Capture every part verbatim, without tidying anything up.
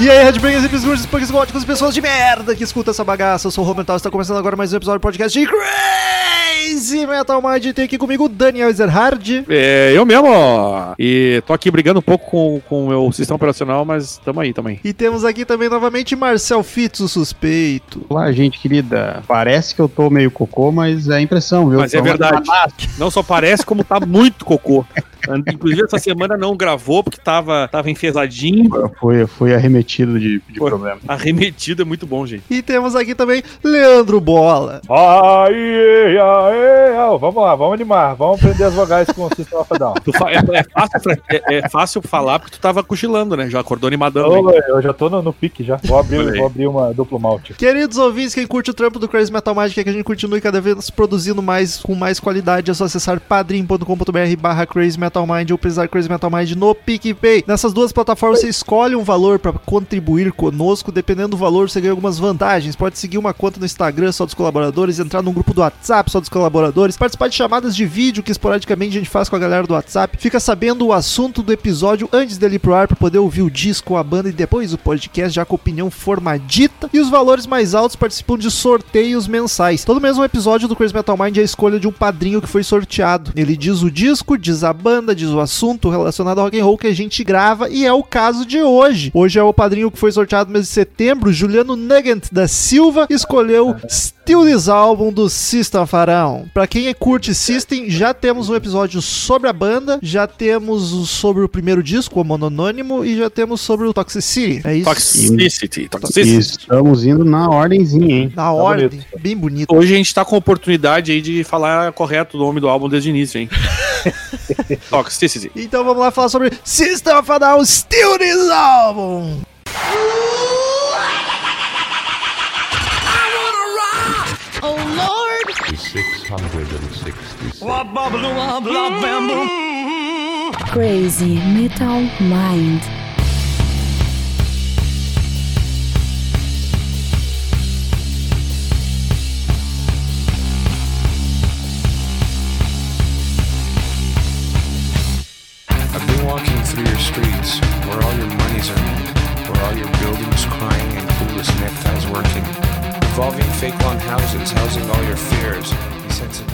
E aí, Headbangers, Hipsgurges, punks góticos, pessoas de merda que escuta essa bagaça. Eu sou o Robental e está começando agora mais um episódio do podcast de Crazy Metal Mind. Tem aqui comigo o Daniel Ezerhard. É, eu mesmo. E tô aqui brigando um pouco com, com o meu sistema operacional, mas tamo aí também. E temos aqui também novamente Marcel Fitz, o suspeito. Olá, gente querida. Parece que eu tô meio cocô, mas é impressão, viu? Mas é verdade. Não só parece, como tá muito cocô. Inclusive, essa semana não gravou porque tava, tava enfesadinho. Foi, foi arremetido de, de foi. problema. Arremetido é muito bom, gente. E temos aqui também Leandro Bola. Aê, aê, aê. Vamos lá, vamos animar. Vamos aprender as vogais com o System of a Down. É, é, fácil, é, é fácil falar porque tu tava cochilando, né? Já acordou animadão. Eu, né? eu já tô no, no pique já. Vou abrir, vou abrir uma duplo malte. Queridos ouvintes, quem curte o trampo do Crazy Metal Magic é que a gente continue cada vez produzindo mais, com mais qualidade. É só acessar padrim ponto com ponto b r barra Crazy Metal Metal Mind ou precisar Crazy Metal Mind no PicPay. Nessas duas plataformas você escolhe um valor para contribuir conosco. Dependendo do valor, você ganha algumas vantagens. Pode seguir uma conta no Instagram só dos colaboradores, entrar num grupo do WhatsApp só dos colaboradores, participar de chamadas de vídeo que esporadicamente a gente faz com a galera do WhatsApp. Fica sabendo o assunto do episódio antes dele ir pro ar para poder ouvir o disco, a banda e depois o podcast já com opinião formadita. E os valores mais altos participam de sorteios mensais. Todo mesmo episódio do Crazy Metal Mind é a escolha de um padrinho que foi sorteado. Ele diz o disco, diz a banda, diz o assunto relacionado ao rock and roll que a gente grava, e é o caso de hoje. Hoje é o padrinho que foi sorteado no mês de setembro, Juliano Nugent da Silva, escolheu Steal This Album do System Farão. Pra quem curte System, já temos um episódio sobre a banda, já temos sobre o primeiro disco, o Mononônimo, e já temos sobre o Toxicity. É isso? Toxicity. Toxicity. Estamos indo na ordenzinha, hein? Na tá ordem. Bonito. Bem bonito. Hoje a gente tá com a oportunidade aí de falar correto o nome do álbum desde o início, hein? Toxicity. Então vamos lá falar sobre System of a Down, Steal This Album. Oh Lord! six sixty-six. Crazy Metal Mind. Through your streets, where all your monies are made, where all your buildings crying and clueless neckties working, revolving fake lawn houses, housing all your fears.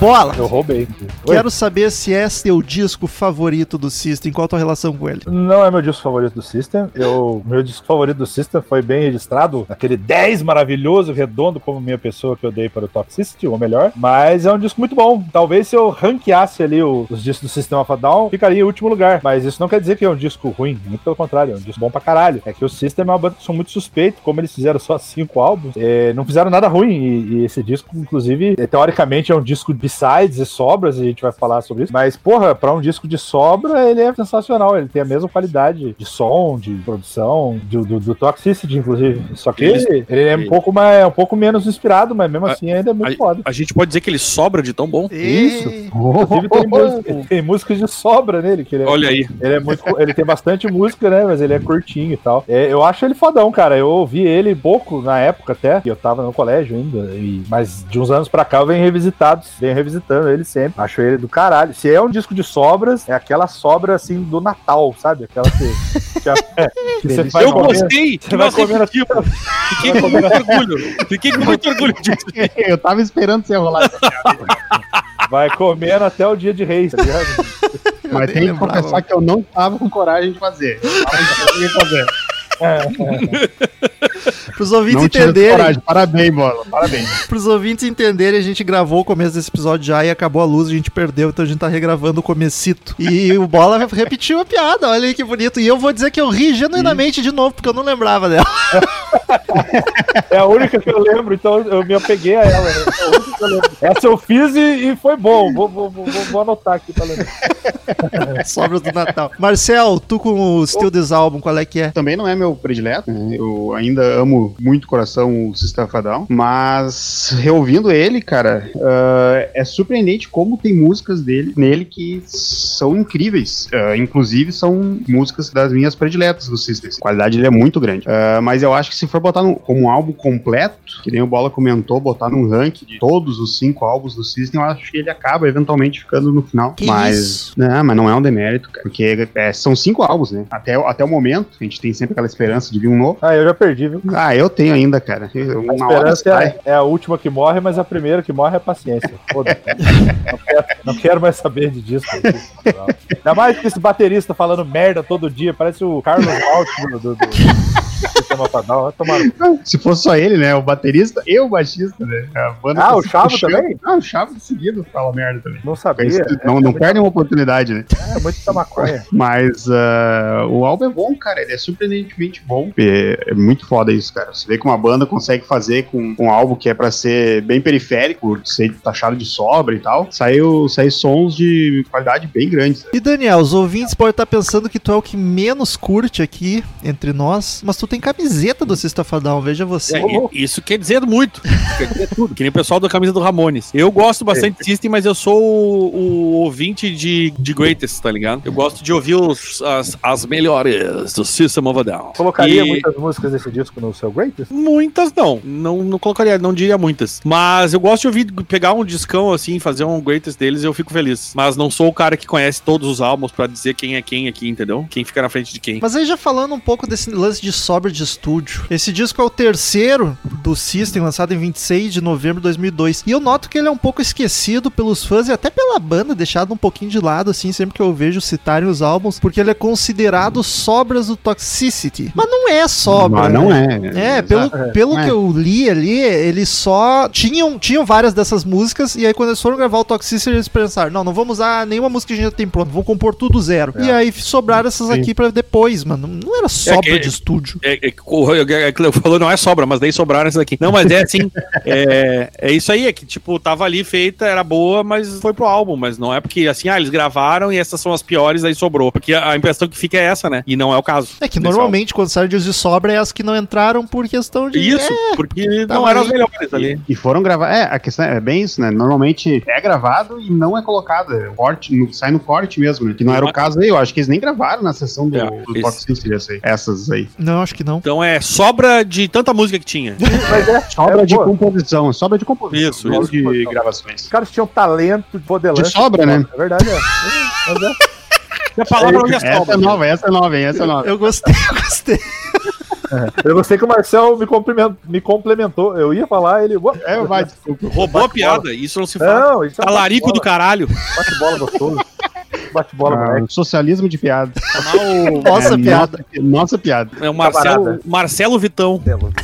Bola! Eu roubei. Oi. Quero saber se esse é o disco favorito do System, qual a tua relação com ele? Não é meu disco favorito do System. Eu, meu disco favorito do System foi bem registrado, aquele dez maravilhoso, redondo, como minha pessoa, que eu dei para o Toxicity, ou melhor. Mas é um disco muito bom. Talvez se eu ranqueasse ali o, os discos do System of a Down, ficaria em último lugar. Mas isso não quer dizer que é um disco ruim, muito pelo contrário, é um disco bom pra caralho. É que o System é uma banda que são muito suspeitos, como eles fizeram só cinco álbuns, é, não fizeram nada ruim. E, e esse disco, inclusive, é, teoricamente é um disco de B-sides e sobras, a gente vai falar sobre isso, mas, porra, pra um disco de sobra ele é sensacional, ele tem a mesma qualidade de som, de produção do, do, do Toxicity, inclusive, só que ele, ele, ele é um pouco, mais, um pouco menos inspirado, mas mesmo assim ainda é muito a, foda. A gente pode dizer que ele sobra de tão bom? Isso! Inclusive tem, música, tem músicas de sobra nele, que ele é, olha aí! Ele, é muito, ele tem bastante música, né, mas ele é curtinho e tal. É, eu acho ele fodão, cara, eu ouvi ele pouco na época até, eu tava no colégio ainda, e, mas de uns anos pra cá eu venho revisitado Vem revisitando ele sempre. Acho ele do caralho. Se é um disco de sobras, é aquela sobra assim do Natal, sabe? Aquela que. que, é, que você faz eu comendo, gostei! Você que vai comer assim. A... Fiquei com muito orgulho. Fiquei com muito orgulho disso. Eu tava esperando você rolar. Vai comendo até o dia de reis, tá ligado? Mas tem que confessar que eu não tava com coragem de fazer. Eu tava com coragem de fazer. É, é. Para os ouvintes entenderem, parabéns, Bola, parabéns. Para os ouvintes entenderem, a gente gravou o começo desse episódio já e acabou a luz, a gente perdeu, então a gente tá regravando o comecito. E o Bola repetiu a piada, olha aí que bonito. E eu vou dizer que eu ri genuinamente de novo, porque eu não lembrava dela. É a única que eu lembro, então eu me apeguei a ela, né? É a única que eu lembro. Essa eu fiz e, e foi bom. Vou, vou, vou, vou anotar aqui pra lembrar. Sobra do Natal. Marcel, tu com o Steal This Album, qual é que é? Também não é meu predileto, eu ainda amo muito, muito coração o System of a Down, mas reouvindo ele, cara, uh, é surpreendente como tem músicas dele, nele que são incríveis. Uh, inclusive são músicas das minhas prediletas do System. A qualidade dele é muito grande. Uh, mas eu acho que se for botar num, como um álbum completo, que nem o Bola comentou, botar num ranking de todos os cinco álbuns do System, eu acho que ele acaba eventualmente ficando no final. Que mas isso? Não, mas não é um demérito, cara, porque é, são cinco álbuns, né? Até, até o momento, a gente tem sempre aquela esperança de vir um novo. Ah, eu já perdi, viu? Ah, eu tenho ainda, cara. Eu, a esperança hora, é, é a última que morre, mas a primeira que morre é a paciência. Foda-se. Não quero, não quero mais saber de disco. Ainda mais que esse baterista falando merda todo dia, parece o Carlos Alt do... do, do... Se fosse só ele, né? O baterista e o baixista, né? A banda ah, o Chavo puxando. Também? Ah, o Chavo de seguido fala merda também. Não sabia. Não, é, não é perdem uma oportunidade, né? É, muito da maconha. Mas uh, o álbum é bom, cara. Ele é surpreendentemente bom. É, é muito foda isso, cara. Você vê que uma banda consegue fazer com um álbum que é pra ser bem periférico, ser taxado de sobra e tal. Saiu, saiu sons de qualidade bem grandes. E Daniel, os ouvintes podem estar pensando que tu é o que menos curte aqui entre nós, mas tu tem camiseta do System of a Down, veja você. É, isso quer dizer muito. Quer dizer tudo. Que nem o pessoal da camisa do Ramones. Eu gosto bastante de System, mas eu sou o, o ouvinte de, de Greatest, tá ligado? Eu gosto de ouvir os, as, as melhores do System of a Down. Colocaria e... muitas músicas desse disco no seu Greatest? Muitas não. Não, não colocaria, não diria muitas. Mas eu gosto de ouvir, pegar um discão assim, fazer um Greatest deles e eu fico feliz. Mas não sou o cara que conhece todos os álbuns pra dizer quem é quem aqui, entendeu? Quem fica na frente de quem. Mas aí já falando um pouco desse lance de só de estúdio. Esse disco é o terceiro do System, lançado em vinte e seis de novembro de dois mil e dois. E eu noto que ele é um pouco esquecido pelos fãs e até pela banda, deixado um pouquinho de lado, assim, sempre que eu vejo citarem os álbuns, porque ele é considerado sobras do Toxicity. Mas não é sobra. Não, né? Não é. É, pelo, pelo é. que eu li ali, eles só tinham, tinham várias dessas músicas, e aí quando eles foram gravar o Toxicity, eles pensaram, não, não vamos usar nenhuma música que a gente já tem pronto, vamos compor tudo zero. É. E aí sobraram essas aqui pra depois, mano. Não era sobra é que... de estúdio. É, é, é, é, eu falou, não é sobra, mas daí sobraram isso daqui. Não, mas é assim, é, é isso aí, é que tipo, tava ali feita, era boa, mas foi pro álbum, mas não é porque assim, ah, eles gravaram e essas são as piores, aí sobrou. Porque a, a impressão que fica é essa, né? E não é o caso. É que normalmente álbum. Quando saem de sobra é as que não entraram por questão de... Isso, é, porque tá não eram as melhores ali. E foram gravar, é, a questão é bem isso, né? Normalmente é gravado e não é colocado, é corte, no, sai no corte mesmo, né? Que não era o caso aí, eu acho que eles nem gravaram na sessão do, é, do Toxicity, assim, essas aí. Não, acho que não. Então é sobra de tanta música que tinha. Mas é, sobra é, de pô. composição, sobra de composição. Isso, isso. De composição. Gravações. Os caras tinham talento de modelagem. De sobra, né? É verdade, é. Mas é. Já falaram é, essa sobra, é nova, né? Essa é nova, hein? Essa é nova. Eu gostei, eu gostei. Eu gostei que o Marcel me, me complementou. Eu ia falar, ele... É, vai. Roubou a piada, isso não se fala. Não, isso é talarico do caralho. Bate-bola gostoso. Bate-bola, ah, moleque. Socialismo de piada. O... Nossa, é, piada. Nossa, nossa piada. É o Marcelo, Marcelo Vitão. Marcelo Vitão.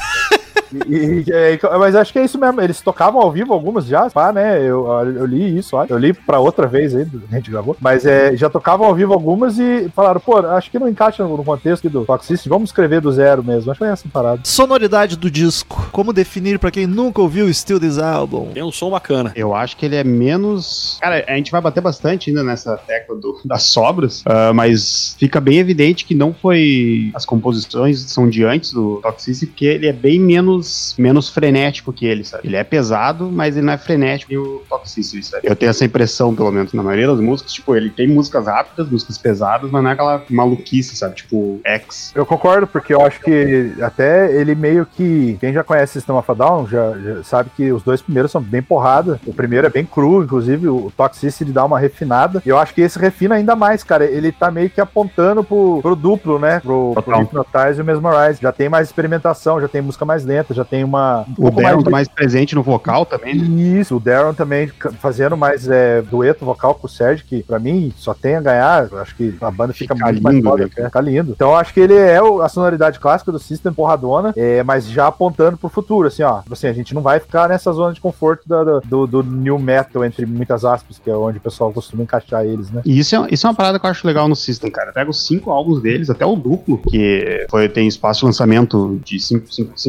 E, e, e, mas acho que é isso mesmo. Eles tocavam ao vivo algumas já, pá, né? Eu, eu li isso, eu li pra outra vez aí, a gente gravou. Mas é, já tocavam ao vivo algumas e falaram, pô, acho que não encaixa no contexto do Toxicity, vamos escrever do zero mesmo. Acho que é assim parado. Sonoridade do disco. Como definir pra quem nunca ouviu Steal This Album? Tem um som bacana. Eu acho que ele é menos... Cara, a gente vai bater bastante ainda nessa tecla do, das sobras, uh, mas fica bem evidente que não foi... As composições são de antes do Toxicity, porque ele é bem menos menos frenético que ele, sabe? Ele é pesado, mas ele não é frenético e o Toxicity, sabe? Eu tenho essa impressão, pelo menos, na maioria das músicas, tipo, ele tem músicas rápidas, músicas pesadas, mas não é aquela maluquice, sabe? Tipo, X. Eu concordo, porque eu acho que até ele meio que... Quem já conhece System of a Down já, já sabe que os dois primeiros são bem porrada. O primeiro é bem cru, inclusive, o Toxicity dá uma refinada. E eu acho que esse refina ainda mais, cara. Ele tá meio que apontando pro, pro duplo, né? Pro, pro Hypnotize e o Mesmerize. Já tem mais experimentação, já tem música mais lenta, já tem uma... Um o Daron mais... mais presente no vocal também, né? Isso, o Daron também fazendo mais é, dueto vocal com o Sérgio, que pra mim só tem a ganhar, acho que a banda fica, fica muito lindo, mais foda, né? Fica lindo. Então acho que ele é o, a sonoridade clássica do System, porradona, é, mas já apontando pro futuro, assim, ó. Assim, a gente não vai ficar nessa zona de conforto da, da, do, do new metal, entre muitas aspas, que é onde o pessoal costuma encaixar eles, né? E isso é, isso é uma parada que eu acho legal no System, cara. Pega os cinco álbuns deles, até o duplo, que foi, tem espaço de lançamento de cinco,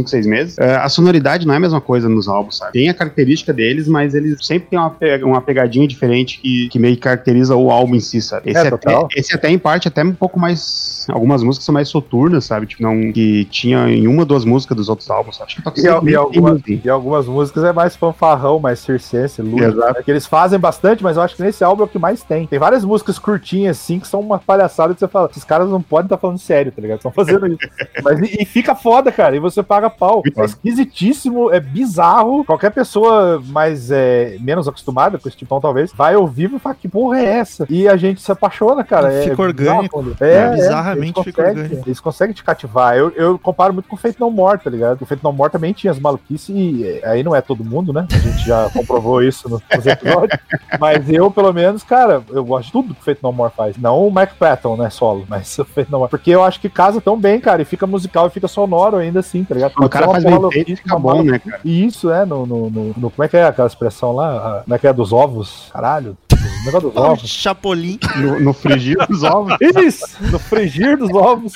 seis meses. É, a sonoridade não é a mesma coisa nos álbuns, sabe? Tem a característica deles, mas eles sempre têm uma, pega, uma pegadinha diferente que, que meio que caracteriza o álbum em si, sabe? Esse é, até, esse até, em parte, até um pouco mais... Algumas músicas são mais soturnas, sabe? Tipo, não... Que tinha em uma ou duas músicas dos outros álbuns, acho que Toxicity. E, e, alguma, e algumas músicas é mais fanfarrão, mais circense, luz, né? Que eles fazem bastante, mas eu acho que nesse álbum é o que mais tem. Tem várias músicas curtinhas, assim, que são uma palhaçada que você fala, esses caras não podem estar tá falando sério, tá ligado? Estão fazendo isso. Mas, e, e fica foda, cara, e você paga pau. É esquisitíssimo, é bizarro. Qualquer pessoa mais, é, menos acostumada com esse tipão, talvez, vai ao vivo e fala, que porra é essa? E a gente se apaixona, cara. É, fica orgânico. Bizarro, é, é, bizarramente fica orgânico. Eles conseguem te cativar. Eu, eu comparo muito com o Faith No More, tá ligado? O Faith No More também tinha as maluquices e aí não é todo mundo, né? A gente já comprovou isso nos episódios. Mas eu, pelo menos, cara, eu gosto de tudo que o Faith No More faz. Não o Mike Patton, né, solo, mas o Faith No More. Porque eu acho que casa tão bem, cara, e fica musical e fica sonoro ainda assim, tá ligado? O cara faz bem feito e fica bom, né, cara? E isso, é, no, no, no, no... Como é que é aquela expressão lá? Como é que é dos ovos? Caralho. O negócio dos ovos. Chapolin. No, no frigir dos ovos. Isso! No frigir dos ovos.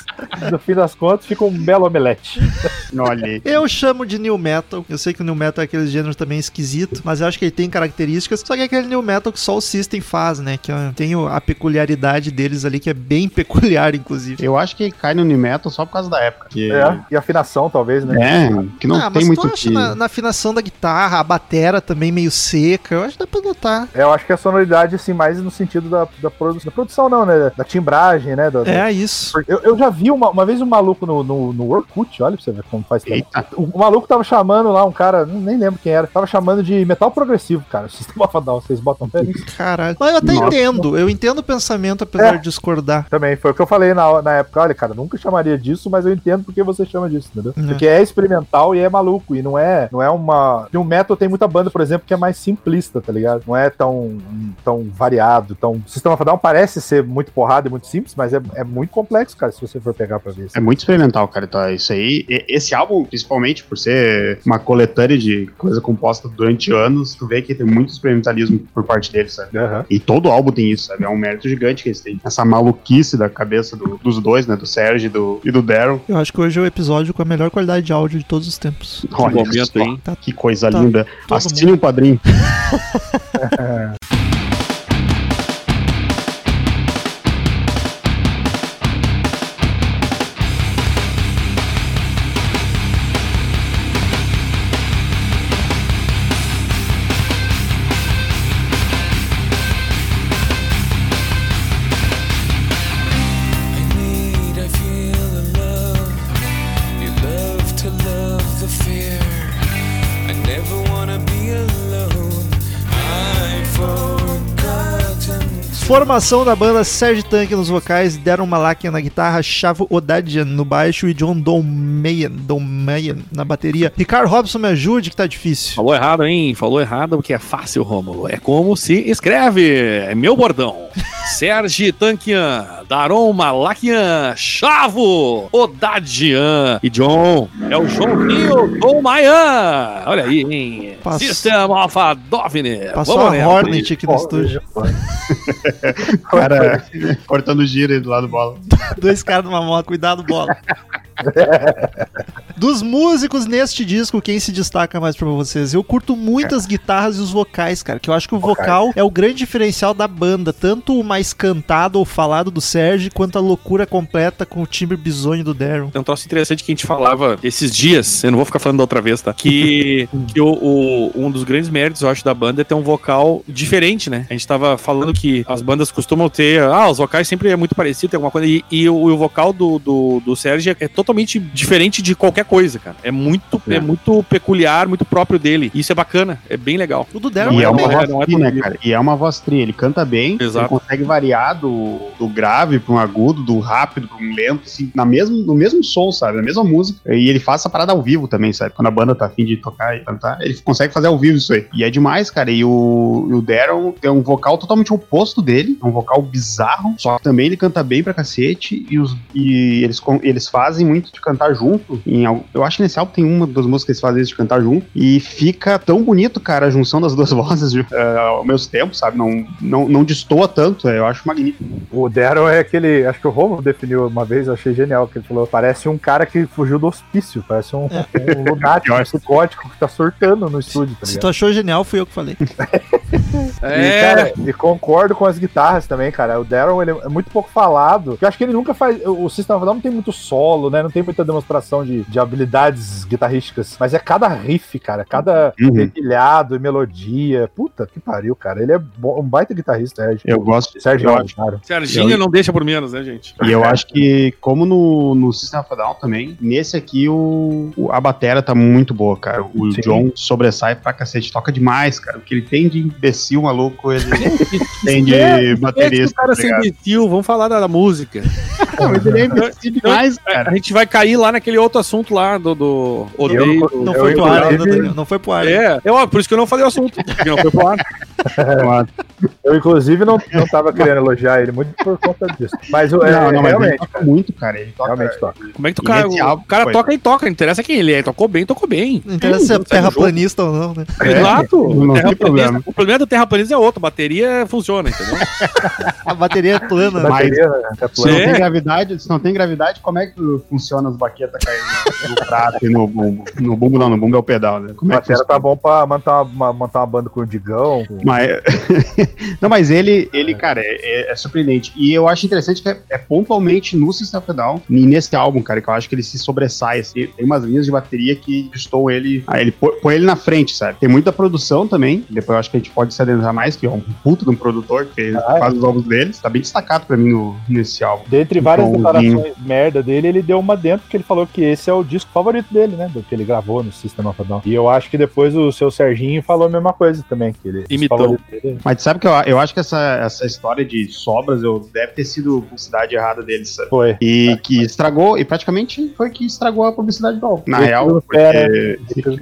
No fim das contas, fica um belo omelete. Olha. Eu chamo de new metal. Eu sei que o new metal é aquele gênero também esquisito, mas eu acho que ele tem características. Só que é aquele new metal que só o System faz, né? Que tem a peculiaridade deles ali, que é bem peculiar, inclusive. Eu acho que cai no new metal só por causa da época. Que... É. E a afinação, talvez, né? É, que não ah, tem mas muito tu acha na, na afinação da guitarra, a batera também meio seca. Eu acho que dá pra notar. É, eu acho que a sonoridade, assim, mais no sentido da, da, produ- da produção, não, né? Da timbragem, né? Da, é, da... isso. Eu, eu já vi uma, uma vez um maluco no, no, no Orkut, olha pra você ver como faz tempo. O, o maluco tava chamando lá um cara, nem lembro quem era, tava chamando de metal progressivo, cara. O System of a Down, vocês botam pé nisso. Caralho. Mas eu até Nossa. entendo, eu entendo o pensamento, apesar é. de discordar. Também, foi o que eu falei na, na época, olha, cara, nunca chamaria disso, mas eu entendo porque você chama disso, entendeu? É. Porque é experimental e é maluco, e não é, não é uma... No metal tem muita banda, por exemplo, que é mais simplista, tá ligado? Não é tão... tão variado, tão... O System of a Down parece ser muito porrado e muito simples, mas é, é muito complexo, cara, se você for pegar pra ver isso. É muito experimental, cara, tá? Isso aí, e, esse álbum, principalmente por ser uma coletânea de coisa composta durante anos, tu vê que tem muito experimentalismo por parte deles, sabe? Uhum. E todo álbum tem isso, sabe? É um mérito gigante que eles têm. Essa maluquice da cabeça do, dos dois, né? Do Sérgio e do, e do Daron. Eu acho que hoje é o episódio com a melhor qualidade de áudio de todos os tempos. Olha, que momento, hein? Tá, que coisa tá, linda. Tá, assine um padrinho. Formação da banda: Sérgio Tankian nos vocais, Daron Malakian na guitarra, Chavo Odadjian no baixo e John Dolmayan, Dolmayan na bateria. Ricardo Robson, me ajude que tá difícil. Falou errado, hein? Falou errado porque é fácil, Rômulo. É como se escreve. É meu bordão. Sérgio Tankian, Daron Malakian, Chavo Odadjian e John. É o Joãozinho Dolmayan. Olha aí, hein? Passo... System of a Down. Passou Vamos a né? Hornet aqui no estúdio. Cara, cortando giro aí do lado do Bola. Dois caras numa moto, cuidado, Bola. Dos músicos neste disco, quem se destaca mais pra vocês? Eu curto muito as guitarras e os vocais, cara, que eu acho que o vocal é o grande diferencial da banda, tanto o mais cantado ou falado do Sérgio, quanto a loucura completa com o timbre bizonho do Daron. É um troço interessante que a gente falava esses dias, eu não vou ficar falando da outra vez, tá? Que, que o, o, um dos grandes méritos, eu acho, da banda é ter um vocal diferente, né? A gente tava falando que as bandas costumam ter, ah, os vocais sempre é muito parecido, tem alguma coisa, e, e, o, e o vocal do, do, do Sérgio é totalmente diferente de qualquer coisa, cara. É muito, é. é muito peculiar, muito próprio dele. Isso é bacana, é bem legal. Tudo dela e é uma voz tri, né, cara? E é uma voz tri. Ele canta bem, ele consegue variar do, do grave para um agudo, do rápido para um lento, assim, na mesmo, no mesmo som, sabe? Na mesma música. E ele faz essa parada ao vivo também, sabe? Quando a banda tá afim de tocar e cantar, ele consegue fazer ao vivo isso aí. E é demais, cara. E o, o Daron tem um vocal totalmente oposto dele, um vocal bizarro, só que também ele canta bem pra cacete e, os, e eles, eles fazem muito de cantar junto em alguns cantam, eu acho que nesse álbum tem uma das músicas que eles fazem isso de cantar junto, e fica tão bonito, cara, a junção das duas vozes uh, ao mesmo tempo, sabe, não, não, não destoa tanto, eu acho magnífico. O Daron é aquele, acho que o Rômulo definiu uma vez, eu achei genial, que ele falou, parece um cara que fugiu do hospício, parece um, um lunático, um psicótico que tá surtando no estúdio. Tá, se tu achou genial, fui eu que falei. É. E, cara, e concordo com as guitarras também, cara, o Daron, ele é muito pouco falado, eu acho que ele nunca faz, o System of a Down não tem muito solo, né, não tem muita demonstração de, de habilidades guitarrísticas, mas é cada riff, cara, cada dedilhado, uhum, e melodia, puta que pariu, cara, ele é bom, um baita guitarrista, né? Eu gosto. Sérgio, Serginho não deixa por menos, né, gente? E eu acho que, como no, no System of a Down também, nesse aqui o, o, a batera tá muito boa, cara, o Sim. John sobressai pra cacete, toca demais, cara, o que ele tem de imbecil maluco, ele tem de é, baterista. É, cara, tá imbecil, vamos falar da, da música. Não, mas ele é imbecil demais, cara. A gente vai cair lá naquele outro assunto lá do... do odeio, não, não, foi pro ar, não, não foi pro ar. É, eu, por isso que eu não falei o assunto, porque não foi pro ar. Eu, inclusive, não, não tava querendo elogiar ele muito por conta disso. Mas eu, não, é, não, realmente, ele toca, cara, muito, cara. Ele toca, realmente toca. Como é que tu cara, o, o cara toca e toca, não interessa quem ele é. Tocou bem, tocou bem. Não interessa se é terraplanista ou não, né? Exato. O problema do terraplanista é outro. A bateria funciona, entendeu? A bateria é plana. A bateria é plana. Se não tem gravidade, se não tem gravidade, como é que funciona as baquetas caindo no prato e no bumbo? No bumbo não, no bumbo é o pedal, né? Como a bateria é tá bom pra montar uma, montar uma banda com o Digão, com... Mas... Não, mas ele, ele cara, é, é surpreendente. E eu acho interessante que é, é pontualmente no System of a Down e nesse álbum, cara, que eu acho que ele se sobressai, assim. Tem umas linhas de bateria que estou ele... Ah, ele põe, põe ele na frente, sabe? Tem muita produção também. Depois eu acho que a gente pode se adentrar mais, que é um puto de um produtor que fez ah, quase os álbuns dele. Tá bem destacado pra mim no, nesse álbum. Dentre várias então, declarações de merda dele, ele deu uma dentro que ele falou que esse é o disco favorito dele, né? Do que ele gravou no System of a Down. E eu acho que depois o seu Serginho falou a mesma coisa também, que ele... Imitou. Mas sabe que eu, eu acho que essa, essa história de sobras eu, deve ter sido publicidade errada deles, sabe? Foi. E é, que foi. Estragou, e praticamente foi que estragou a publicidade do álbum. Na eu real, porque era,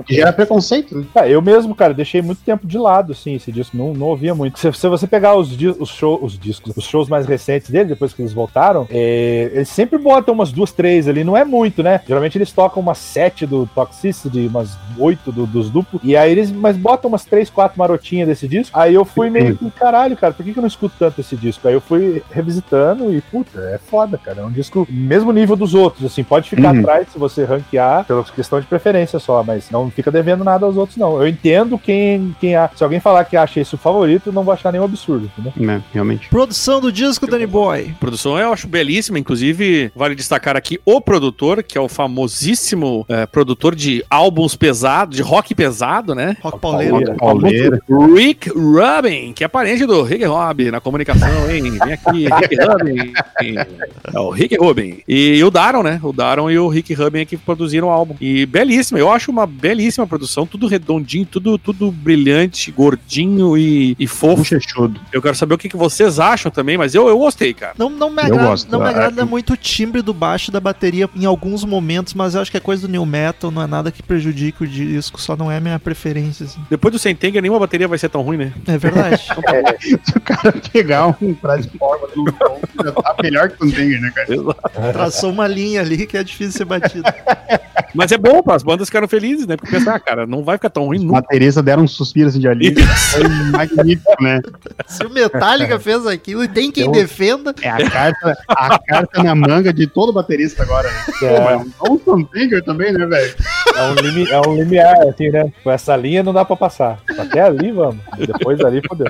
gera preconceito. Né? Cara, eu mesmo, cara, deixei muito tempo de lado, assim, esse disco, não, não ouvia muito. Se, se você pegar os, os, show, os discos, os shows mais recentes dele, depois que eles voltaram, é, eles sempre botam umas duas, três ali, não é muito, né? Geralmente eles tocam umas sete do Toxicity, umas oito do, dos duplos, e aí eles mas botam umas três, quatro marotinhas desse disco. Aí eu fui meio que, caralho, cara, por que eu não escuto tanto esse disco? Aí eu fui revisitando e, puta, é foda, cara. É um disco mesmo nível dos outros, assim, pode ficar uhum. atrás se você ranquear, pela questão de preferência só, mas não fica devendo nada aos outros, não. Eu entendo quem, quem a... se alguém falar que acha isso o favorito, não vou achar nenhum absurdo, entendeu? É, realmente. Produção do disco, que Danny Boy. Produção eu acho belíssima, inclusive, vale destacar aqui o produtor, que é o famosíssimo é, produtor de álbuns pesados, de rock pesado, né? Rock pauleira. Pauleira. Rick Rubin, que é parente do Rick Rubin na comunicação, hein? Vem aqui, Rick Rubin. É o Rick Rubin. E o Daron, né? O Daron e o Rick Rubin aqui produziram o álbum. E belíssima, eu acho uma belíssima produção, tudo redondinho, tudo, tudo brilhante, gordinho e, e fofo. Chechudo. Eu quero saber o que, que vocês acham também, mas eu, eu gostei, cara. Não, não me agrada, gosto, não me agrada muito o timbre do baixo da bateria em alguns momentos, mas eu acho que é coisa do new metal, não é nada que prejudique o disco, só não é a minha preferência, assim. Depois do Sentenga, nenhuma bateria vai ser tão ruim, né? É verdade. É. Se o cara pegar um traje de forma do tom, já tá melhor que o Zinger, né, cara? Traçou uma linha ali que é difícil ser batida. Mas é bom, pô, as bandas ficaram felizes, né? Porque pensaram, ah, cara, não vai ficar tão ruim nunca. A Teresa deram um suspiro assim de alívio. Foi magnífico, né? Se o Metallica fez aquilo e tem quem então, defenda. É a carta, a carta na manga de todo baterista agora, né? É. Pô, mas é um Zinger também, né, velho? É um, limi, é um limiar, assim, né? Com essa linha não dá pra passar. Até ali, vamos. Depois ali, fodeu.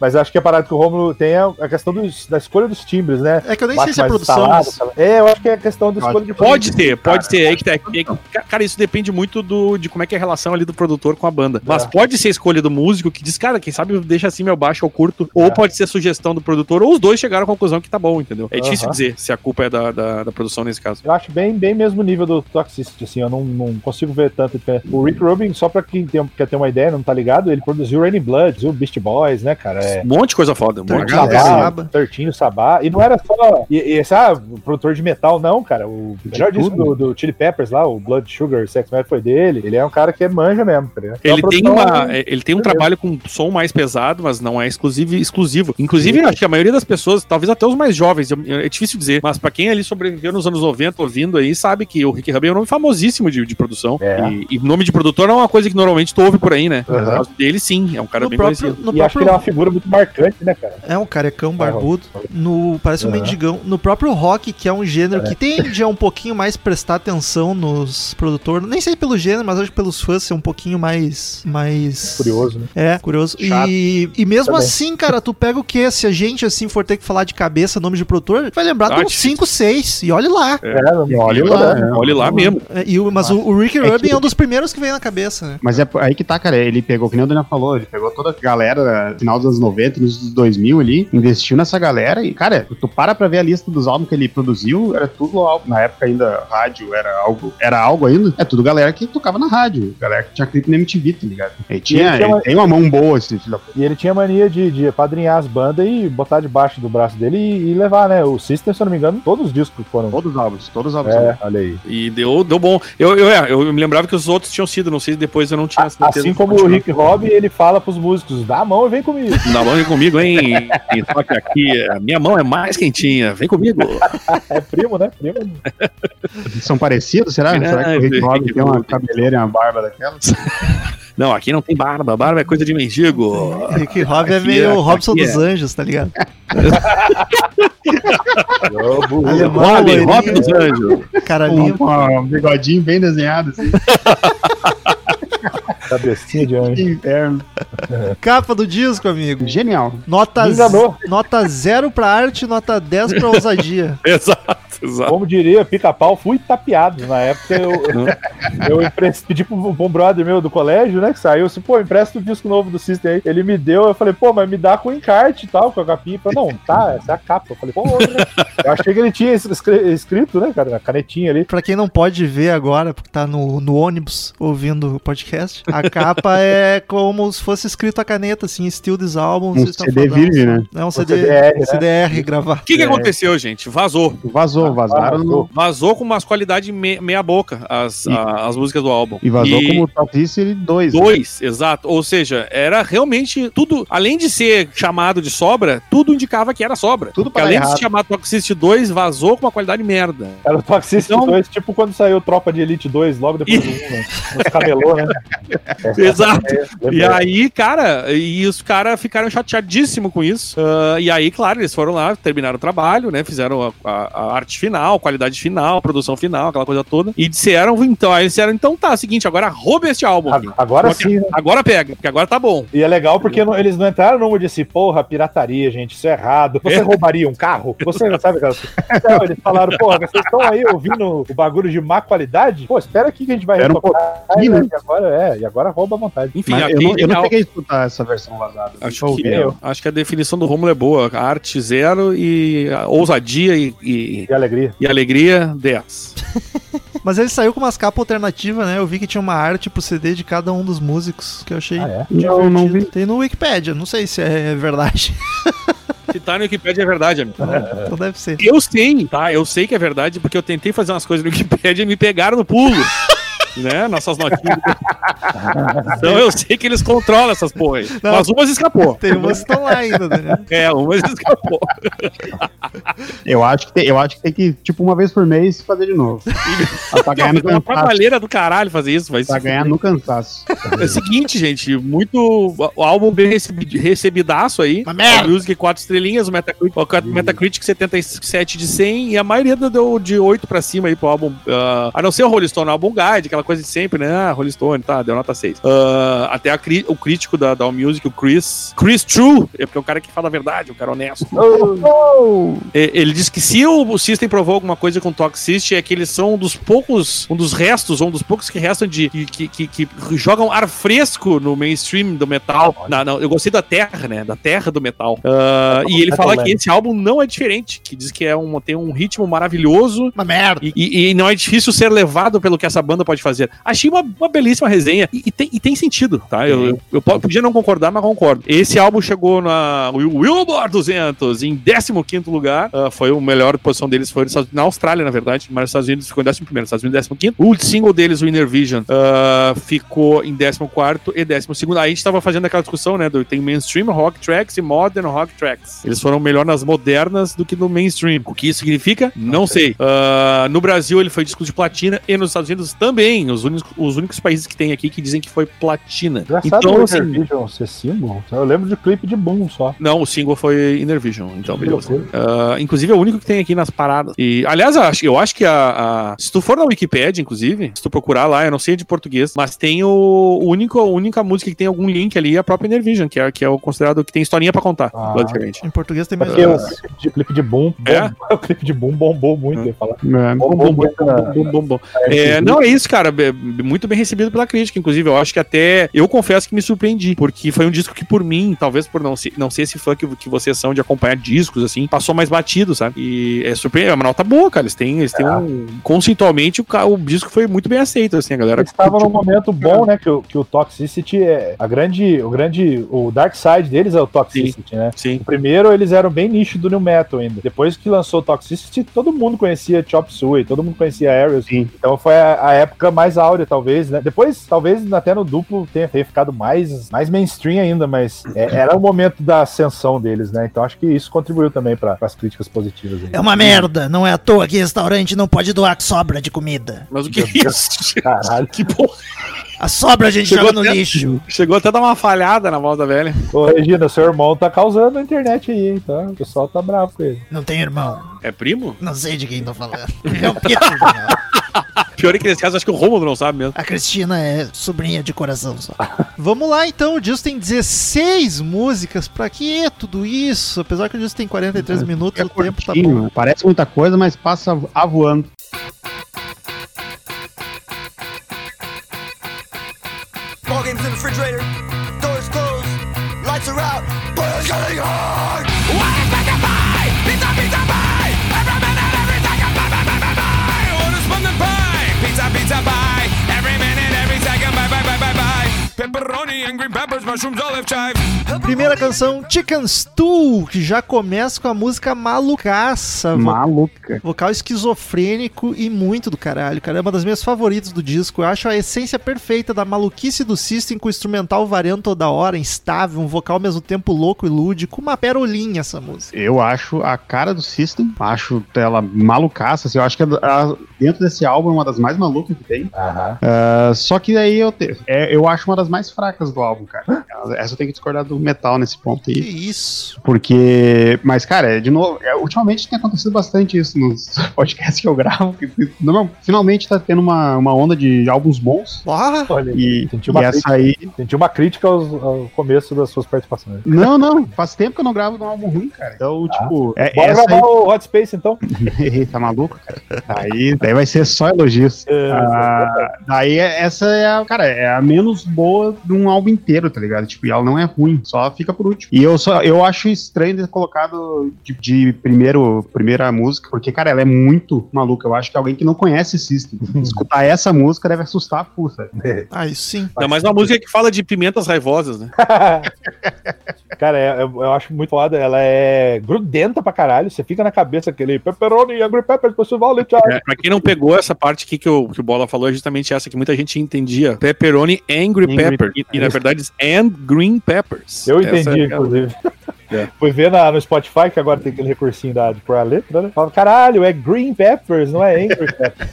Mas acho que a parada que o Rômulo tem é a questão dos, da escolha dos timbres, né? É que eu nem Bato sei se é produção. Instalado, mas... É, eu acho que é a questão da escolha de... Pode ter, pode ter. É que, é que, cara, isso depende muito do, de como é que é a relação ali do produtor com a banda. Mas é. Pode ser a escolha do músico que diz, cara, quem sabe deixa assim meu baixo ou curto. É. Ou pode ser a sugestão do produtor, ou os dois chegaram à conclusão que tá bom, entendeu? É difícil uh-huh. dizer se a culpa é da, da, da produção nesse caso. Eu acho bem, bem mesmo nível do Toxicity, assim, eu não não consigo ver tanto de perto. O Rick Rubin, só pra quem tem, quer ter uma ideia, não tá ligado, ele produziu Rainy Blood, o Beastie Boys, né, cara? É... Um monte de coisa foda. Um monte de Sabá, Tertinho, Sabá. E não era só... E, e, sabe, produtor de metal, não, cara. O melhor disco do, do Chili Peppers lá, o Blood Sugar Sex Magic, foi dele. Ele é um cara que é manja mesmo. Cara. Ele, é tem uma, de... ele tem um é trabalho mesmo. Com som mais pesado, mas não é exclusivo. exclusivo. Inclusive, acho que a maioria das pessoas, talvez até os mais jovens, é difícil dizer, mas pra quem ali sobreviveu nos anos noventa ouvindo aí, sabe que o Rick Rubin é um nome famosíssimo de, de produção. É. E, e nome de produtor não é uma coisa que normalmente tu ouve por aí, né? Uhum. No caso dele, sim. É um cara no bem próprio, conhecido. No e próprio... acho que ele é uma figura muito marcante, né, cara? É um carecão barbudo. No, parece um uhum. mendigão. No próprio rock, que é um gênero é. que tende a um pouquinho mais prestar atenção nos produtores. Nem sei pelo gênero, mas acho que pelos fãs ser um pouquinho mais... mais... Curioso, né? É, curioso. E, e mesmo também. Assim, cara, tu pega o quê? Se a gente, assim, for ter que falar de cabeça nome de produtor, vai lembrar de uns cinco, seis. E olha lá. É, olha lá. lá é. Olha lá mesmo. E o, mas o, o Rick Rubin é, que... é um dos primeiros que veio na cabeça, né? Mas é aí que tá, cara. Ele pegou, que nem o Daniel falou, ele pegou toda a galera no final dos anos noventa, nos anos dois mil ali, investiu nessa galera e, cara, tu para pra ver a lista dos álbuns que ele produziu, era tudo álbum. Na época ainda, rádio era algo, era algo ainda. É tudo galera que tocava na rádio, galera que tinha clipe na M T V, tá ligado? Ele tinha, ele tinha ele uma... tem uma mão boa, assim, filho da puta. E ele tinha mania de, de padrinhar as bandas e botar debaixo do braço dele e, e levar, né? O System, se eu não me engano, todos os discos foram... Todos os álbuns, todos os álbuns. É, olha aí. E deu, deu bom. Eu, eu, eu, eu me lembrava que os outros tinham sido, não sei se depois eu não tinha... A, assim como o Rick Rubin, ele fala pros músicos, dá a mão e vem comigo. Dá a mão e vem comigo, hein? Toca aqui, a minha mão é mais quentinha, vem comigo. É primo, né? Primo. São parecidos, será? É, será que o Rick Rubin tem uma cabeleira e uma barba daquelas? Não, aqui não tem barba. Barba é coisa de mendigo. Rick Rubin é meio o Robson dos é. Anjos, tá ligado? Robin, Robin dos Anjos. Cara, limpo. Um, um bigodinho bem desenhado, assim. Cabecinha de anjo. Capa do disco, amigo. Genial. Nota, z... nota zero pra arte, nota dez pra ousadia. Exato. Exato. Como diria, pica-pau, fui tapeado. Na época eu, eu, eu empreste, pedi pra um brother meu do colégio, né, que saiu, assim, pô, empresta o disco novo do System aí. Ele me deu, eu falei, pô, mas me dá com encarte e tal, com a capinha. Não, tá, essa é a capa. Eu falei, pô, né? Eu achei que ele tinha escrito, né, cara, na canetinha ali. Pra quem não pode ver agora, porque tá no, no ônibus ouvindo o podcast, a capa é como se fosse escrito a caneta, assim, Steal This Album. Um C D virgem, né? É um C D, C D R, né? C D R gravado. O que que aconteceu, gente? Vazou. Vazou. Vazaram. Vazou. Vazou com umas qualidades me, meia boca as, a, as músicas do álbum. E vazou e... como o Toxicity dois. dois, né? Exato. Ou seja, era realmente tudo, além de ser chamado de sobra, tudo indicava que era sobra. Tudo para além errado. De se chamar Toxicity dois, vazou com uma qualidade merda. Era o Toxicity então... dois, tipo quando saiu Tropa de Elite dois, logo depois do um, né? Os cabelô, né? Exato. É, e aí, cara, e os caras ficaram chateadíssimos com isso. Uh, e aí, claro, eles foram lá, terminaram o trabalho, né? Fizeram a, a, a arte final, qualidade final, produção final, aquela coisa toda. E disseram, então, aí disseram, então tá, seguinte, agora rouba este álbum. Agora, agora sim. Agora pega, porque agora tá bom. E é legal porque não, eles não entraram no mundo desse, porra, pirataria, gente, isso é errado. Você é. roubaria um carro? Você não sabe, cara. Então, eles falaram, porra, vocês estão aí ouvindo o bagulho de má qualidade? Pô, espera aqui que a gente vai rebotar. Um aí, né? E agora é, e agora rouba à vontade. Enfim, aqui, eu, não, eu não peguei a escutar essa versão vazada. Acho que, eu. acho que a definição do Rômulo é boa. A arte zero e ousadia e, e... alegria. E alegria, dez. Mas ele saiu com umas capas alternativas, né? Eu vi que tinha uma arte pro C D de cada um dos músicos, que eu achei ah, é? divertido. Não, não vi. Tem no Wikipedia, não sei se é verdade. Se tá no Wikipedia é verdade, amigo. É, então deve ser. Eu sei, tá? Eu sei que é verdade, porque eu tentei fazer umas coisas no Wikipedia e me pegaram no pulo. Né? Nossas notinhas. Então eu sei que eles controlam essas porras. Mas umas escapou. Tem umas que estão lá ainda, né? É, umas escapou. Eu acho que tem, eu acho que tem que, tipo, uma vez por mês fazer de novo. Pra ganhar no cansaço. É uma trabalheira do caralho fazer isso. Vai pra ganhar no cansaço. É o seguinte, gente, muito o álbum bem recebido, recebidaço aí. A Music quatro estrelinhas, o Metacritic, o Metacritic setenta e sete de cem e a maioria deu de oito pra cima aí pro álbum. Uh, a não ser o Rolling Stone, o álbum Guide, aquela coisa de sempre, né? Ah, Rolling Stone, tá, deu nota seis. Uh, até a cri- o crítico da, da AllMusic, o Chris, Chris True, é porque é o cara que fala a verdade, o cara honesto. Oh. É, ele diz que se o, o System provou alguma coisa com o Toxicity, é que eles são um dos poucos, um dos restos, um dos poucos que restam de, que, que, que, que jogam ar fresco no mainstream do metal. Na, na, eu gostei da terra, né? Da terra do metal. Uh, e ele fala que esse álbum não é diferente, que diz que é um, tem um ritmo maravilhoso. Uma merda. E, e, e não é difícil ser levado pelo que essa banda pode fazer. fazer. Achei uma, uma belíssima resenha e, e, tem, e tem sentido, tá? Eu, eu, eu podia não concordar, mas concordo. Esse álbum chegou na Billboard duzentos em décimo quinto lugar. Uh, foi o melhor posição deles, foi na Austrália, na verdade, mas nos Estados Unidos ficou em décimo primeiro, nos Estados Unidos décimo quinto. O single deles, o Innervision, uh, ficou em décimo quarto e décimo segundo. Aí a gente tava fazendo aquela discussão, né, do, tem mainstream rock tracks e modern rock tracks. Eles foram melhor nas modernas do que no mainstream. O que isso significa? Não, não sei. sei. Uh, no Brasil ele foi disco de platina e nos Estados Unidos também, os únicos, os únicos países que tem aqui que dizem que foi platina. Engraçado então, o Innervision assim, ser single? Eu lembro de clipe de boom só. Não, o single foi Innervision, então beleza. Uh, inclusive é o único que tem aqui nas paradas. E, aliás, eu acho, eu acho que a, a... Se tu for na Wikipedia, inclusive, se tu procurar lá, eu não sei de português, mas tem o, o único, a única música que tem algum link ali é a própria Innervision, que é, que é o considerado que tem historinha pra contar, ah, basicamente. Em português tem mais uh, o clipe de, clipe de boom, bom, é? O clipe de boom bombou muito, eu ia falar. É, bombou, bombou, bombou, bombou, bombou. É, não, é isso, cara. Muito bem recebido pela crítica, inclusive. Eu acho que até... Eu confesso que me surpreendi, porque foi um disco que, por mim, talvez por não ser, não ser esse fã que, que vocês são de acompanhar discos, assim, passou mais batido, sabe? E é surpreendente. É uma nota boa, cara. Eles têm, eles têm é. um... Conceitualmente, o, o disco foi muito bem aceito, assim, a galera. Eles estavam num momento bom, né, que o, que o Toxicity é... A grande... O grande... O Dark Side deles é o Toxicity, sim, né? Sim. O primeiro, eles eram bem nicho do New Metal ainda. Depois que lançou o Toxicity, todo mundo conhecia Chop Suey, todo mundo conhecia Aerial. Sim. Então foi a, a época mais áurea, talvez, né? Depois, talvez, até no duplo tenha, tenha ficado mais, mais mainstream ainda, mas é, era o momento da ascensão deles, né? Então acho que isso contribuiu também para as críticas positivas. Aí. É uma merda, não é à toa que restaurante não pode doar sobra de comida. Mas o que é isso? Caralho, que porra. A sobra a gente chegou joga no até, lixo. Chegou até a dar uma falhada na voz da velha. Ô, Regina, seu irmão tá causando na internet aí, hein? Tá? O pessoal tá bravo com ele. Não tem irmão. É primo? Não sei de quem tô falando. É um Pedro, pior é que nesse caso, acho que o Rômulo não sabe mesmo. A Cristina é sobrinha de coração só. Vamos lá, então. O disco tem dezesseis músicas. Pra que tudo isso? Apesar que o disco tem quarenta e três é, minutos, é o curtinho, tempo tá bom. Parece muita coisa, mas passa a voando. Ball games in the refrigerator, doors closed, lights are out, but it's getting hard. What is my goodbye? Pizza, pizza, pie! Every minute, every second, bye, bye, bye, bye, bye! What is fun and pie? Pizza, pizza, pie! Every minute, every second, bye, bye, bye, bye, bye! Pepperoni and green peppers, mushrooms, olive chive. Primeira canção, Chicken Stew, que já começa com a música malucaça. Maluca. Vocal esquizofrênico e muito do caralho, cara. É uma das minhas favoritas do disco. Eu acho a essência perfeita da maluquice do System, com o instrumental variando toda hora, instável, um vocal ao mesmo tempo louco e lúdico. Uma perolinha essa música. Eu acho a cara do System, acho ela malucaça. Assim, eu acho que a, a, dentro desse álbum é uma das mais malucas que tem. Uh-huh. Uh, só que aí eu, te, é, eu acho uma das mais fracas do álbum, cara. Essa eu tenho que discordar do metal nesse ponto aí. Que isso? Porque... Mas, cara, de novo, ultimamente tem acontecido bastante isso nos podcasts que eu gravo. Que finalmente tá tendo uma, uma onda de álbuns bons. Ah, olha, e, senti uma e crítica, essa aí... Senti uma crítica aos, ao começo das suas participações. Não, não. Faz tempo que eu não gravo de um álbum ruim, cara. Então, ah, tipo... É, bora gravar aí... o Hot Space, então. Tá maluco, cara? Aí, daí vai ser só elogios. É, ah, daí, essa é a... Cara, é a menos boa de um álbum inteiro, tá ligado? Tipo, e ela não é ruim, só fica por último. E eu só eu acho estranho ter colocado de, de primeiro, primeira música, porque, cara, ela é muito maluca. Eu acho que alguém que não conhece System, escutar essa música deve assustar a puta. É. Ah, isso sim. Ainda mais uma música que fala de pimentas raivosas, né? Cara, eu, eu acho muito foda. Ela é grudenta pra caralho. Você fica na cabeça aquele pepperoni, angry peppers, é, pra quem não pegou essa parte aqui que o, que o Bola falou, é justamente essa que muita gente entendia. Pepperoni, angry peppers. Pepper, e, e na verdade and green peppers. Eu entendi, é inclusive. É. Fui ver na, no Spotify, que agora tem aquele recursinho da por a letra, né? Falava, caralho, é green peppers, não é angry peppers.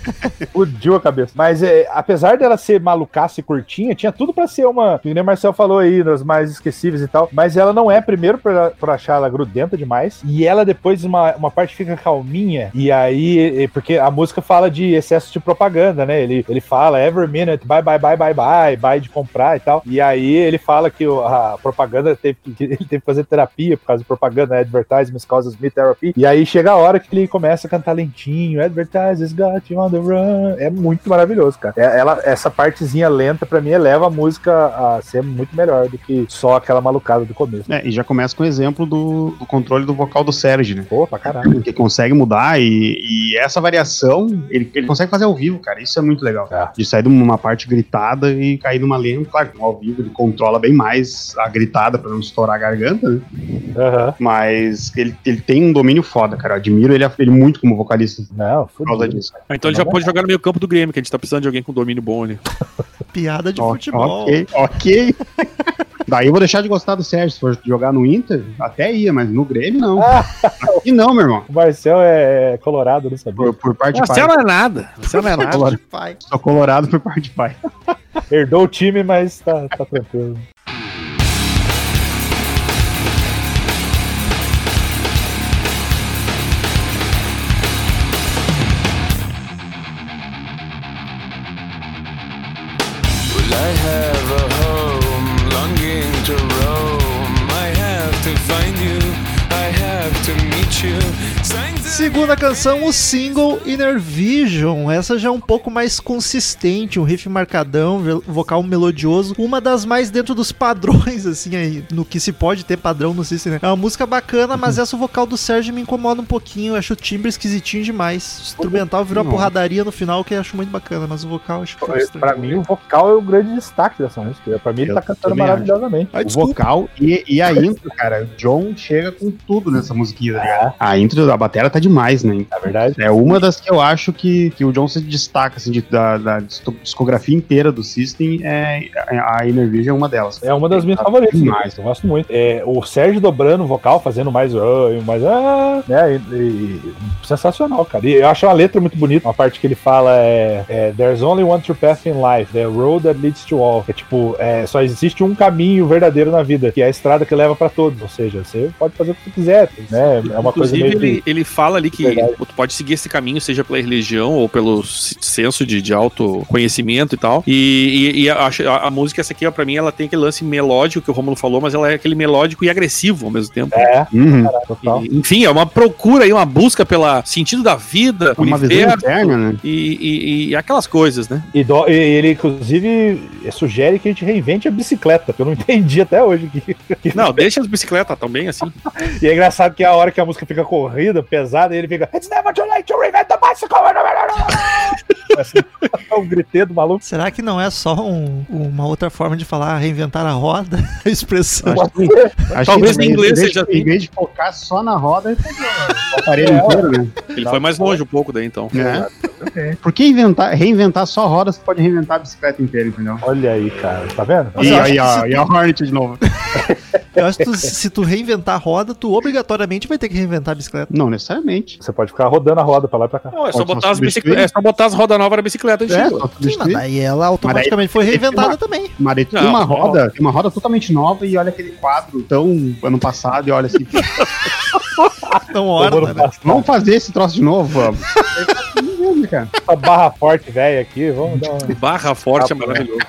Fudiu a cabeça. Mas é, apesar dela ser malucaça e curtinha, tinha tudo pra ser uma, que nem o Marcel falou aí, das mais esquecíveis e tal, mas ela não é, primeiro pra, pra achar ela grudenta demais, e ela depois uma, uma parte fica calminha, e aí, porque a música fala de excesso de propaganda, né? Ele, ele fala every minute, bye, bye, bye, bye, bye, bye de comprar e tal, e aí ele fala que a propaganda teve que, ele teve que fazer terapia terapia, por causa de propaganda, advertisements causes me therapy. E aí chega a hora que ele começa a cantar lentinho, advertisements got you on the run. É muito maravilhoso, cara. É, ela, essa partezinha lenta, pra mim, eleva a música a ser muito melhor do que só aquela malucada do começo. É, e já começa com o exemplo do, do controle do vocal do Sérgio, né? Pô, pra caralho. Que consegue mudar e, e essa variação, ele, ele consegue fazer ao vivo, cara. Isso é muito legal. Tá. De sair de uma parte gritada e cair numa lenta. Claro, ao vivo ele controla bem mais a gritada pra não estourar a garganta, né? Uhum. Mas ele, ele tem um domínio foda, cara. Eu admiro ele, ele muito como vocalista. Não, por causa disso. Ah, então ele já pode jogar no meio campo do Grêmio, que a gente tá precisando de alguém com domínio bom ali. Piada de o- futebol. Ok, ok. Daí eu vou deixar de gostar do Sérgio. Se for jogar no Inter, até ia, mas no Grêmio não. Ah, aqui não, meu irmão. O Marcel é colorado, não sabia? Por, por parte de pai. Marcel não é nada. Marcel não é nada. Colorado. Pai. Só colorado por parte de pai. Herdou o time, mas tá, tá tranquilo. Segunda canção, o single Innervision. Essa já é um pouco mais consistente, um riff marcadão, vocal melodioso, uma das mais dentro dos padrões, assim, aí, no que se pode ter padrão no System, né? É uma música bacana, mas essa o vocal do Sérgio me incomoda um pouquinho, eu acho o timbre esquisitinho demais. O instrumental virou uma porradaria no final, que eu acho muito bacana, mas o vocal eu acho que foi pra mim, o vocal é o grande destaque dessa música. Pra mim ele eu tá cantando maravilhosamente. Ai, o vocal e, e a intro, cara, o John chega com tudo nessa musiquinha, né? A intro da bateria tá de mais, né? Na verdade. É uma das que eu acho que, que o John se destaca, assim, de, da, da discografia inteira do System, é, a Innervision é uma delas. É uma das minhas tá favoritas. Demais. Eu gosto muito. É, o Sérgio dobrando o vocal, fazendo mais uh, mais ah, uh, né? E, e, sensacional, cara. E eu acho a letra muito bonita. Uma parte que ele fala é, é There's only one true path in life, the road that leads to all. É tipo, é, só existe um caminho verdadeiro na vida, que é a estrada que leva pra todos. Ou seja, você pode fazer o que você quiser, né? É uma coisa meio... Inclusive, ele, ele fala ali que Verdade. tu pode seguir esse caminho, seja pela religião ou pelo senso de, de autoconhecimento e tal. E, e, e a, a, a música, essa aqui, ó, pra mim, ela tem aquele lance melódico que o Rômulo falou, mas ela é aquele melódico e agressivo ao mesmo tempo. É, uhum. Cara, total. E, enfim, é uma procura aí, uma busca pelo sentido da vida, uma visão interna, né? E, e, e aquelas coisas, né? E, do, e ele, inclusive, sugere que a gente reinvente a bicicleta, que eu não entendi até hoje. Que, que não, não, deixa as bicicletas também, assim. E é engraçado que a hora que a música fica corrida, pesada, e ele fica It's never too late to reinvent the bicycle. É um griteiro do maluco. Será que não é só um, uma outra forma de falar reinventar a roda? A expressão. Acho, talvez em inglês seja assim. Em vez de focar só na roda, ele o aparelho inteiro, né? Ele foi mais longe um pouco daí, então. É. É. Por que inventar, reinventar só rodas? Você pode reinventar a bicicleta inteira, entendeu? Olha aí, cara. Tá vendo? E, e, aí, ó, e a Hornet de novo. Eu acho que tu, se tu reinventar a roda, tu obrigatoriamente vai ter que reinventar a bicicleta. Não necessariamente. Você pode ficar rodando a roda pra lá e pra cá. Não, é, só botar, as bicicleta, é só botar as rodas novas na bicicleta. É, só substituir. Daí ela automaticamente foi reinventada uma, também. Mas tem uma roda, tem uma roda totalmente nova e olha aquele quadro tão ano passado e olha assim. Tão hora, né? Vamos fazer esse troço de novo, vamos. Essa barra forte velha aqui, vamos dar uma... Barra forte é maravilhoso.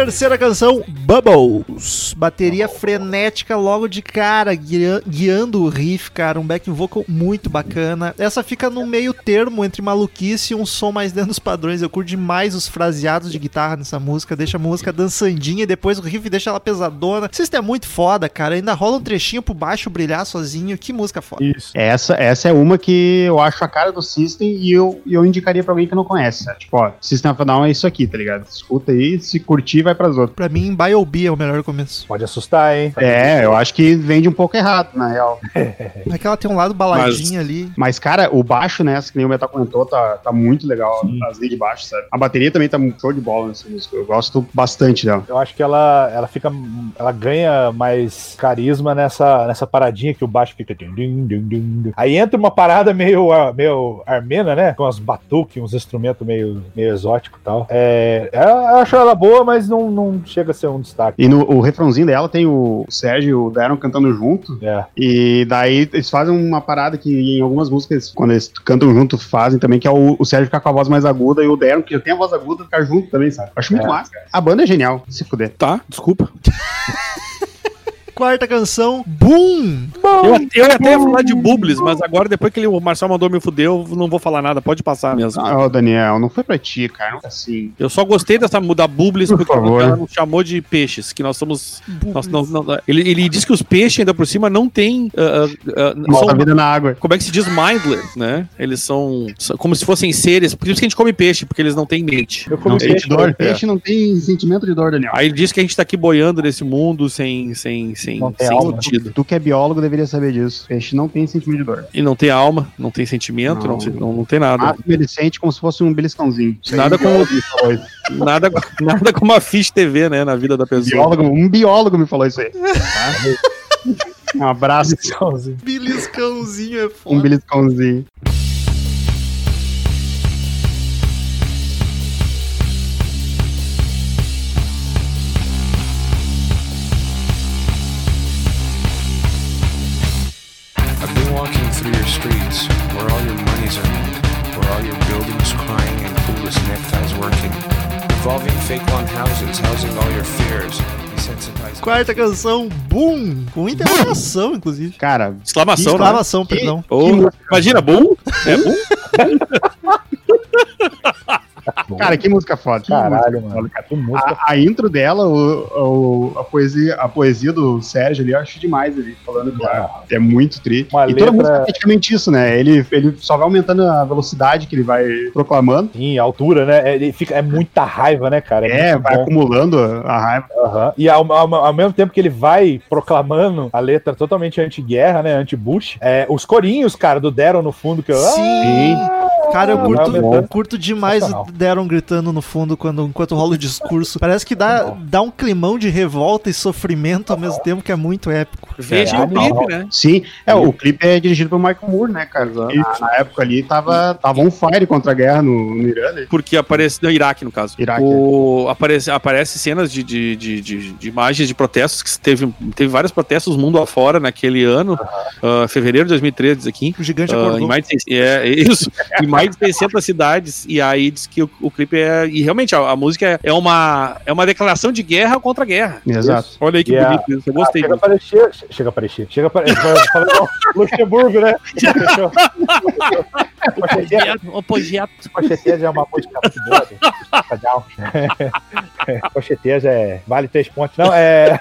Terceira canção, Bubbles. Bateria frenética logo de cara, guia- guiando o riff, cara. Um back vocal muito bacana. Essa fica no meio termo entre maluquice e um som mais dentro dos padrões. Eu curto demais os fraseados de guitarra nessa música. Deixa a música dançandinha e depois o riff deixa ela pesadona. O System é muito foda, cara. Ainda rola um trechinho pro baixo brilhar sozinho. Que música foda. Isso. Essa, essa é uma que eu acho a cara do System e eu, eu indicaria pra alguém que não conhece. Tipo, ó, System of a Down é isso aqui, tá ligado? Escuta aí, se curtir, vai pras outras. Pra mim, Bio B é o melhor começo. Pode assustar, hein? É, eu acho que vende um pouco errado, na real. É que ela tem um lado baladinha mas, ali. Mas, cara, o baixo, né? Que nem o Metal comentou, tá, tá muito legal. Sim. As linhas de baixo, sabe? A bateria também tá show de bola nessa música. Eu gosto bastante dela. Eu acho que ela, ela fica... Ela ganha mais carisma nessa, nessa paradinha que o baixo fica... Aí entra uma parada meio, meio armena, né? Com as batuques, uns instrumentos meio, meio exóticos e tal. É, eu acho ela boa, mas não, não chega a ser um destaque. E no o refrãozinho dela tem o Sérgio e o Daron cantando junto. É. E daí eles fazem uma parada que em algumas músicas, quando eles cantam junto, fazem também, que é o, o Sérgio ficar com a voz mais aguda e o Daron, que já tem a voz aguda, ficar junto também, sabe? Acho muito é. massa, cara. A banda é genial, se fuder. Tá, desculpa. Quarta canção, Boom! Eu, eu até ia falar de Bublis, mas agora, depois que ele, o Marcel mandou me fuder, eu não vou falar nada, pode passar mesmo. Ah, oh, Daniel, não foi pra ti, cara, não foi assim. Eu só gostei dessa, da Bublis, por porque favor. Ela nos chamou de peixes, que nós somos... Nós, nós, nós, ele, ele diz que os peixes, ainda por cima, não têm... Uh, uh, são, vida na água. Como é que se diz? Mindless, né? Eles são, são como se fossem seres, por isso que a gente come peixe, porque eles não têm mente. Eu como não peixe, dor. Peixe não tem sentimento de dor, Daniel. Aí ele diz que a gente tá aqui boiando nesse mundo sem... sem, sem Sim, sem alma. Sentido. Tu que é biólogo deveria saber disso. Peixe não tem sentimento de dor. E não tem alma, não tem sentimento, não, não, não, não tem nada. Ele sente como se fosse um beliscãozinho. Nada como... nada, nada como a Fish T V, né, na vida da pessoa. Biólogo, um biólogo me falou isso aí. Um abraço. Beliscãozinho. Beliscãozinho é foda. Um beliscãozinho. Streets where all your monies are made, where all your buildings crying and clueless neckties working, revolving fake lawn houses housing all your fears. Quarta canção, Boom! Com interrogação, inclusive. Cara, exclamação, exclamação, né? Perdão. Oh, imagina, Boom? É Boom? Cara, que música foda. Caralho, mano. Cara, que música a, foda. A intro dela, o, o, a, poesia, a poesia do Sérgio ali, eu acho demais ele falando, cara. É muito tri. Uma e letra... toda música é praticamente isso, né? Ele, ele só vai aumentando a velocidade que ele vai proclamando. Sim, a altura, né? Ele fica, é muita raiva, né, cara? É, é vai bom. Acumulando a raiva. Uhum. E ao, ao, ao mesmo tempo que ele vai proclamando a letra totalmente anti-guerra, né? Anti-Bush. É, os corinhos, cara, do Daron no fundo. Que eu... Sim. Cara, eu curto, eu curto demais o Daron gritando no fundo quando, enquanto rola o discurso. Parece que dá, dá um climão de revolta e sofrimento ao mesmo tempo, que é muito épico. Veja é, o clipe, não. né? Sim, é, o clipe é dirigido pelo Michael Moore, né, cara? Na, na época ali tava, tava on fire contra a guerra no, no Irã, né? Porque aparece... No Iraque, no caso. Iraque. O, aparece, aparece cenas de, de, de, de, de imagens de protestos, que teve, teve vários protestos mundo afora naquele ano, uh-huh. uh, fevereiro de dois mil e treze aqui. O gigante acordou. Uh, em mais de seis, é, isso. Em mais de seiscentas cidades, e aí diz que o, o clipe é... E realmente, a, a música é, é, uma, é uma declaração de guerra contra a guerra. Exato. Isso. Olha aí que yeah. bonito, eu gostei. Ah, chega, a parecer, chega a parecer, chega a parecer, Luxemburgo, né? O Pocheteja. Pocheteja é uma música muito boa. Pocheteja é... Vale três pontos. Não, é...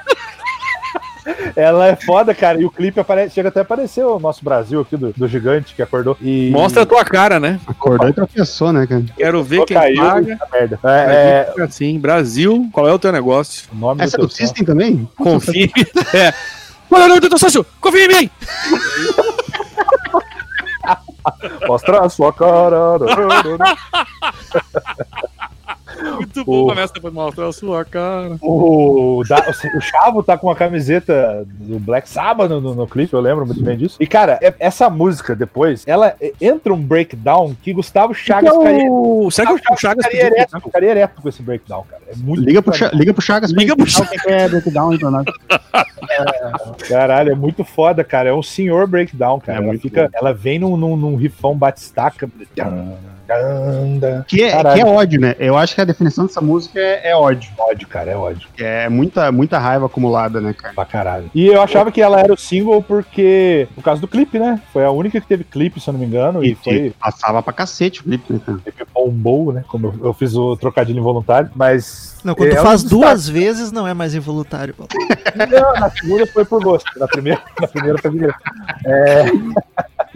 Ela é foda, cara, e o clipe aparece, chega até a aparecer o nosso Brasil aqui do, do gigante que acordou. E... Mostra a tua cara, né? Acordou e tropeçou, né, cara? Quero ver quem caiu, paga. Merda. É, é... Assim, Brasil, qual é o teu negócio? O nome Essa do, é do System também? Confia. É. Qual é o nome do teu sócio? Confia em mim! Mostra a sua cara. Muito bom, começa depois de mostrar a sua cara. O, da, o Chavo tá com a camiseta do Black Sabbath no, no, no clipe, eu lembro muito bem disso. E, cara, é, essa música depois, ela é, entra um breakdown que Gustavo Chagas então, ficaria, será Gustavo que o Chagas ficaria ereto, ficaria, ficaria ereto com esse breakdown, cara. É muito liga, pro Cha, liga pro Chagas. Liga pro Chagas. É breakdown, então, né? É, caralho, é muito foda, cara. É um senhor breakdown, cara. É ela, fica, ela vem num, num, num rifão batistaca. Que é, que é ódio, né? Eu acho que a definição dessa música é, é ódio. Ódio, cara, é ódio. É muita, muita raiva acumulada, né, cara? Pra caralho. E eu achava que ela era o single porque... Por causa do clipe, né? Foi a única que teve clipe, se eu não me engano. E, e foi... Passava pra cacete o clipe, né, cara? Teve bombou, né? Como eu, eu fiz o trocadilho involuntário, mas... Não, quando tu faz duas destaca. Vezes, não é mais involuntário. Não, na segunda foi por gosto. Na primeira, na primeira foi direito. É... E,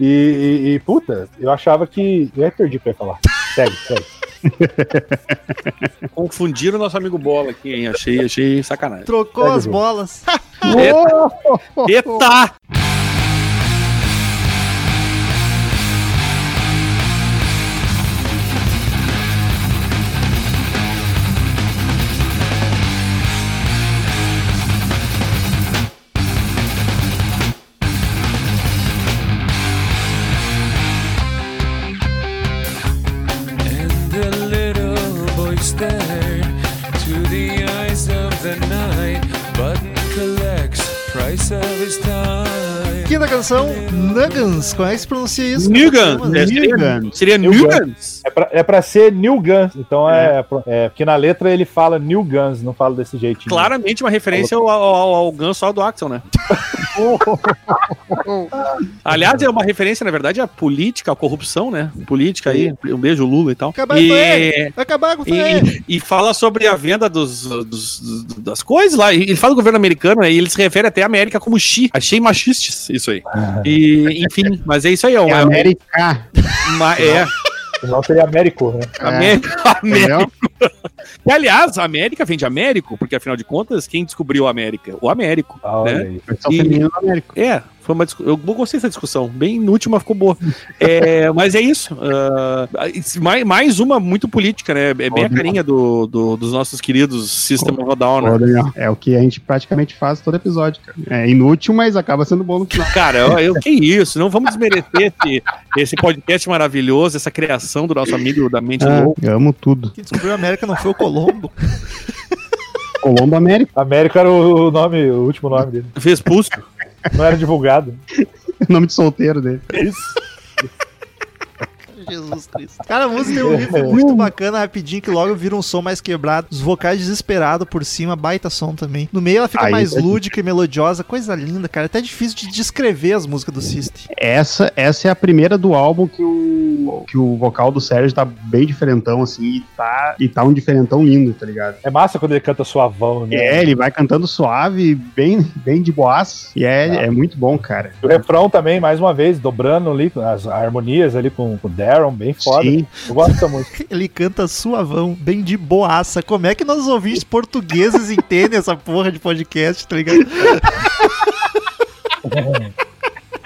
e, e, puta, eu achava que... Eu perdi pra falar. Segue, segue. Confundiram o nosso amigo Bola aqui, hein? Achei, achei sacanagem. Trocou as bolas. Eita! Eita! Quinta canção, Nuggans. Como é que se pronuncia isso? New Guns. É, seria New, seria New, New Guns. Guns. É, pra, é pra ser New Guns. Então é, é, é. Porque na letra ele fala New Guns, não fala desse jeitinho. Claramente uma referência ao, ao, ao Guns só do Axl, né? Aliás, é uma referência, na verdade, à política, à corrupção, né? Política aí. Um beijo, Lula e tal. Acabar e, com ele. Acabar com e, ele. E fala sobre a venda dos, dos, das coisas lá. Ele fala do governo americano, né? E ele se refere até à América como Xi. Achei machistas, isso aí. Ah. E, enfim, mas é isso aí. É, uma, é América. Uma, é. Não seria Américo, né? É. Américo. Américo. E, aliás, a América vem de Américo, porque, afinal de contas, quem descobriu a América? O Américo, ah, né? E, feminino, Américo. É, foi uma discussão. Eu gostei dessa discussão. Bem inútil, mas ficou boa. É, mas é isso. Uh, mais, mais uma muito política, né? É bem oh, a carinha do, do, dos nossos queridos System of a Down, né? Oh, é o que a gente praticamente faz todo episódio, cara. É inútil, mas acaba sendo bom no final. Cara, eu, eu, que isso? Não vamos desmerecer esse, esse podcast maravilhoso, essa criação do nosso amigo da mente ah, louca. Eu amo tudo. Quem descobriu a América não foi o Colombo. Colombo América. América era o nome, o último nome dele. Vespúcio. Não era divulgado. Nome de solteiro dele. Isso. Jesus Cristo. Cara, a música é um riff muito bacana, rapidinho, que logo vira um som mais quebrado. Os vocais desesperados por cima, baita som também. No meio ela fica aí, mais tá lúdica aqui. E melodiosa, coisa linda, cara. Até difícil de descrever as músicas do System. Essa, essa é a primeira do álbum que o, que o vocal do Sérgio tá bem diferentão, assim, e tá, e tá um diferentão lindo, tá ligado? É massa quando ele canta suavão, né? É, ele vai cantando suave, bem, bem de boas. E é, ah. é muito bom, cara. O refrão também, mais uma vez, dobrando ali as harmonias ali com o Death. Daron, bem foda. Sim. Eu gosto da música. Ele canta suavão, bem de boaça. Como é que nós ouvintes portugueses entendem essa porra de podcast, tá ligado?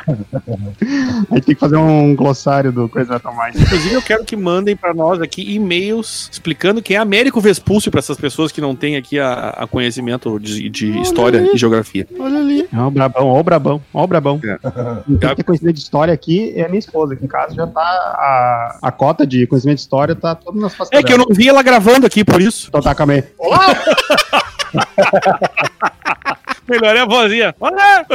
A gente tem que fazer um glossário do Crazy Metal Mind. Inclusive, eu quero que mandem pra nós aqui e-mails explicando quem é Américo Vespúcio pra essas pessoas que não têm aqui a, a conhecimento de, de história ali. E geografia. Olha ali. Ó, o Brabão, ó, o Brabão, ó, o Brabão. É. Então, que conhecimento de história aqui é a minha esposa, que em casa já tá. A, a cota de conhecimento de história tá toda nas passadas. É que eu não vi ela gravando aqui, por isso. Então tá, calma aí. Olá! Melhor é a vozinha. Olá!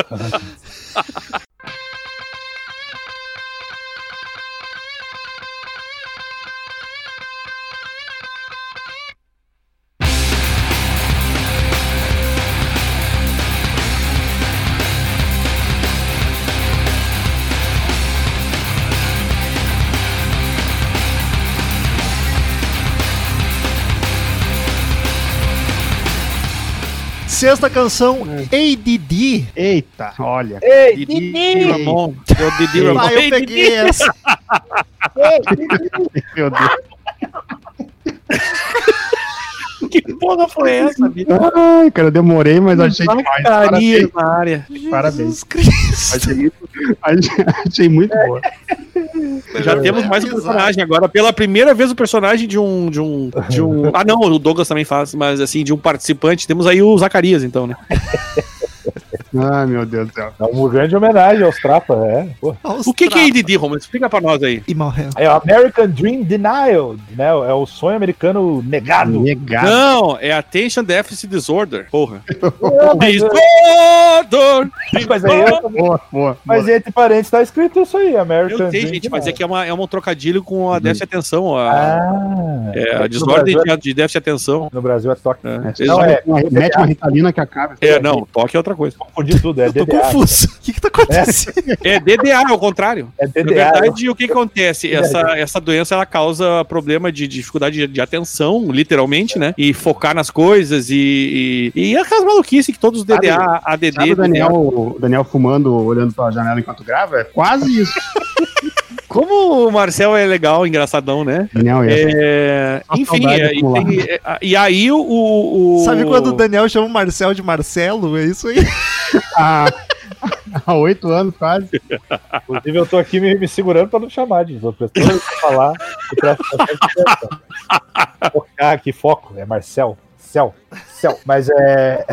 Sexta canção, A D D. Eita, olha. A D D. Ramon. Ah, eu peguei essa. Meu Deus. Que porra foi essa, bicho? Ai, cara, eu demorei, mas achei demais. Parabéns. Parabéns. Achei, achei muito boa. Já temos mais um personagem agora. Pela primeira vez o personagem de um, de um, de um... Ah, não, o Douglas também faz, mas assim, de um participante. Temos aí o Zacarias, então, né? Ah, meu Deus do céu. É uma grande homenagem aos trapas, é. Aos o que, que é A D D, Romulo? Explica pra nós aí. É o American Dream Denial, né? É o sonho americano negado. Negado. Não, é Attention Deficit Disorder. Porra. Disorder! Mas, aí, boa, boa, mas boa. Entre parênteses tá escrito isso aí, American Eu sei, Dream gente, Denial. Mas é que é, uma, é um trocadilho com a déficit de atenção. A, ah, é, a desordem é... de déficit de atenção. No Brasil é toque. É. Não, é, é, mete uma ritalina que acaba. É, não, toque é outra coisa. De tudo, é D D A. Tô confuso. O que que tá acontecendo? É, é D D A, ao contrário. É D D A. Na verdade, o que acontece? Essa, essa doença, ela causa problema de dificuldade de, de atenção, literalmente, né? E focar nas coisas e... E, e aquelas maluquices que todos os D D A, sabe, A D D... Sabe o Daniel, Daniel fumando, olhando pela janela enquanto grava? É quase isso. Como o Marcel é legal, engraçadão, né? Não, eu é... Enfim, é, e, e aí o, o... Sabe quando o Daniel chama o Marcel de Marcelo? É isso aí. Ah, há oito anos, quase. Inclusive, eu tô aqui me, me segurando pra não chamar de outra pessoa, falar. Focar aqui, foco. É Marcel. Céu, céu. Mas é...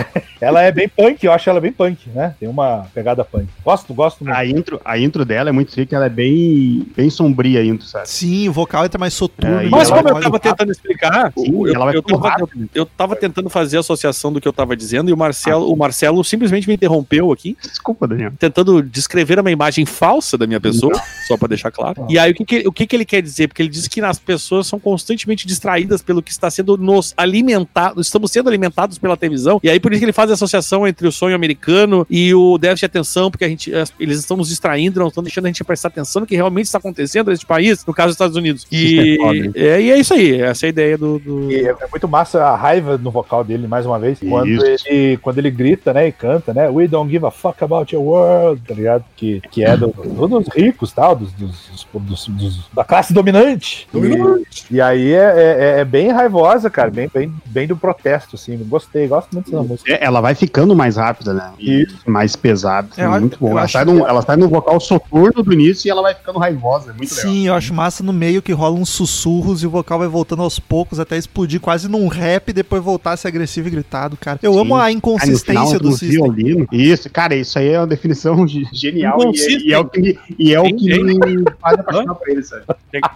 ela é bem punk, eu acho ela bem punk, né? Tem uma pegada punk. Gosto, gosto muito. A intro, a intro dela é muito rica, ela é bem, bem sombria a intro, sabe? Sim, o vocal entra mais soturno. É, mas como eu tava tentando rápido. explicar, Sim, eu, ela vai eu, tava, eu tava tentando fazer a associação do que eu tava dizendo e o Marcelo, ah, o Marcelo simplesmente me interrompeu aqui. Desculpa, Daniel. Tentando descrever uma imagem falsa da minha pessoa, não. só pra deixar claro. Ah. E aí, o, que, que, o que, que ele quer dizer? Porque ele diz que as pessoas são constantemente distraídas pelo que está sendo nos alimentado, estamos sendo alimentados pela televisão, e aí por isso que ele faz a associação entre o sonho americano e o déficit de atenção, porque a gente, eles estão nos distraindo, não estão deixando a gente prestar atenção no que realmente está acontecendo nesse país, no caso dos Estados Unidos. E é, e é isso aí, essa é a ideia do... do... É, é muito massa a raiva no vocal dele, mais uma vez, quando ele, quando ele grita, né, e canta, né, "We don't give a fuck about your world", tá ligado? Que, que é do, do, dos ricos, tal, dos, dos, dos, dos, da classe dominante. Dominante. E, e aí é, é, é bem raivosa, cara, bem, bem, bem do protesto. Testo, assim, gostei, gosto muito dessa música. Ela vai ficando mais rápida, né? Isso. Mais pesada, é, assim, muito bom. Ela sai, num, ela sai num vocal soturno do início e ela vai ficando raivosa, é muito legal. Sim, eu acho massa no meio que rolam uns sussurros e o vocal vai voltando aos poucos até explodir quase num rap e depois voltar a ser agressivo e gritado, cara. Eu Sim. amo a inconsistência cara, no final, do System. Isso, cara, isso aí é uma definição de genial e é, e é o que me, e é o que me faz apaixonar pra ele, sabe?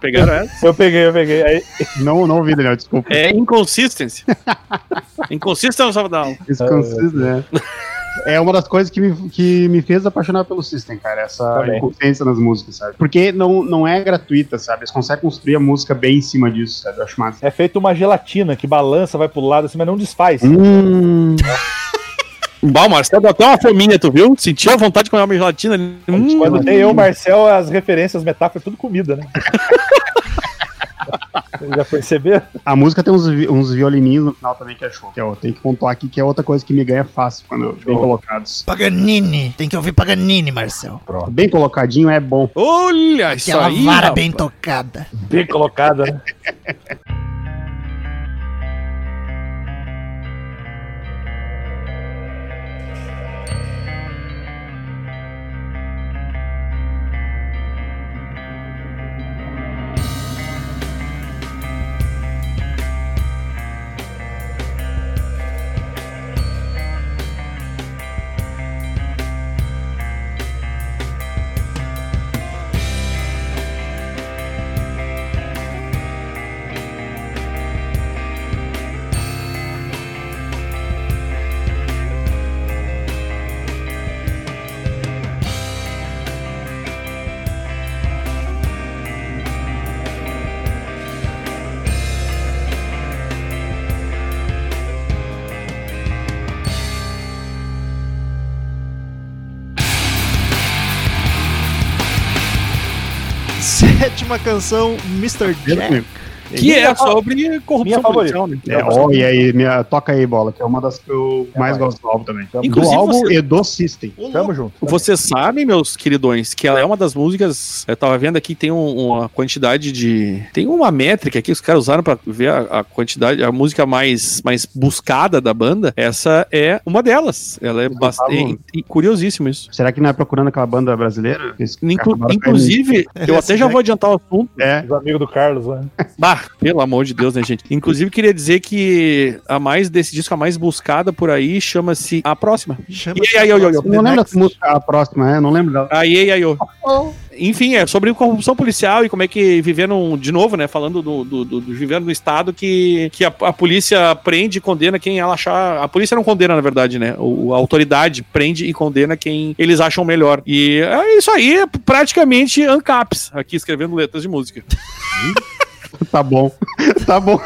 Pegaram essa? Eu peguei, eu peguei. Aí... Não, não ouvi, Daniel, desculpa. É inconsistência. Inconsistência, Salvador. Inconsistência, né? É uma das coisas que me, que me fez apaixonar pelo System, cara, essa Também. inconsistência nas músicas, sabe? Porque não, não é gratuita, sabe? Eles conseguem construir a música bem em cima disso, sabe? Eu acho massa. É feito uma gelatina que balança, vai pro lado assim, mas não desfaz. Hum... Bah, o Marcel deu até uma fominha, tu viu? Sentia a vontade de comer uma gelatina. Hum, Quando tem eu, Marcel, as referências, as metáforas, tudo comida, né? Já percebeu? A música tem uns, uns violininhos no final também que é show. Que é, tem que pontuar aqui que é outra coisa que me ganha fácil quando eu bem colocados. Paganini. Tem que ouvir Paganini, Marcel. Pronto. Bem colocadinho é bom. Olha aquela isso aí. Aquela vara bem tocada. Bem colocada, né? Uma canção mister Jack, que é, é sobre corrupção policial, né? É, ó, e aí, minha, toca aí, Bola, que é uma das que eu é, mais vai. gosto do álbum também. Inclusive, do álbum você... e do System. Uhum. Tamo junto. Também. Vocês sabem, meus queridões, que ela é uma das músicas... Eu tava vendo aqui, tem um, uma quantidade de... Tem uma métrica aqui que os caras usaram pra ver a, a quantidade, a música mais, mais buscada da banda. Essa é uma delas. Ela é bastante... É, é curiosíssima isso. Será que não é procurando aquela banda brasileira? Inclu- inclusive, eu até já vou adiantar o assunto. É. Os amigos do Carlos, né? Bah, pelo amor de Deus, né, gente? Inclusive, queria dizer que a mais desse disco, a mais buscada por aí, chama-se A Próxima. Chama-se e aí, eu, eu, eu, eu. Não lembro da música A Próxima, né? Não lembro dela. Aí, aí, aí, enfim, é sobre corrupção policial e como é que vivendo, de novo, né, falando do, do, do, do vivendo no estado que, que a, a polícia prende e condena quem ela achar, a polícia não condena, na verdade, né, o, a autoridade prende e condena quem eles acham melhor, e é isso aí, é praticamente ANCAPs, aqui escrevendo letras de música. Tá bom, tá bom.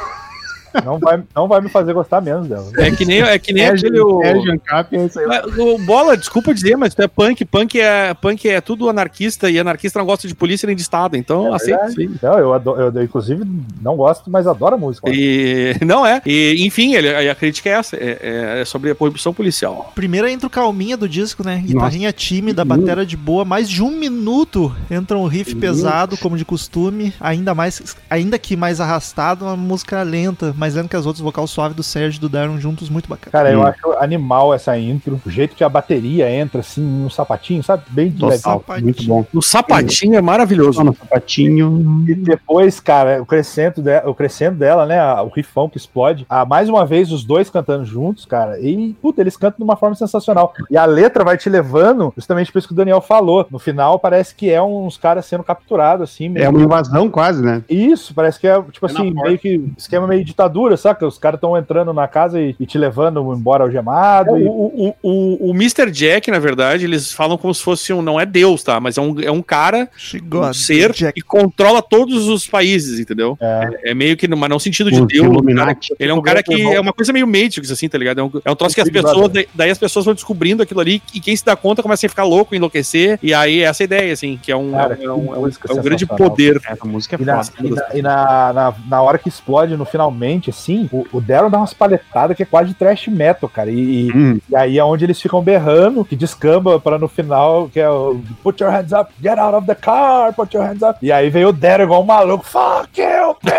Não vai, não vai me fazer gostar menos dela. É que nem, é que nem é aquele... O... É Jancap, é isso aí. O Bola, desculpa dizer, mas tu é punk. Punk é, punk é tudo anarquista, e anarquista não gosta de polícia nem de Estado, então é, aceita isso aí. Não, eu, adoro, eu, eu, inclusive, não gosto, mas adoro a música. E... Não é. E, enfim, ele, a crítica é essa. É, é sobre a corrupção policial. Primeiro entra o calminha do disco, né? Guitarrinha tímida, batera de boa. Mais de um minuto entra um riff uhum. pesado, como de costume. Ainda, mais, ainda que mais arrastado, uma música lenta, mais lento que as outras, vocal suave do Sérgio e do Daron juntos, muito bacana. Cara, eu hum. acho animal essa intro, o jeito que a bateria entra assim, no sapatinho, sabe? Bem no legal. Sapatinho. Muito bom. O sapatinho é, é maravilhoso. No sapatinho. E depois, cara, o crescendo, de, o crescendo dela, né? O rifão que explode. Ah, mais uma vez, os dois cantando juntos, cara. E, puta, eles cantam de uma forma sensacional. E a letra vai te levando, justamente por isso que o Daniel falou. No final, parece que é uns caras sendo capturados, assim. Mesmo. É uma invasão quase, né? Isso, parece que é, tipo é assim, meio que esquema meio ditadura, saca? Os caras estão entrando na casa e, e te levando embora algemado. É, e... o, o, o, o mister Jack, na verdade, eles falam como se fosse um... Não é Deus, tá? Mas é um, é um cara, Chegou um ser Jack. Que controla todos os países, entendeu? É, é meio que... Mas não no sentido de o Deus. Iluminati, ele é um cara que... É uma coisa meio Matrix, assim, tá ligado? É um, é um troço que as pessoas... Daí as pessoas vão descobrindo aquilo ali e quem se dá conta começa a ficar louco, enlouquecer. E aí essa ideia, assim, que é um, cara, é um, é um, é um grande poder. Essa música é foda. E, na, e na, na, na hora que explode no finalmente, assim, o, o Daron dá umas paletadas que é quase trash metal, cara. E, hum. e aí é onde eles ficam berrando, que descamba pra no final, que é o put your hands up, get out of the car, put your hands up. E aí veio o Daron igual um maluco, fuck you, big!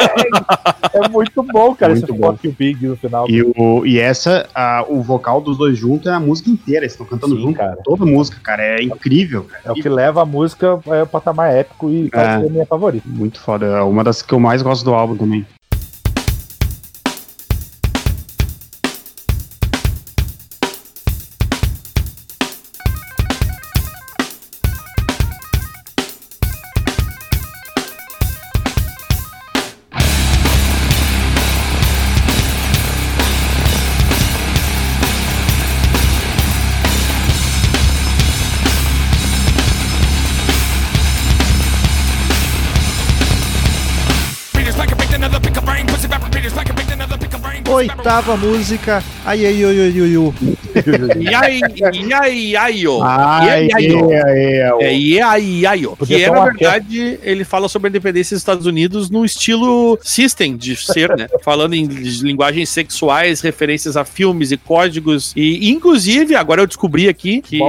É muito bom, cara, muito esse bom. Fuck you, big no final. E, o, e essa, a, o vocal dos dois juntos é a música inteira, eles estão cantando Sim, junto, cara. Toda música, cara, é incrível. Cara. É o que leva a música é o patamar épico e é a minha favorita. Muito foda, é uma das que eu mais gosto do álbum também. Oitava música, ai ai ai ai ai ai ai ai ai ai ai ai que é, na verdade, ele fala sobre a independência dos Estados Unidos no estilo System de ser, né, falando em linguagens sexuais, referências a filmes e códigos, e inclusive agora eu descobri aqui que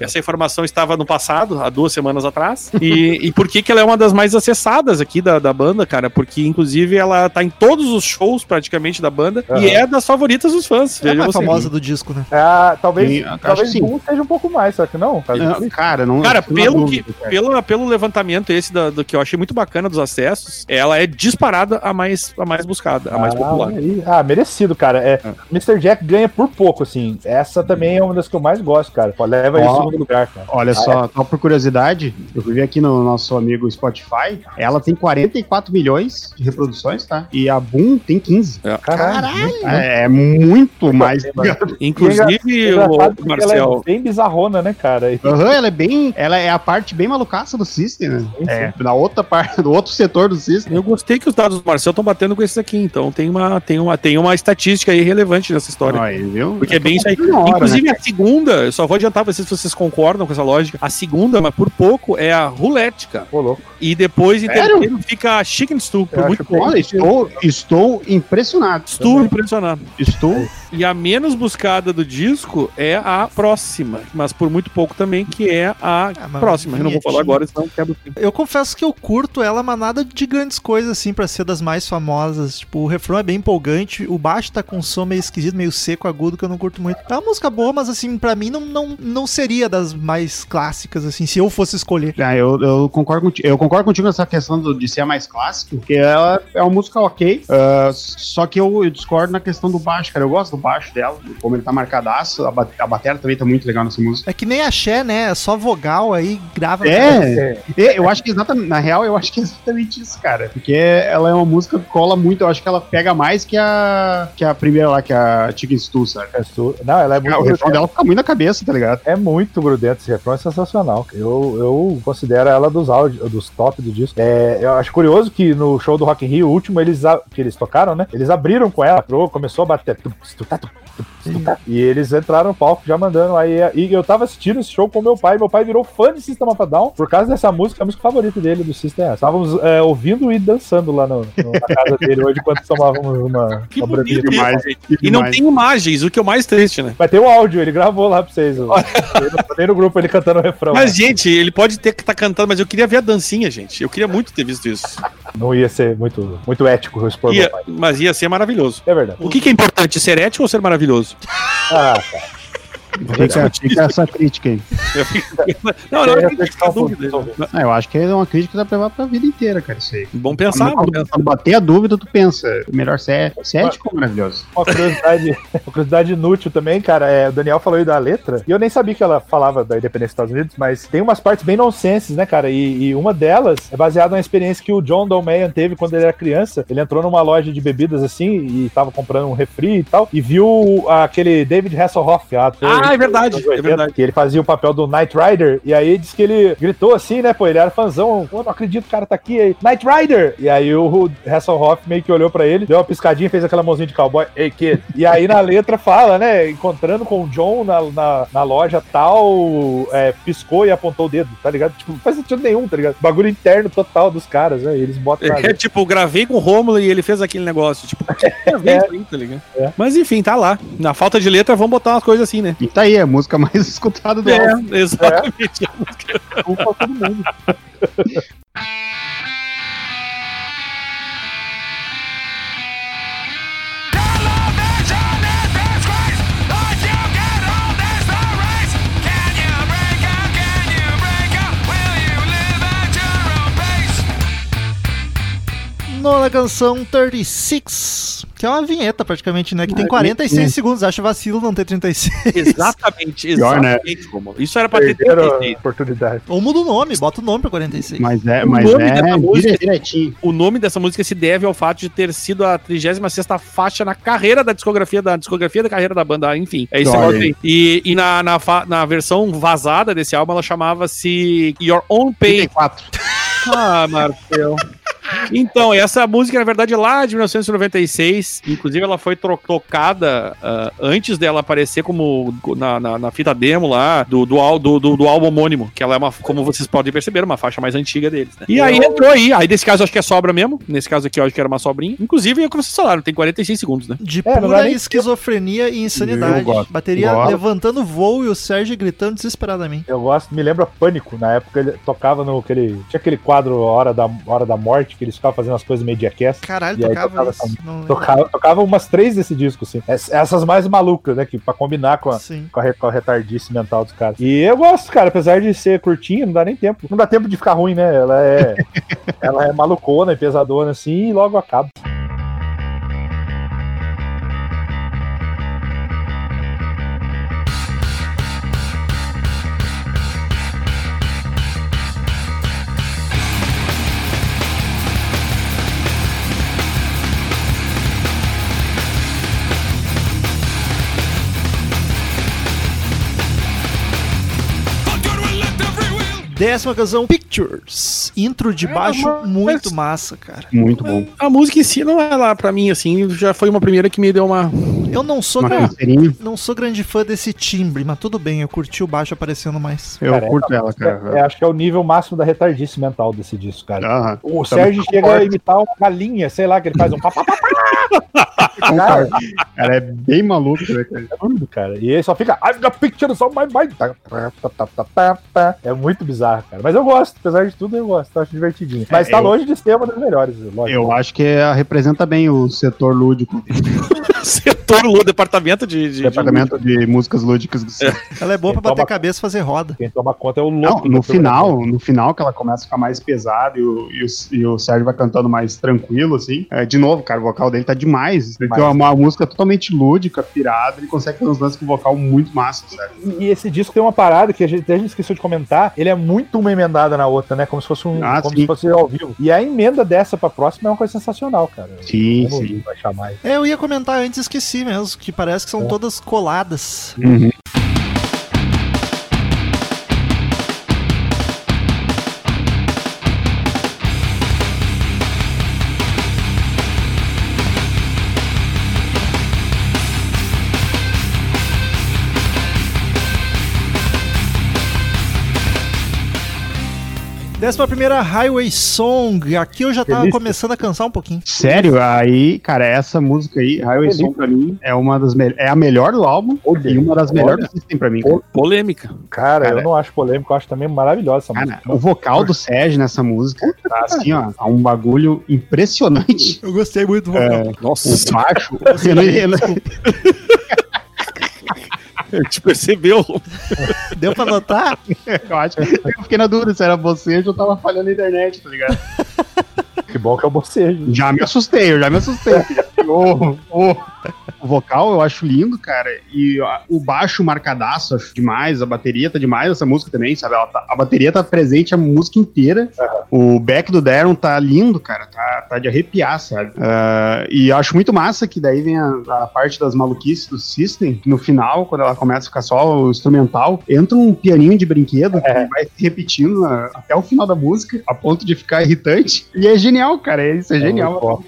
essa informação estava no passado, há duas semanas atrás, e, e por que que ela é uma das mais acessadas aqui da, da banda, cara, porque inclusive ela tá em todos os shows praticamente da banda. Uhum. E é das favoritas dos fãs. É a mais famosa do disco, né? Ah, talvez sim, talvez um seja um pouco mais, só que não. É, cara, não cara, pelo, que, dúvida, cara. Pelo, pelo levantamento esse da, do que eu achei muito bacana dos acessos, ela é disparada a mais, a mais buscada, a ah, mais popular. Aí. Ah, merecido, cara. É, ah. mister Jack ganha por pouco, assim. Essa também é uma das que eu mais gosto, cara. Pô, leva oh, isso no segundo lugar, cara. Olha ah, só, é. Só por curiosidade, eu vi aqui no nosso amigo Spotify, ela tem quarenta e quatro milhões de reproduções, tá? E a Boom tem quinze. É. Caralho. Caralho! É, é muito mais. Inclusive, o Marcel. Ela é bem bizarrona, né, cara? Aham, uhum, ela é bem. Ela é a parte bem malucaça do System, né? Sim, sim. É, na outra parte, do outro setor do System. Eu gostei que os dados do Marcel estão batendo com esses aqui, então tem uma, tem uma, tem uma estatística aí relevante nessa história. Aí, viu? Porque é, é bem isso aí. Hora, inclusive, né, a segunda, eu só vou adiantar pra vocês se vocês concordam com essa lógica. A segunda, mas por pouco, é a Roulette, cara. Pô, louco. E depois, em terceiro, fica a Chicken Stew. Muito bom. Olha, estou, estou impressionado. Estou impressionado. Estou. E a menos buscada do disco é a próxima, mas por muito pouco também, que é a ah, próxima. Eu não vou falar agora, senão quebra o tempo. Eu confesso que eu curto ela, mas nada de grandes coisas, assim, pra ser das mais famosas. Tipo, o refrão é bem empolgante, o baixo tá com um som meio esquisito, meio seco, agudo, que eu não curto muito. É uma música boa, mas, assim, pra mim não, não, não seria das mais clássicas, assim, se eu fosse escolher. Ah, eu, eu, concordo contigo, eu concordo contigo nessa questão do, de ser a mais clássica, porque ela é uma música ok, uh, só que eu, eu discordo na questão do baixo, cara. Eu gosto do baixo dela, como ele tá marcadaço, a, bat- a bateria também tá muito legal nessa música. É que nem axé, né? É só vogal aí, grava. É, é, eu acho que exatamente, na real, eu acho que é exatamente isso, cara. Porque ela é uma música que cola muito, eu acho que ela pega mais que a, que a primeira lá, que a Chicken Stew, sabe? Não, ela é muito... Não, o refrão dela fica muito na cabeça, tá ligado? É muito grudento, esse refrão é sensacional. Eu, eu considero ela dos áudios, dos top do disco. É, eu acho curioso que no show do Rock in Rio, o último, eles, a, que eles tocaram, né? Eles abriram com ela, começou a bater... E eles entraram no palco já mandando aí. E eu tava assistindo esse show com meu pai. Meu pai virou fã de System of a Down por causa dessa música, a música favorita dele do System. Estávamos é, ouvindo e dançando lá no, no, na casa dele hoje, quando tomávamos uma, uma branquinha de imagem. E não tem imagens, o que é o mais triste, né? Mas tem o áudio, ele gravou lá pra vocês. Tem no grupo ele cantando o refrão. Mas, né? Gente, ele pode ter que estar tá cantando, mas eu queria ver a dancinha, gente. Eu queria muito ter visto isso. Não ia ser muito, muito ético, expor ia, meu pai. Mas ia ser maravilhoso. É verdade. O que, que é importante, ser ético ou ser maravilhoso? Ah, cara. Fica, fica essa crítica aí. Não, não, não, eu acho que é uma crítica que dá pra levar pra vida inteira, cara. Isso aí. Bom pensar, bom pensar. Quando bater a dúvida, tu pensa. Melhor ser cético ou maravilhoso? Uma curiosidade, uma curiosidade inútil também, cara. É, o Daniel falou aí da letra. E eu nem sabia que ela falava da independência dos Estados Unidos, mas tem umas partes bem nonsenses, né, cara? E, e uma delas é baseada na experiência que o John Dolmayan teve quando ele era criança. Ele entrou numa loja de bebidas assim e tava comprando um refri e tal. E viu aquele David Hasselhoff, a ator. Ah, é verdade, oitenta, é verdade. Que ele fazia o papel do Knight Rider, e aí diz que ele gritou assim, né, pô, ele era fãzão, pô, não acredito, o cara tá aqui, aí, Knight Rider! E aí o Hasselhoff meio que olhou pra ele, deu uma piscadinha, fez aquela mãozinha de cowboy, hey kid! E aí na letra fala, né, encontrando com o John na, na, na loja tal, é, piscou e apontou o dedo, tá ligado? Tipo, não faz sentido nenhum, tá ligado? Bagulho interno total dos caras, né, eles botam... É, ali. Tipo, gravei com o Rômulo e ele fez aquele negócio, tipo, gravei é, tá ligado? É. Mas enfim, tá lá. Na falta de letra, vamos botar umas coisas assim, né? E tá aí, é a música mais escutada do álbum. É, exatamente. É. Culpa todo mundo. Nona canção, trinta e seis, que é uma vinheta praticamente, né? Que ah, tem quarenta e seis é. segundos, acho vacilo não ter trinta e seis. Exatamente, exatamente. Pior, né? Isso era pra ter trinta e seis. Oportunidade. Ou muda o nome, bota o nome pra quarenta e seis. Mas é, mas o nome é, dessa é música, direitinho. O nome dessa música se deve ao fato de ter sido a trigésima sexta faixa na carreira da discografia, da discografia da carreira da banda, enfim. É isso que E, e na, na, na versão vazada desse álbum, ela chamava-se Your Own Pain. trinta e quatro. Ah, Marcel. Então, essa música, na verdade, lá de mil novecentos e noventa e seis, inclusive ela foi tro- tocada uh, antes dela aparecer como na, na, na fita demo lá, do, do, do, do, do álbum homônimo, que ela é uma, como vocês podem perceber, uma faixa mais antiga deles, né? E aí entrou aí, aí nesse caso acho que é sobra mesmo, nesse caso aqui eu acho que era uma sobrinha, inclusive, como vocês falaram, tem quarenta e seis segundos, né? De é, pura esquizofrenia e insanidade, gosto, bateria gosto. Levantando voo e o Sérgio gritando desesperadamente. Eu gosto, me lembra Pânico, na época ele tocava no, aquele, tinha aquele quadro Hora da, Hora da Morte, que eles ficavam fazendo as coisas meio jackass. Caralho, e tocava, tocava, isso, essa, tocava, tocava umas três desse disco, assim. Essas mais malucas, né? Que, pra combinar com a, com a, com a retardice mental dos caras. E eu gosto, cara. Apesar de ser curtinho, não dá nem tempo. Não dá tempo de ficar ruim, né? Ela é, ela é malucona e pesadona, assim, e logo acaba. Décima canção, Pictures. Intro de baixo, é, muito é, massa, cara. Muito bom. A música em si não é lá pra mim, assim, já foi uma primeira que me deu uma... Eu não sou, gra... não sou grande fã desse timbre, mas tudo bem, eu curti o baixo aparecendo mais. Eu cara, curto é, ela, cara. É, acho que é o nível máximo da retardice mental desse disco, cara. Uhum. O tá Sérgio chega forte. A imitar uma galinha, sei lá, que ele faz um... Cara, ela é bem maluco, né, cara? É doido, cara. E ele só fica... I've got pictures on my mind. É muito bizarro, cara. Mas eu gosto. Apesar de tudo, eu gosto. Eu acho divertidinho. Mas é, tá eu... longe de ser uma das melhores. Lógico. Eu acho que ela representa bem o setor lúdico. Setor lúdico. Departamento de... de departamento de, de músicas lúdicas. Do é. Ela é boa quem pra bater toma... cabeça e fazer roda. Quem toma conta é o louco. Não, no final, no final que ela começa a ficar mais pesada e o, e o, e o Sérgio vai cantando mais tranquilo, assim. É, de novo, cara, o vocal dele tá demais. Ele mais. É uma música totalmente lúdica, pirada, ele consegue fazer uns lances com vocal muito massa, certo? E, e esse disco tem uma parada que a gente, até a gente esqueceu de comentar, ele é muito uma emendada na outra, né? Como se fosse um ah, como sim. se fosse ao vivo. E a emenda dessa pra próxima é uma coisa sensacional, cara. Sim, Como sim. Vai chamar isso. É, eu ia comentar antes e esqueci mesmo, que parece que são é. todas coladas. Uhum. Décima primeira, Highway Song. Aqui eu já tava Delícia. começando a cansar um pouquinho. Sério? Aí, cara, essa música aí, Highway Delícia. Song, pra mim, é uma das me- é a melhor do álbum Delícia. e uma das melhores que tem pra mim. Cara. Polêmica. Cara, cara, eu não acho polêmica, eu acho também maravilhosa essa cara, música. O vocal do Sérgio nessa música tá assim, ó, um bagulho impressionante. Eu gostei muito do vocal. É, Nossa. O baixo... eu não ia, não. Eu te percebeu. Deu pra notar? Eu acho. Eu fiquei na dúvida se era você ou eu tava falhando na internet, tá ligado? Que bom que é o bocejo. Já me assustei, eu já me assustei. oh, oh. O vocal eu acho lindo, cara. E a, o baixo marcadaço, acho demais. A bateria tá demais, essa música também, sabe? Ela tá, a bateria tá presente a música inteira. Uhum. O back do Daron tá lindo, cara. Tá, tá de arrepiar, sabe? Uh, e eu acho muito massa que daí vem a, a parte das maluquices do System. Que no final, quando ela começa a ficar só o instrumental, entra um pianinho de brinquedo uhum. que vai se repetindo na, até o final da música, a ponto de ficar irritante. E é genial, cara. Isso é, é genial.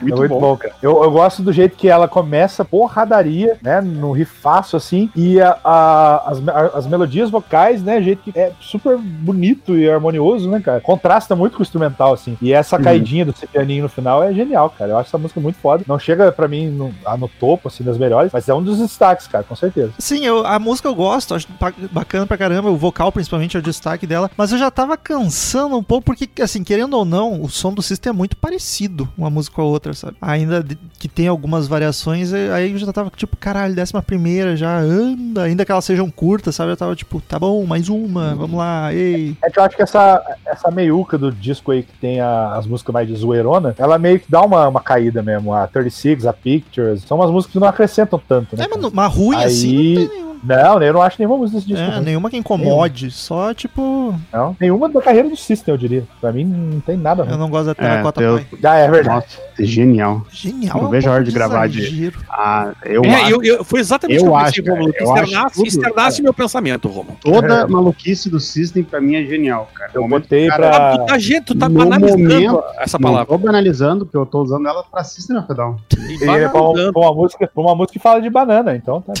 Muito é muito bom, bom cara. Eu, eu gosto do jeito que ela começa porradaria, né? No rifaço, assim. E a, a, as, a, as melodias vocais, né? Jeito que é super bonito e harmonioso, né, cara? Contrasta muito com o instrumental, assim. E essa caidinha uhum. do pianinho no final é genial, cara. Eu acho essa música muito foda. Não chega pra mim no, no topo, assim, das melhores, mas é um dos destaques, cara, com certeza. Sim, eu, a música eu gosto. Acho bacana pra caramba. O vocal, principalmente, é o destaque dela. Mas eu já tava cansando um pouco, porque, assim, querendo ou não, o som do System é muito parecido uma música com a outra, sabe? Ainda que tem algumas variações, aí eu já tava tipo, caralho, décima primeira já anda, ainda que elas sejam curtas, sabe? Eu tava tipo, tá bom, mais uma, vamos lá, ei. É que eu acho que essa, essa meiuca do disco aí que tem a, as músicas mais de zoeirona, ela meio que dá uma, uma caída mesmo. A trinta e seis, a Pictures, são umas músicas que não acrescentam tanto, né? É, mas uma ruim aí... assim não tem nenhuma. Não, eu não acho nenhuma música desse disco. É, ruim. Nenhuma que incomode, nenhuma. Só tipo... Não, nenhuma da carreira do System, eu diria. Pra mim, não tem nada ruim. Eu não gosto da Terracota é, Pai. Ah, é verdade. Nossa, é genial. Genial. Não vejo a hora de gravar de... Ah, eu é, acho... Eu, eu, foi exatamente eu o que eu pensei, Romulo. Externasse meu pensamento, Romulo. Toda é. maluquice do System, pra mim, é genial, cara. Eu botei pra... Tu tá, gente, tu tá banalizando momento, essa palavra. Eu tô banalizando, porque eu tô usando ela pra System of a Down. É pra uma, pra uma, música, pra uma música que fala de banana, então tá...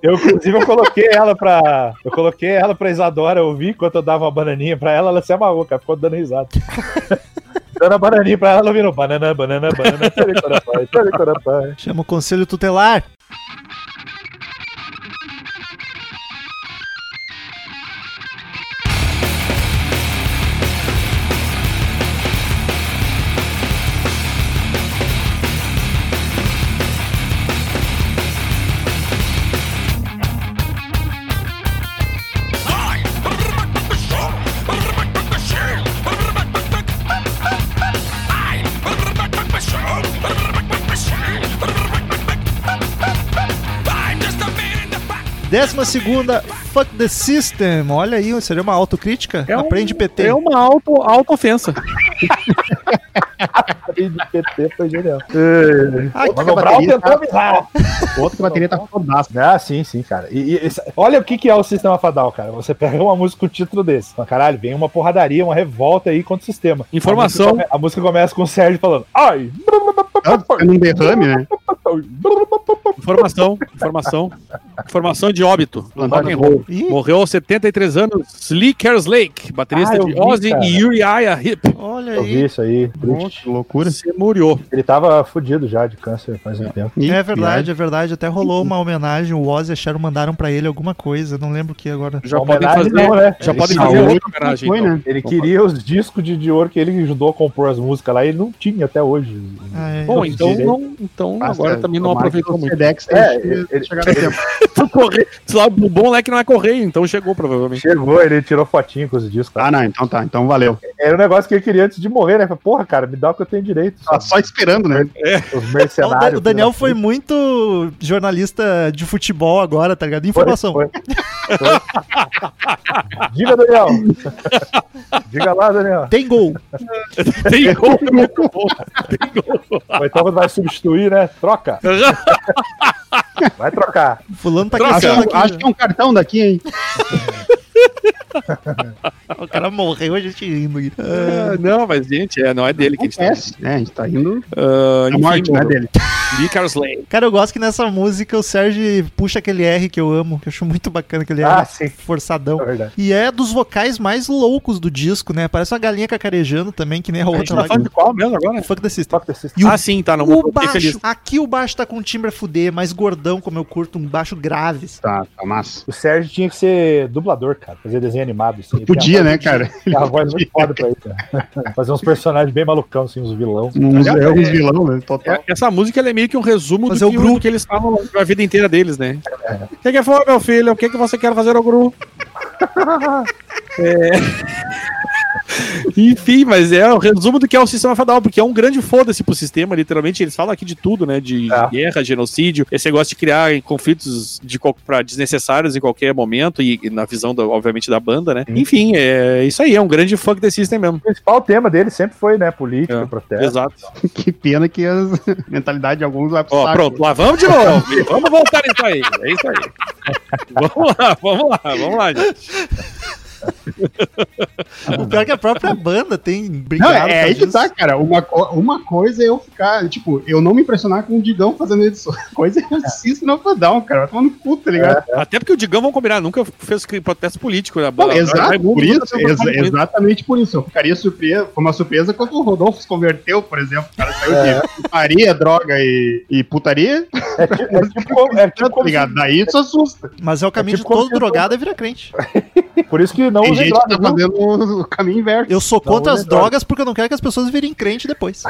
Eu, inclusive, eu coloquei ela pra. Eu coloquei ela pra Isadora ouvir enquanto eu dava uma bananinha pra ela, ela se amarrou, cara. Ficou dando risada. Dando a bananinha pra ela, ela virou banana, banana, banana. Telecarapai, telecarapai. Chama o conselho tutelar. Décima segunda, Fuck the System. Olha aí, seria uma autocrítica? É um, Aprende P T. É uma auto, auto-ofensa. Aprende P T, foi genial. É. Ai, outro que a bateria tá... avisar. Outro que a bateria tá fodástica. Ah, sim, sim, cara. E, e, esse... Olha o que, que é o System of a Down, cara. Você pega uma música com o título desse. Mas, caralho, vem uma porradaria, uma revolta aí contra o sistema. Informação. A música, come... a música começa com o Sérgio falando... Ai! É um derrame, né? Informação, informação. Informação de óbito. Morreu aos setenta e três anos. Lee Kerslake, baterista ah, de Ozzy e Uriah Heep. Olha aí. Eu vi isso aí. Nossa, loucura. Você murió. Ele tava fudido já de câncer faz um tempo. É verdade, é verdade. Até rolou uma homenagem. O Ozzy e a Sharon mandaram pra ele alguma coisa. Não lembro o que agora. Já podem fazer, não, né? Já podem fazer outra homenagem. Foi, então. Né? Ele queria os discos de, de ouro que ele ajudou a compor as músicas lá. Ele não tinha até hoje. Ah, é. Bom, então, não, então ah, agora é, também não aproveitou muito. Sedex, é, ele, ele chegou no tempo. O bom é que não é correio, então chegou provavelmente. Chegou, ele tirou fotinho com os discos. Ah, não, então tá, então valeu. Era um negócio que ele queria antes de morrer, né? Porra, cara, me dá o que eu tenho direito. Ah, só esperando, né? É. Os mercenários. O Daniel foi muito jornalista de futebol agora, tá ligado? Informação. Foi, foi. Foi. Diga, Daniel. Diga lá, Daniel. Tem gol. Tem gol. Tem gol. Então você vai substituir, né? Troca. Vai trocar. Fulano tá troca. Acho, aqui, acho né? que é um cartão daqui, hein? O cara morreu, a gente rindo. Uh, não, mas gente, é, não é dele que a gente tá rindo. É, a gente tá rindo. Uh, a morte, não é dele. Cara, eu gosto que nessa música o Sérgio puxa aquele R que eu amo, que eu acho muito bacana aquele ah, R sim. forçadão. É e é dos vocais mais loucos do disco, né? Parece uma galinha cacarejando também, que nem a outra. A gente tá de qual mesmo agora? Funk da System. O, ah, sim, tá. Não, o baixo, aqui o baixo tá com um timbre a fuder, mais gordão, como eu curto, um baixo grave. Tá, tá massa. O Sérgio tinha que ser dublador, cara, fazer desenho animado. Assim. Podia, né, cara? A voz muito foda pra ele, cara. Fazer uns personagens bem malucão, assim, uns vilão. Uns é, é, vilão, né? Total. É, essa música, ela é meio que um resumo fazer do que, o grupo. que eles falam a vida inteira deles, né? O é. que que foi, meu filho? O que que você quer fazer ao grupo? é... Enfim, mas é o resumo do que é o System of a Down, porque é um grande foda-se pro sistema, literalmente. Eles falam aqui de tudo, né? De é. guerra, genocídio, esse negócio de criar conflitos de, pra, desnecessários em qualquer momento, e, e na visão, do, obviamente, da banda, né? Hum. Enfim, é isso aí, é um grande funk the system mesmo. O principal tema dele sempre foi, né? Política, é. protesto. Exato. Que pena que a mentalidade de alguns vai pro Ó, saco. Pronto, lá vamos de novo. Vamos voltar nisso aí. É isso aí. Vamos lá, vamos lá, vamos lá, gente. O pior é que a própria banda tem brigado. Não, é aí que tá, cara. Uma, uma coisa é eu ficar, tipo, eu não me impressionar com o Digão fazendo isso. A coisa é eu assisto no Fadão, cara. Vai tomando puto, tá ligado? É, é. Até porque o Digão, vamos combinar, nunca fez protesto político. Né? Não, exato, Raimundo, por isso, exa- exatamente por isso. Eu ficaria surpresa, foi uma surpresa quando o Rodolfo se converteu, por exemplo. O cara saiu é. de putaria, droga e, e putaria. É tipo, é tipo, é tipo tá ligado? Daí isso assusta. Mas é o caminho é tipo de todo drogado é virar crente. Por isso que não tem gente droga, que tá fazendo o caminho inverso. Eu sou contra não, as drogas porque eu não quero que as pessoas virem crente depois.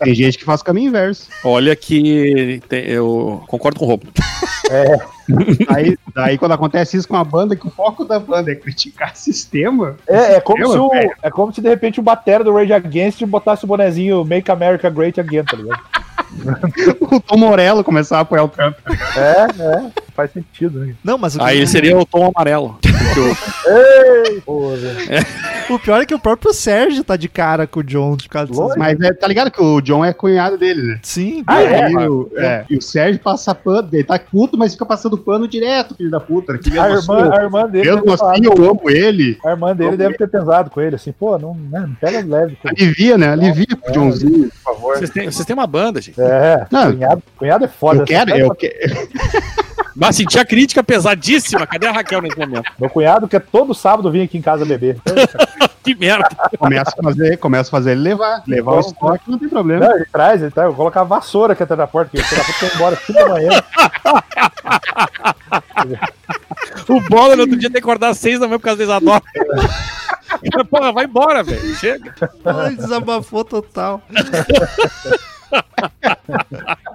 Tem gente que faz o caminho inverso. Olha que tem, eu concordo com o Rômulo. É. Daí, daí quando acontece isso com a banda, que o foco da banda é criticar o sistema. É, é como sistema, se o, é como se de repente o batera do Rage Against botasse o bonezinho Make America Great Again, tá ligado? O Tom Morello começar a apoiar o Trump. É, é, faz sentido. Hein? Não, mas o aí seria o Tom Amarelo. Ei, é. O pior é que o próprio Sérgio tá de cara com o John. De cara Lógico, mas é, tá ligado que o John é cunhado dele, né? Sim. Ah, é, é, o, é. E o Sérgio passa pano, ele tá puto, mas fica passando pano direto, filho da puta. Que a, irmã, a irmã dele... Mesmo assim, eu amo ele. A irmã dele deve ter pesado com ele, assim, pô, não, não pega leve. Pô. Alivia, né? Alivia é, pro Johnzinho, por favor. Vocês têm, vocês têm uma banda, gente. É, não, cunhado, cunhado é foda. Eu quero, eu quero... Mas senti a crítica pesadíssima. Cadê a Raquel nesse momento? Meu cunhado quer todo sábado vir aqui em casa beber. Que merda. Começa a fazer, começa a fazer ele levar. Levar então, o estoque, não tem problema. Não, ele traz, ele traz. Eu vou colocar a vassoura que até na porta, porque eu vou embora cinco da manhã. O Bola no outro dia tem que acordar às seis da manhã por causa deles adoram. Porra, vai embora, velho. Chega. Ai, desabafou total.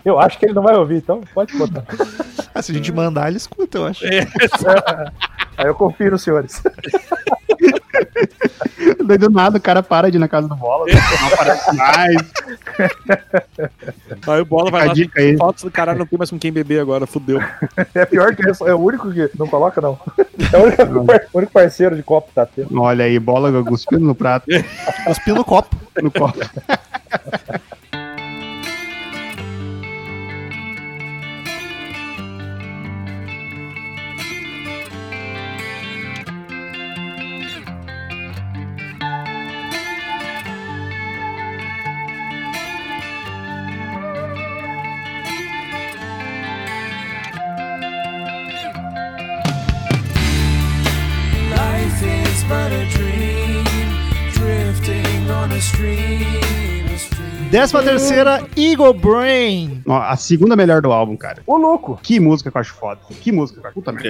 Eu acho que ele não vai ouvir, então pode contar. Ah, se a gente mandar, ele escuta, eu acho. É. Aí eu confio nos senhores. Do nada o cara para de ir na casa do Bola, não aparece mais. Aí o Bola vai lá, fotos do caralho, não tem mais com quem beber agora, fudeu. É pior que isso, é o único que não coloca, não. É o único, único parceiro de copo que tá tendo. Olha aí, Bola cuspindo no prato. Cuspindo no copo. No copo. But a dream, drifting on a stream, a stream. Décima terceira, Eagle Brain. Ó, a segunda melhor do álbum, cara. Ô, louco. Que música que eu acho foda. Que música, cara. Puta merda.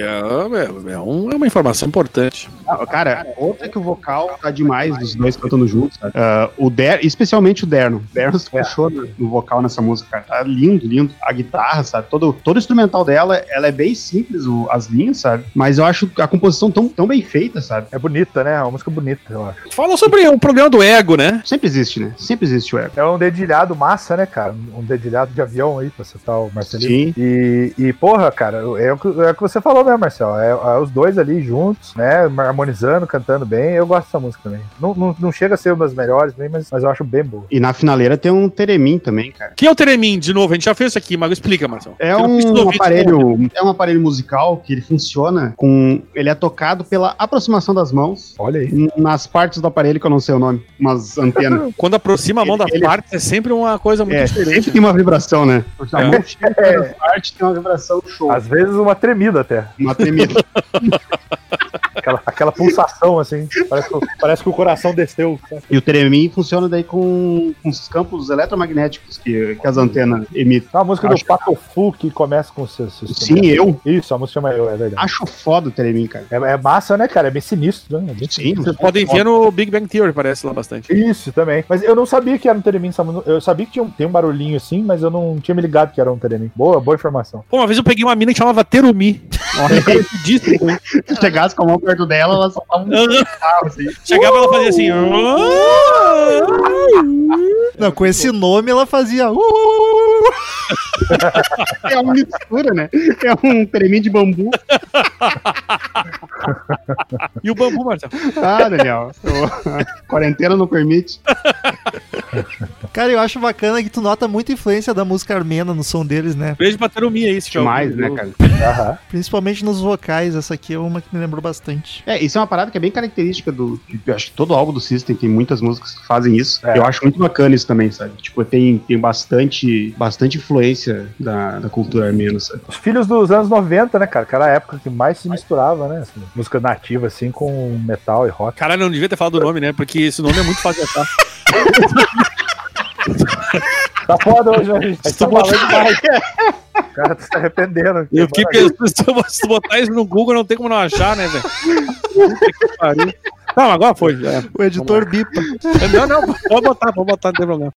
É, é, é uma informação importante. Ah, cara, outra que o vocal tá demais, os dois cantando juntos, sabe? Uh, o Der, especialmente o Derno. O Derno se fechou é. no vocal nessa música, cara. Tá lindo, lindo. A guitarra, sabe? Todo, todo o instrumental dela, ela é bem simples, o, as linhas, sabe? Mas eu acho a composição tão, tão bem feita, sabe? É bonita, né? É uma música bonita, eu acho. Fala sobre o problema do ego, né? Sempre existe, né? Sempre existe o ego. É um dedilhado massa, né, cara? Um dedilhado de avião aí, pra citar o Marcelinho. Sim. E, e, porra, cara, é o que, é o que você falou mesmo, Marcel. É, é os dois ali juntos, né? Harmonizando, cantando bem. Eu gosto dessa música também. Não, não, não chega a ser uma das melhores, né, mas, mas eu acho bem boa. E na finaleira tem um Teremim também, cara. Que é o Teremim, de novo? A gente já fez isso aqui, mas explica, Marcel. É um, um aparelho, é um aparelho musical que ele funciona com... Ele é tocado pela aproximação das mãos. Olha aí. Nas partes do aparelho, que eu não sei o nome, umas antenas. Quando aproxima a mão da ele... parte, é sempre uma coisa muito é, diferente. Sempre tem uma vibração, né? Porque a mão chega da parte, tem uma vibração show. Às vezes uma tremida até. Uma tremida. Aquela, aquela pulsação, assim. Parece que, parece que o coração desceu. E o Teremim funciona daí com, com os campos eletromagnéticos que, que as antenas emitem. Tá, a música acho... do Patofu que começa com o seu... Sim, eu. Isso, a música chama Eu, é verdade. Acho foda o Teremim, cara. É, é massa, né, cara? É bem sinistro, né? É bem sim. Vocês podem ver no Big Bang Theory, parece lá bastante. Isso, também. Mas eu não sabia que era um Teremim. Eu sabia que tinha um, tem um barulhinho assim, mas eu não tinha me ligado que era um Teremim. Boa, boa informação. Pô, uma vez eu peguei uma mina que chamava Terumi. Chegasse com a mão perto dela, ela só tava um carro, assim. Chegava, ela fazia assim. Não, com esse nome ela fazia. É uma mistura, né? É um tremim de bambu. E o bambu, Marcelo? Ah, Daniel. A quarentena não permite. Cara, eu acho bacana que tu nota muita influência da música armena no som deles, né? Beijo pra Terumi, é isso, demais, né, cara? Aham. Principalmente nos vocais. Essa aqui é uma que me lembrou bastante. É, isso é uma parada que é bem característica do... Eu acho que todo álbum do System tem muitas músicas que fazem isso. É. Eu acho muito bacana isso também, sabe? Tipo, tem, tem bastante, bastante influência da, da cultura armena, sabe? Os filhos dos anos noventa, né, cara? Que era a época que mais se misturava, né? Assim, música nativa, assim, com metal e rock. Caralho, não devia ter falado o nome, né? Porque esse nome é muito fácil de achar. Tá foda hoje, né? Estou falando demais. O cara tá se arrependendo. Eu fiquei pensando, se tu botar isso no Google, não tem como não achar, né, velho? Que pariu. Não, agora foi. É. O editor bipa. Não, não, pode botar, pode botar, não tem problema.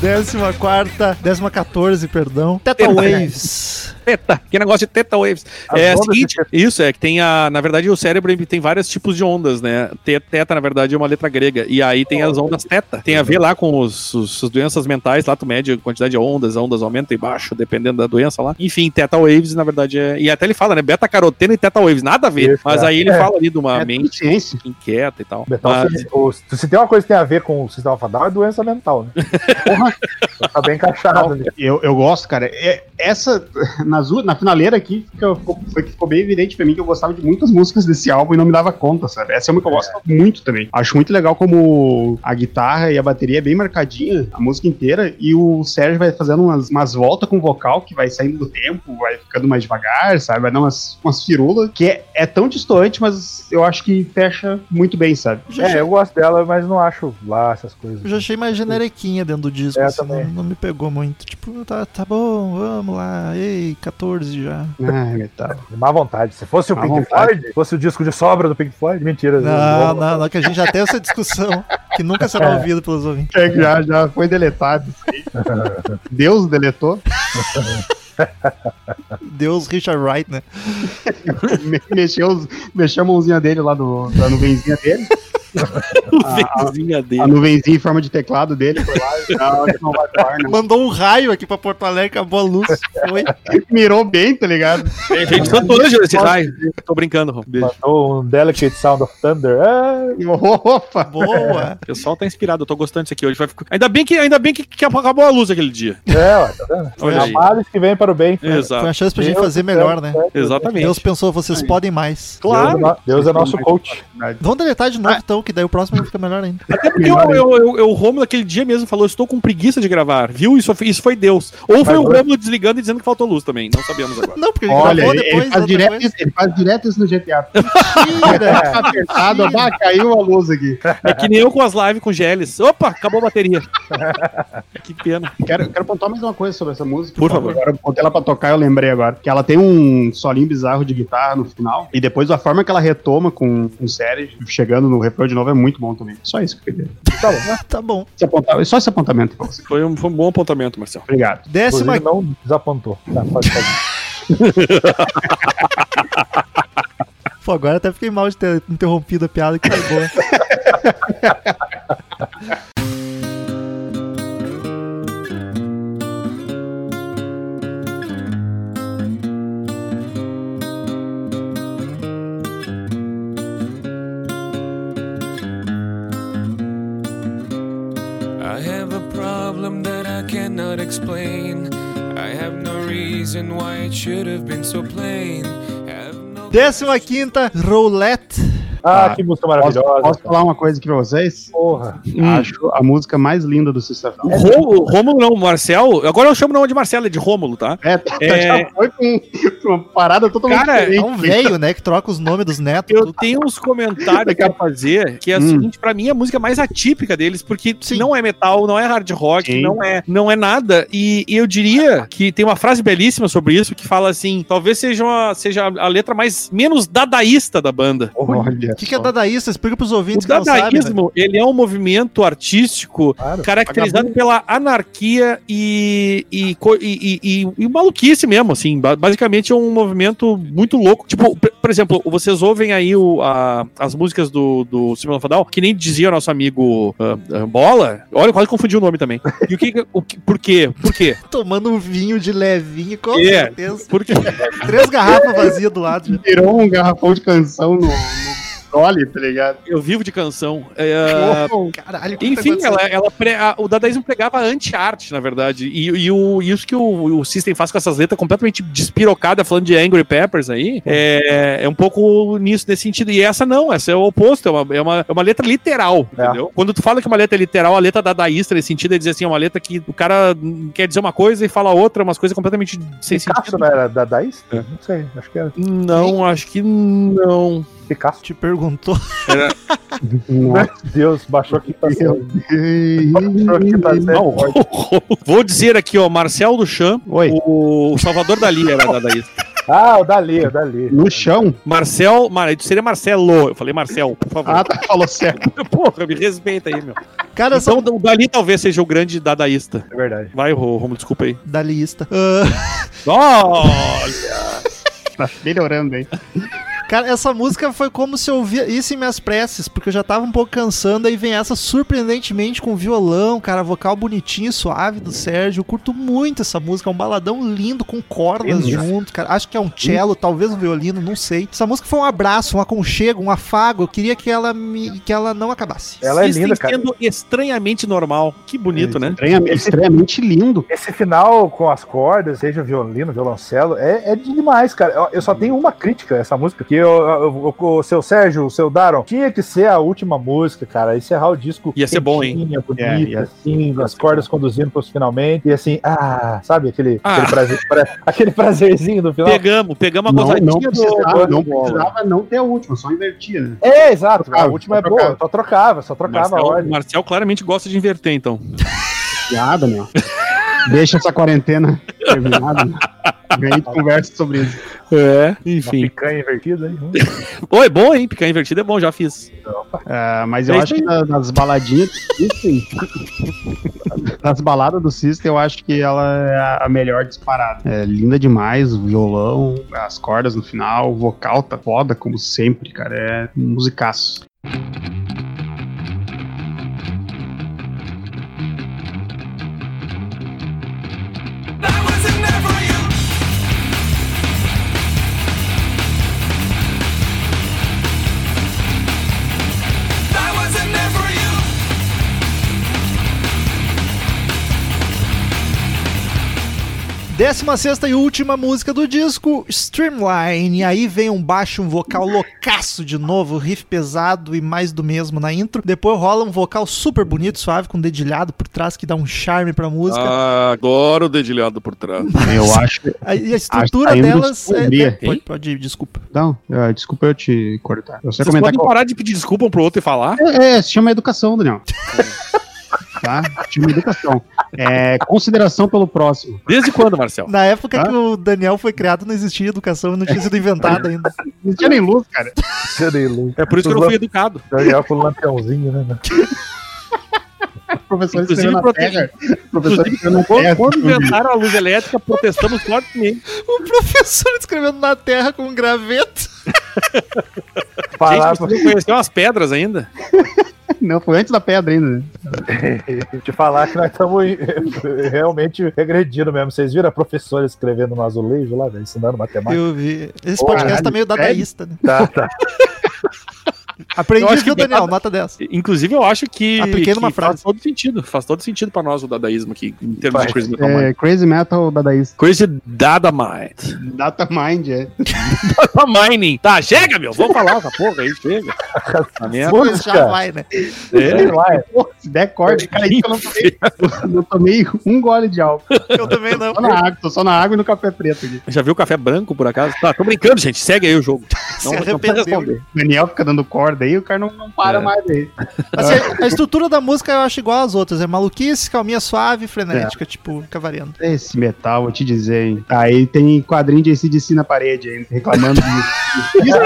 Décima quarta, décima quatorze, perdão. Thetawaves. Teta, que negócio de Thetawaves. É o seguinte, isso é que tem a, na verdade o cérebro tem vários tipos de ondas, né? Teta, na verdade, é uma letra grega. E aí tem as ondas teta. Tem a ver lá com os, os, as doenças mentais, lá tu mede a quantidade de ondas, as ondas aumentam e baixam, dependendo da doença lá. Enfim, Thetawaves, na verdade, é... E até ele fala, né? Beta-caroteno e Thetawaves, nada a ver. Isso, mas aí ele é. fala ali de uma é, mente inquieta e tal. Betal, mas... se, ou, se tem uma coisa que tem a ver com o System of a Down, é doença mental, né? Porra, tá bem encaixado ali. Eu, eu gosto, cara. É, essa... Na finaleira aqui, ficou, ficou bem evidente pra mim que eu gostava de muitas músicas desse álbum e não me dava conta, sabe? Essa é uma que eu gosto é. muito também. Acho muito legal como a guitarra e a bateria é bem marcadinha, a música inteira, e o Sérgio vai fazendo umas, umas voltas com o vocal que vai saindo do tempo, vai ficando mais devagar, sabe? Vai dar umas, umas firulas, que é, é tão distante, mas eu acho que fecha muito bem, sabe? Já é, achei... eu gosto dela, mas não acho lá essas coisas. Eu já achei mais generequinha dentro do disco, é, assim, não, não me pegou muito. Tipo, tá, tá bom, vamos lá, ei, quatorze já. Ah, tá. Má vontade. Se fosse o Má Pink vontade. Floyd, se fosse o disco de sobra do Pink Floyd, mentira. Não, não, não, não, que a gente já tem essa discussão que nunca será ouvida pelos ouvintes. É que já, já foi deletado isso aí. Deus deletou. Deus Richard Wright, né? Mexeu, mexeu a mãozinha dele lá do, da nuvenzinha dele. A, a, dele. A nuvenzinha em forma de teclado dele foi lá, não vai dar, né? Mandou um raio aqui pra Porto Alegre, acabou a luz. Foi. Mirou bem, tá ligado? É, gente, tô todo esse raio. Tô brincando, Rô. Mandou um Delicate Sound of Thunder. É. Opa! Boa! O pessoal tá inspirado, eu tô gostando disso aqui hoje. Vai ficar... Ainda bem, que, ainda bem que, que acabou a luz aquele dia. É, ó, tá vendo? Foi a males que vem para o bem. Exato. Foi uma chance pra Deus gente fazer Deus melhor, Deus, né? Deus, Exatamente. Deus pensou, vocês podem mais. Claro! Deus é, no... Deus é nosso coach. Vamos deletar de novo, então. que daí o próximo fica melhor ainda. Até porque eu, eu, eu, eu, o Rômulo aquele dia mesmo falou, estou com preguiça de gravar, viu? Isso, isso foi Deus. Ou foi o Rômulo desligando e dizendo que faltou luz também, não sabemos agora. Não, porque ele Olha, gravou depois. Ele faz, direto, depois. Ele faz direto isso no G T A. Mentira! Apertado, ah, caiu a luz aqui. É que nem eu com as lives com Geles. Opa, acabou a bateria. Que pena. Quero, quero apontar mais uma coisa sobre essa música. Por favor. Agora eu botei ela pra tocar, eu lembrei agora. Que ela tem um solinho bizarro de guitarra no final. E depois a forma que ela retoma com o Sérgio chegando no refrão de novo é muito bom também. Só isso que eu queria. Tá bom. Né? Tá bom. Se apontar, só esse apontamento. Foi um, foi um bom apontamento, Marcel. Obrigado. Décima... Não desapontou. Tá, pode fazer. Pô, agora até fiquei mal de ter interrompido a piada que foi boa. I have a problem that I cannot explain. I have no reason why it should have been so plain. Décima quinta, Roulette. Ah, ah, que música maravilhosa. Posso, posso falar uma coisa aqui pra vocês? Porra, hum. Acho a música mais linda do System of a Down. Rômulo, Rômulo não, Marcel. Agora eu chamo não de Marcelo, é de Rômulo, tá? É, é... já foi com uma parada totalmente Cara, diferente. É um velho, né, que troca os nomes dos netos. Eu tudo. tenho uns comentários pra fazer, que é o hum. seguinte, pra mim é a música mais atípica deles, porque Sim. não é metal, não é hard rock, Sim. não é não é nada. E, e eu diria que tem uma frase belíssima sobre isso, que fala assim, talvez seja, uma, seja a letra mais menos dadaísta da banda. Olha. O que, que é dadaísta? Explica pros ouvintes o que não sabem. O dadaísmo, ele é um movimento artístico claro, caracterizado pela anarquia e e, e, e e maluquice mesmo, assim. Basicamente é um movimento muito louco. Tipo, por exemplo, vocês ouvem aí o, a, as músicas do, do System of a Down, que nem dizia o nosso amigo uh, Bola. Olha, quase confundi o nome também. E o que... O que por quê? Por quê? Tomando um vinho de levinho, com é, certeza. Porque... Três garrafas vazias do lado. Virou um garrafão de canção no... no... Olha, tá ligado? Eu vivo de canção. É, oh, caralho, enfim, tá ela, ela pre, a, o dadaísmo pregava anti-arte, na verdade. E, e, o, e isso que o, o System faz com essas letras completamente despirocadas, falando de Angry Peppers aí, é, é um pouco nisso, nesse sentido. E essa não, essa é o oposto, é uma, é uma, é uma letra literal, é. entendeu? Quando tu fala que uma letra é literal, a letra dadaísta, nesse sentido, é dizer assim, é uma letra que o cara quer dizer uma coisa e fala outra, umas coisas completamente sem sentido. Picasso não era dadaísta? É. Não sei, acho que era. Não, acho que não... Picasso te perguntou. Era... Meu Deus, baixou aqui pra céu. Baixou aqui pra céu. Vou dizer aqui, ó, Marcel Duchamp, Oi. o Salvador Dalí era dadaísta. Ah, o Dalí, o Dalí. No chão? Marcel, seria Marcelo. Eu falei Marcel, por favor. Ah, tá, falou certo. Porra, me respeita aí, meu. Cara, então, só... o Dalí talvez seja o grande dadaísta. É verdade. Vai, Romulo, desculpa aí. Daliísta. Uh... Olha! Tá melhorando aí. Cara, essa música foi como se eu ouvia isso em minhas preces, porque eu já tava um pouco cansando, aí vem essa surpreendentemente com violão, cara, vocal bonitinho, suave do Sérgio. Eu curto muito essa música, é um baladão lindo, com cordas Beleza. junto, cara. Acho que é um cello, talvez um violino, não sei. Essa música foi um abraço, um aconchego, um afago. Eu queria que ela, me... que ela não acabasse. Ela é System linda, cara. Sendo estranhamente normal. Que bonito, é, né? Estranhamente, estranhamente lindo. Esse final com as cordas, seja violino, violoncelo, é, é demais, cara. Eu só tenho uma crítica a essa música, que o seu Sérgio, o seu Daron, tinha que ser a última música, cara. Encerrar o disco. Ia ser bom, hein? Bonita, é, ia assim, as cordas conduzindo para os finalmente. E assim, ah, sabe aquele, ah. aquele, prazer, pra, aquele prazerzinho do final? Pegamos, pegamos a gozadinha não, não do. Precisava, não precisava não ter a última, só invertia, né? É, exato. Trocava, a última é boa, trocava. só trocava, só trocava. Marcel, a ordem. Marcel claramente gosta de inverter, então. Piada, meu. Deixa essa quarentena terminada, né? A gente conversa sobre isso. É, enfim. Uma picanha invertida, hein? Ô, é bom, hein? Picanha invertida é bom, já fiz. É, mas eu é acho que na, nas baladinhas do System, nas baladas do System, eu acho que ela é a melhor disparada. É linda demais, o violão, as cordas no final, o vocal tá foda, como sempre, cara. É um musicaço. décima sexta e última música do disco, Streamline. E aí vem um baixo, um vocal loucaço de novo, riff pesado e mais do mesmo na intro. Depois rola um vocal super bonito, suave, com um dedilhado por trás que dá um charme pra música. Ah, agora o dedilhado por trás. Mas eu acho... A, e a estrutura acho delas... É, é, pode, pode ir, desculpa. Não, uh, desculpa eu te cortar. Eu Vocês podem qual... parar de pedir desculpa um pro outro e falar? É, é se chama educação, Daniel. Tá? Time de educação. É, consideração pelo próximo. Desde quando, Marcel? Na época tá? que o Daniel foi criado, não existia educação, não tinha sido inventada ainda. Não tinha nem luz, cara. Não tinha nem luz. É por isso que eu não fui educado. Daniel foi um lampiãozinho, né? Professor Inclusive, prote... professor Inclusive quando, quando inventaram a luz elétrica, protestamos fortemente. O professor escrevendo na terra com um graveto. Pará, gente, você não conheceu as pedras ainda? Não, foi antes da pedra ainda, né? Te falar que nós estamos realmente regredindo mesmo. Vocês viram a professora escrevendo no azulejo lá, né? Ensinando matemática? Eu vi. Esse Pô, podcast caralho, tá meio dadaísta, né? Tá, tá. Aprendi, viu, Daniel? Bem, nota dessa. Inclusive, eu acho que, que numa frase. faz todo sentido. Faz todo sentido pra nós o dadaísmo aqui, em termos faz, de Crazy Metal Mind. É, Crazy Metal Dadaísmo. Crazy Data Mind. Data Mind, é. Data Mining. Tá, chega, meu. Vamos falar essa porra aí, chega. Pô, já vai, né? É. Pô, se der corte, cara, eu não tomei, não tomei um gole de álcool. Eu também não. Tô na água, tô só na água e no café preto aqui. Já viu o café branco, por acaso? Tá, tô brincando, gente. Segue aí o jogo. Não, se arrependeu. Daniel fica dando corte. Daí o cara não, não para é. mais aí. Assim, a estrutura da música eu acho igual às outras. É maluquice, calminha suave, frenética, é. tipo, cavariando. Esse metal, vou te dizer, hein? Aí tem quadrinho de A C D C na parede aí, reclamando disso.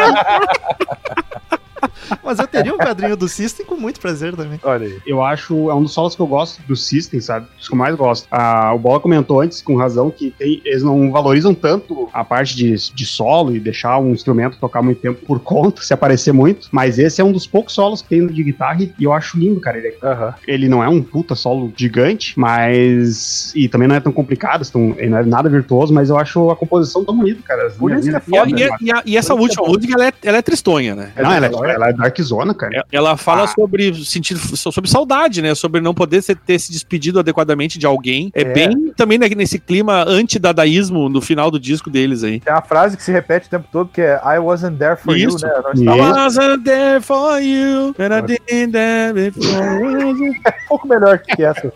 Mas eu teria um quadrinho do System com muito prazer também. Olha aí. Eu acho, é um dos solos que eu gosto do System, sabe? Dos que eu mais gosto. Ah, o Bola comentou antes, com razão, que tem, eles não valorizam tanto a parte de, de solo e deixar um instrumento tocar muito tempo por conta, se aparecer muito. Mas esse é um dos poucos solos que tem de guitarra e eu acho lindo, cara. Ele, é, uh-huh. ele não é um puta solo gigante, mas... E também não é tão complicado, então, não é nada virtuoso, mas eu acho a composição tão bonita, cara. As linhas, linhas é foda, e, né, e, a, e essa última música, ela é, ela é tristonha, né? Não, ela é Ela é darkzona, cara. Ela fala ah. sobre sentir, sobre saudade, né? Sobre não poder ser, ter se despedido adequadamente de alguém. É, é. bem também nesse clima anti-dadaísmo no final do disco deles aí. Tem uma frase que se repete o tempo todo que é I wasn't there for Isso. you, né? Nós I wasn't there for you and I didn't there before. É um pouco melhor que essa.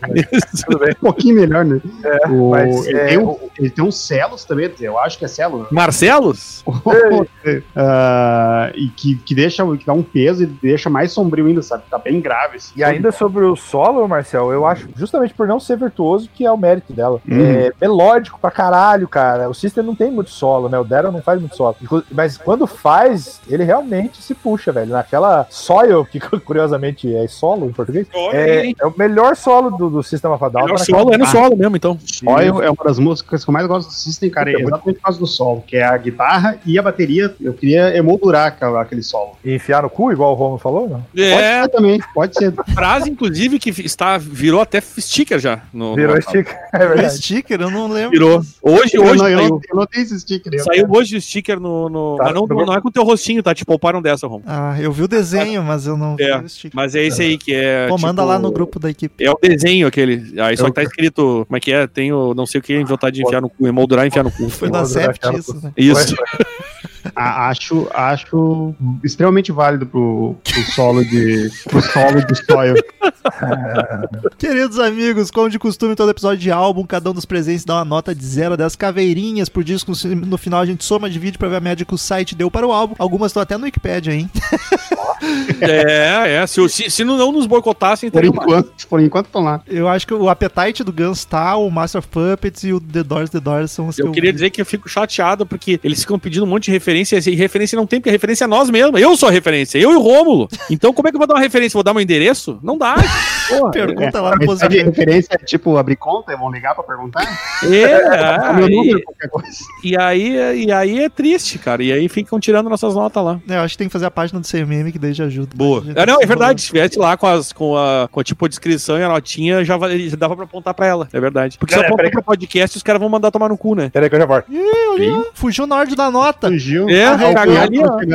Tudo bem. Um pouquinho melhor, né? É, o... mas ele, é... tem um, ele tem uns celos também, eu acho que é celo. Marcelos? uh, e que, que deixa o dá um peso e deixa mais sombrio ainda, sabe? Tá bem grave. E ainda sobre o solo, Marcel, eu acho, justamente por não ser virtuoso, que é o mérito dela. Hum. É melódico pra caralho, cara. O System não tem muito solo, né? O Daron não faz muito solo. Mas quando faz, ele realmente se puxa, velho. Naquela Soil, que curiosamente é solo em português, é, é o melhor solo do, do System of a Down. O solo é no solo mesmo, então. Soil é uma das músicas que eu mais gosto do System, cara. É exatamente por causa do solo, que é a guitarra e a bateria. Eu queria emoldurar aquele solo. Enfiar no cu, igual o Romulo falou, não? É. Pode ser também, pode ser. Frase, inclusive, que está, virou até sticker já. No, virou no... sticker, é verdade. Sticker, eu não lembro. Virou. Hoje, eu hoje. Não, eu, saiu... não, eu não tenho esse sticker. Saiu eu, hoje o sticker no... no... Tá, mas não, não é com o teu rostinho, tá? Te pouparam dessa, Romulo. Ah, eu vi o desenho, mas eu não é, vi o sticker. Mas é esse aí que é... Pô, tipo, manda lá no grupo da equipe. É o desenho aquele. Aí só eu... que tá escrito, como é que é? Tem o não sei o que, vontade de enfiar no cu, emoldurar e enfiar no cu. Foi da Sept isso, né? Isso. Acho, acho extremamente válido pro, pro solo de pro solo do Soil. Queridos amigos, como de costume, todo episódio de álbum, cada um dos presentes dá uma nota de zero a dez caveirinhas por disco. No final a gente soma, divide pra ver a média que o site deu para o álbum. Algumas estão até no Wikipedia, hein? É, é. Se, se, se não nos boicotassem... Por enquanto, por enquanto estão lá. Eu acho que o Appetite do Guns tá, o Master of Puppets e o The Doors, The Doors são os eu que eu... Eu queria dizer que eu fico chateado porque eles ficam pedindo um monte de referência e referência não tem, porque a referência é nós mesmos. Eu sou a referência, eu e o Rômulo. Então como é que eu vou dar uma referência? Vou dar meu endereço? Não dá. Porra, pergunta é, lá no positivo. A referência é tipo abrir conta, vão ligar pra perguntar? É. Meu número, qualquer coisa. E aí, e aí é triste, cara. E aí ficam tirando nossas notas lá. É, eu acho que tem que fazer a página do C M M que daí já ajuda. Boa. Ah, não, é verdade. Se tivesse lá com, as, com, a, com a tipo de descrição e a notinha, já, já dava pra apontar pra ela. É verdade. Porque se eu apontar pro podcast, os caras vão mandar tomar no cu, né? Peraí que eu já volto. Fugiu na ordem da nota. Fugiu. É, ah,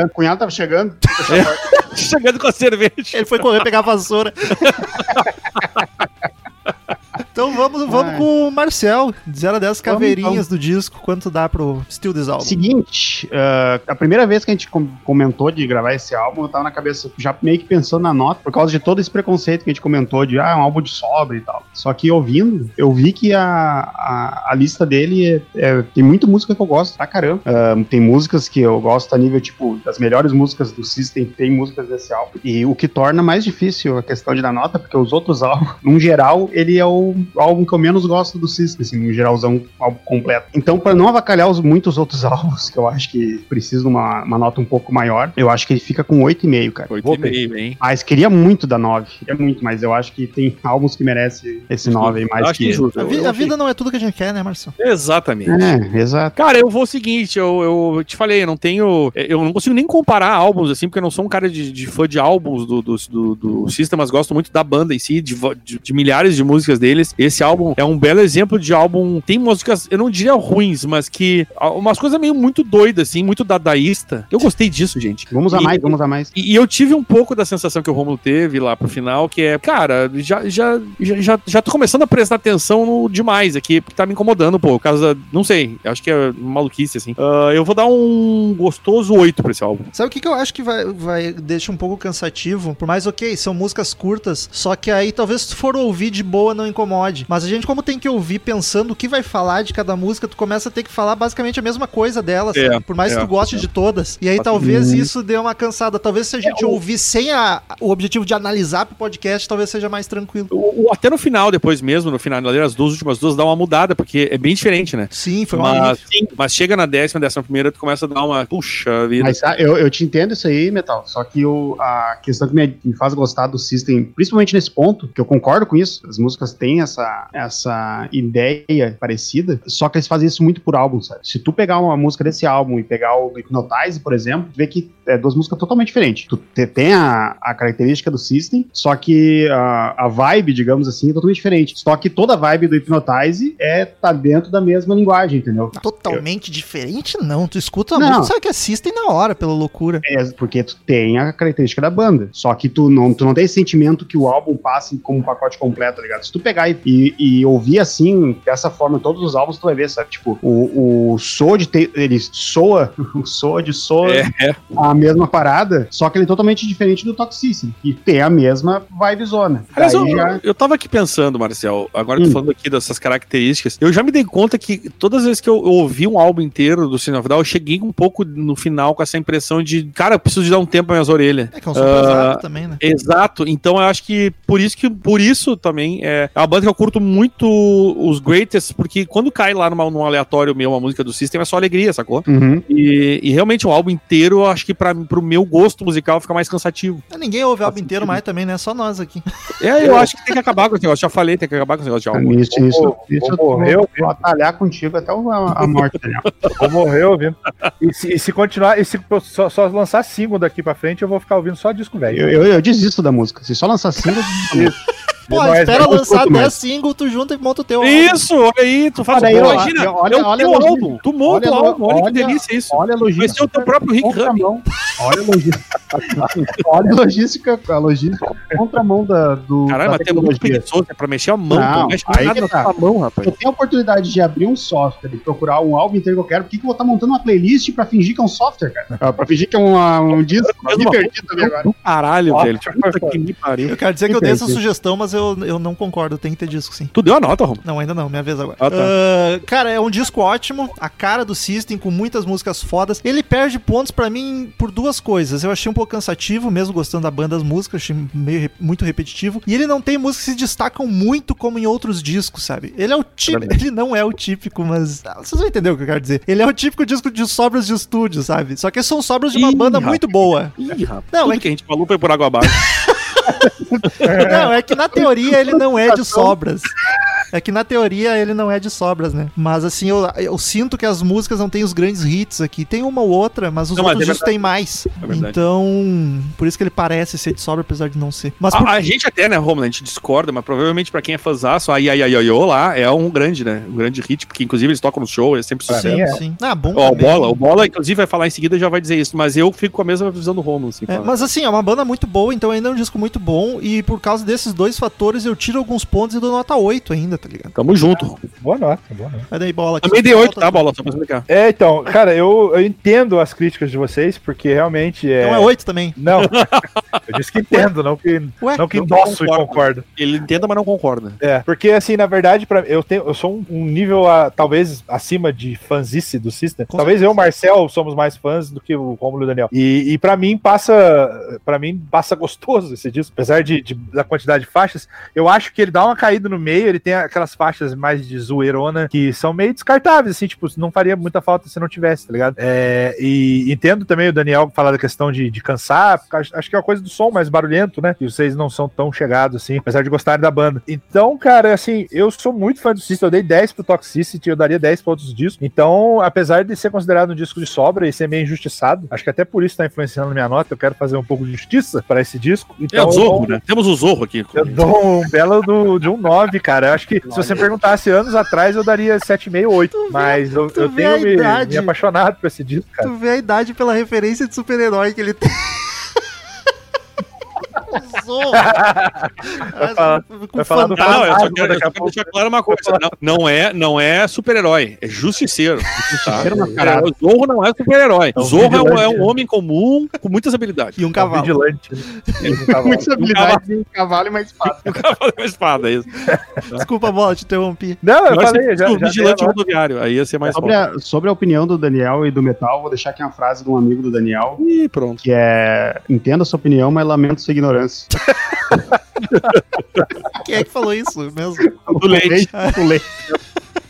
o cunhado tava chegando. Cunhado tava chegando. É. Chegando com a cerveja. Ele foi correr pegar a vassoura. Então vamos, vamos ah. com o Marcel, de zero a dez caveirinhas vamos, então. do disco, quanto dá pro Steal This Album? Seguinte, uh, a primeira vez que a gente com- comentou de gravar esse álbum, eu tava na cabeça, já meio que pensando na nota, por causa de todo esse preconceito que a gente comentou de, ah, é um álbum de sobra e tal. Só que ouvindo, eu vi que a, a, a lista dele é, é, tem muita música que eu gosto pra caramba. Uh, tem músicas que eu gosto a nível, tipo, das melhores músicas do System, tem músicas desse álbum. E o que torna mais difícil a questão de dar nota, porque os outros álbuns, no geral, ele é o álbum que eu menos gosto do System, assim, no geralzão, álbum completo. Então, pra não avacalhar os muitos outros álbuns, que eu acho que precisa de uma, uma nota um pouco maior, eu acho que ele fica com oito vírgula cinco, cara. oito vírgula cinco, hein? Mas queria muito dar nove, queria muito, mas eu acho que tem álbuns que merecem esse nove aí mais eu acho que... que justo. A, vi- a vida não é tudo que a gente quer, né, Marcelo? Exatamente. É, exato. Cara, eu vou o seguinte, eu, eu te falei, eu não tenho... Eu não consigo nem comparar álbuns, assim, porque eu não sou um cara de, de fã de álbuns do, do, do, do System, mas gosto muito da banda em si, de, de, de milhares de músicas deles. Esse álbum é um belo exemplo de álbum... Tem músicas, eu não diria ruins, mas que... Umas coisas meio muito doidas, assim, muito dadaísta. Eu gostei disso, gente. Vamos a mais, vamos a mais. E, e eu tive um pouco da sensação que o Rômulo teve lá pro final, que é, cara, já, já, já, já, já tô começando a prestar atenção no, demais aqui, porque tá me incomodando um pouco. Por causa, não sei, acho que é maluquice, assim. Uh, eu vou dar um gostoso oito pra esse álbum. Sabe o que, que eu acho que vai, vai deixa um pouco cansativo? Por mais, ok, são músicas curtas, só que aí talvez se for ouvir de boa não incomode. Mas a gente, como tem que ouvir pensando o que vai falar de cada música, tu começa a ter que falar basicamente a mesma coisa delas, é, por mais é, que tu goste é. de todas. E aí Mas, talvez hum. isso dê uma cansada. Talvez se a gente é, o... ouvir sem a, o objetivo de analisar pro podcast, talvez seja mais tranquilo. O, o, até no final, depois mesmo, no final, as duas últimas duas dá uma mudada, porque é bem diferente, né? Sim, foi uma mas, sim, mas chega na décima, décima primeira, tu começa a dar uma puxa vida. Mas, eu, eu te entendo isso aí, Metal, só que eu, a questão que me, me faz gostar do System, principalmente nesse ponto, que eu concordo com isso, as músicas têm essa, essa ideia parecida, só que eles fazem isso muito por álbum, sabe? Se tu pegar uma música desse álbum e pegar o Hypnotize, por exemplo, tu vê que é duas músicas totalmente diferentes. Tu te, tem a, a característica do System, só que a, a vibe, digamos assim, é totalmente diferente. Só que toda a vibe do Hypnotize é, tá dentro da mesma linguagem, entendeu? Totalmente eu... diferente não, tu escuta a não. música, sabe que assistem na hora, pela loucura. É, porque tu tem a característica da banda, só que tu não, tu não tem esse sentimento que o álbum passe como um pacote completo, tá ligado? Se tu pegar e, e, e ouvir assim, dessa forma, todos os álbuns, tu vai ver, sabe? Tipo, o, o Sode, ele soa, o Sode soa é. a mesma parada, só que ele é totalmente diferente do Toxicity, que tem a mesma vibe zona. Aliás, eu, já... eu tava aqui pensando, Marcel, agora hum. eu tô falando aqui dessas características, eu já me dei conta que todas as vezes que eu, eu ouvi um álbum inteiro do System of a Down, eu cheguei um pouco no final com essa impressão de, cara, eu preciso de dar um tempo para minhas orelhas. É que é um som uh, pesado também, né? Exato, então eu acho que por isso que, por isso também, é uma banda que eu curto muito os Greatest, porque quando cai lá numa, num aleatório meu, uma música do System, é só alegria, sacou? Uhum. E, e realmente um álbum inteiro, eu acho que pra, pro meu gosto musical fica mais cansativo. É, ninguém ouve o álbum inteiro mais também, né? Só nós aqui. É, eu acho que tem que acabar com esse negócio, já falei, tem que acabar com esse negócio de álbum. Isso, isso, vou, isso vou, vou morrer, eu vou atalhar contigo até a, a morte, Daniel. Vou morrer ouvindo. E se, e se continuar, e se só, só lançar single daqui pra frente, eu vou ficar ouvindo só disco velho. Eu, eu, eu desisto da música. Se só lançar single, eu desisto. Pô, não, espera não, lançar dez singles, tu junta e monta o teu álbum. Isso, olha aí, tu faz. Olha, pô, imagina, olha, é o olha teu álbum, logística. Tu monta o álbum, olha, olha que delícia isso. Olha a logística. Vai ser o teu próprio Rick Rubin. Olha a logística. Olha a logística, a logística contramão da, do... Caralho, mas tem muito preguiçoso, é pra mexer a mão, não, mexe aí nada tá. na tua mão, rapaz. Eu tenho a oportunidade de abrir um software e procurar um álbum inteiro que eu quero, por que que eu vou estar montando uma playlist pra fingir que é um software, cara? Ah, pra fingir que é uma, um disco, eu me perdi também agora. Caralho, velho, que me pariu. Eu quero dizer que eu dei essa sugestão, mas eu Eu, eu não concordo, tem que ter disco sim. Tu deu a nota, Romulo? Não, ainda não, minha vez agora. Ah, tá. uh, cara, é um disco ótimo, a cara do System, com muitas músicas fodas. Ele perde pontos pra mim por duas coisas. Eu achei um pouco cansativo, mesmo gostando da banda, as músicas, achei meio, muito repetitivo. E ele não tem músicas que se destacam muito como em outros discos, sabe? Ele é o típico, ele não é o típico, mas ah, vocês vão entender o que eu quero dizer. Ele é o típico disco de sobras de estúdio, sabe? Só que são sobras de uma Ih, banda rapaz. muito boa. Ih, rapaz. Não, Tudo é que... que a gente falou foi por água abaixo. Não, é que na teoria ele não é de sobras. É que na teoria ele não é de sobras, né? Mas assim, eu, eu sinto que as músicas não tem os grandes hits aqui. Tem uma ou outra, mas os não, outros discos é tem mais. É então, por isso que ele parece ser de sobra, apesar de não ser. Mas por... a, a gente até, né, Romulo, a gente discorda, mas provavelmente pra quem é fãzaço, a Iaiaiaiô lá é um grande, né? Um grande hit, porque inclusive eles tocam no show, eles sempre sucesso. Sim, é. sim. Ah, bom. Ó, o Bola, o Bola, inclusive, vai falar em seguida e já vai dizer isso, mas eu fico com a mesma visão do Romulo. Assim, é, mas assim, é uma banda muito boa, então ainda é um disco muito bom e por causa desses dois fatores eu tiro alguns pontos e dou nota oito ainda. tá ligado? Tamo junto. Boa nota, boa nota. Mas daí, bola, também dei oito, tá, bola? Só pra explicar. É, então, cara, eu, eu entendo as críticas de vocês, porque realmente é. Não é oito também? Não. Eu disse que entendo, não que, Ué, não que eu nosso concordo. E concordo. Ele entenda, mas não concorda. É, porque assim, na verdade, pra, eu, tenho, eu sou um, um nível, a, talvez, acima de fanzice do System. Com talvez certeza. Eu e o Marcel somos mais fãs do que o Rômulo e o Daniel. E, e pra mim passa. Pra mim passa gostoso esse disco, apesar de, de, da quantidade de faixas. Eu acho que ele dá uma caída no meio, ele tem aquelas faixas mais de zoeirona que são meio descartáveis, assim, tipo, não faria muita falta se não tivesse, tá ligado? É, e entendo também o Daniel falar da questão de, de cansar, acho, acho que é uma coisa do som mais barulhento, né? E vocês não são tão chegados, assim, apesar de gostarem da banda. Então, cara, assim, eu sou muito fã do System, eu dei dez pro Toxicity, eu daria dez pra outros discos, então, apesar de ser considerado um disco de sobra e ser meio injustiçado, acho que até por isso tá influenciando a minha nota, eu quero fazer um pouco de justiça pra esse disco. Então, é o Zorro, né? Temos o Zorro aqui. Eu dou um belo do, de um nove, cara. Eu acho que se você me perguntasse anos atrás, eu daria sete vírgula cinco, oito. Mas eu, eu tenho me, me apaixonado por esse disco, cara. Tu vê a idade pela referência de super-herói que ele tem. Zorro. Vai falar, vai falar do não, eu só quero, eu só quero deixar claro uma coisa. Não, não é, não é super-herói, é justiceiro. Justiceiro, tá? Cara, o Zorro não é super-herói. O Zorro é um, é um homem comum com muitas habilidades. E um cavalo. É um vigilante. É. Muitas habilidades e um cavalo e uma espada. Um cavalo e uma espada, isso. Desculpa, bola, te interrompi. Não, eu, eu falei, já. O vigilante rodoviário, aí ia ser mais sobre a, sobre a opinião do Daniel e do Metal, vou deixar aqui uma frase de um amigo do Daniel. E pronto. Que é: entendo a sua opinião, mas lamento sua ignorância. Quem é que falou isso mesmo? Do leite. Do leite.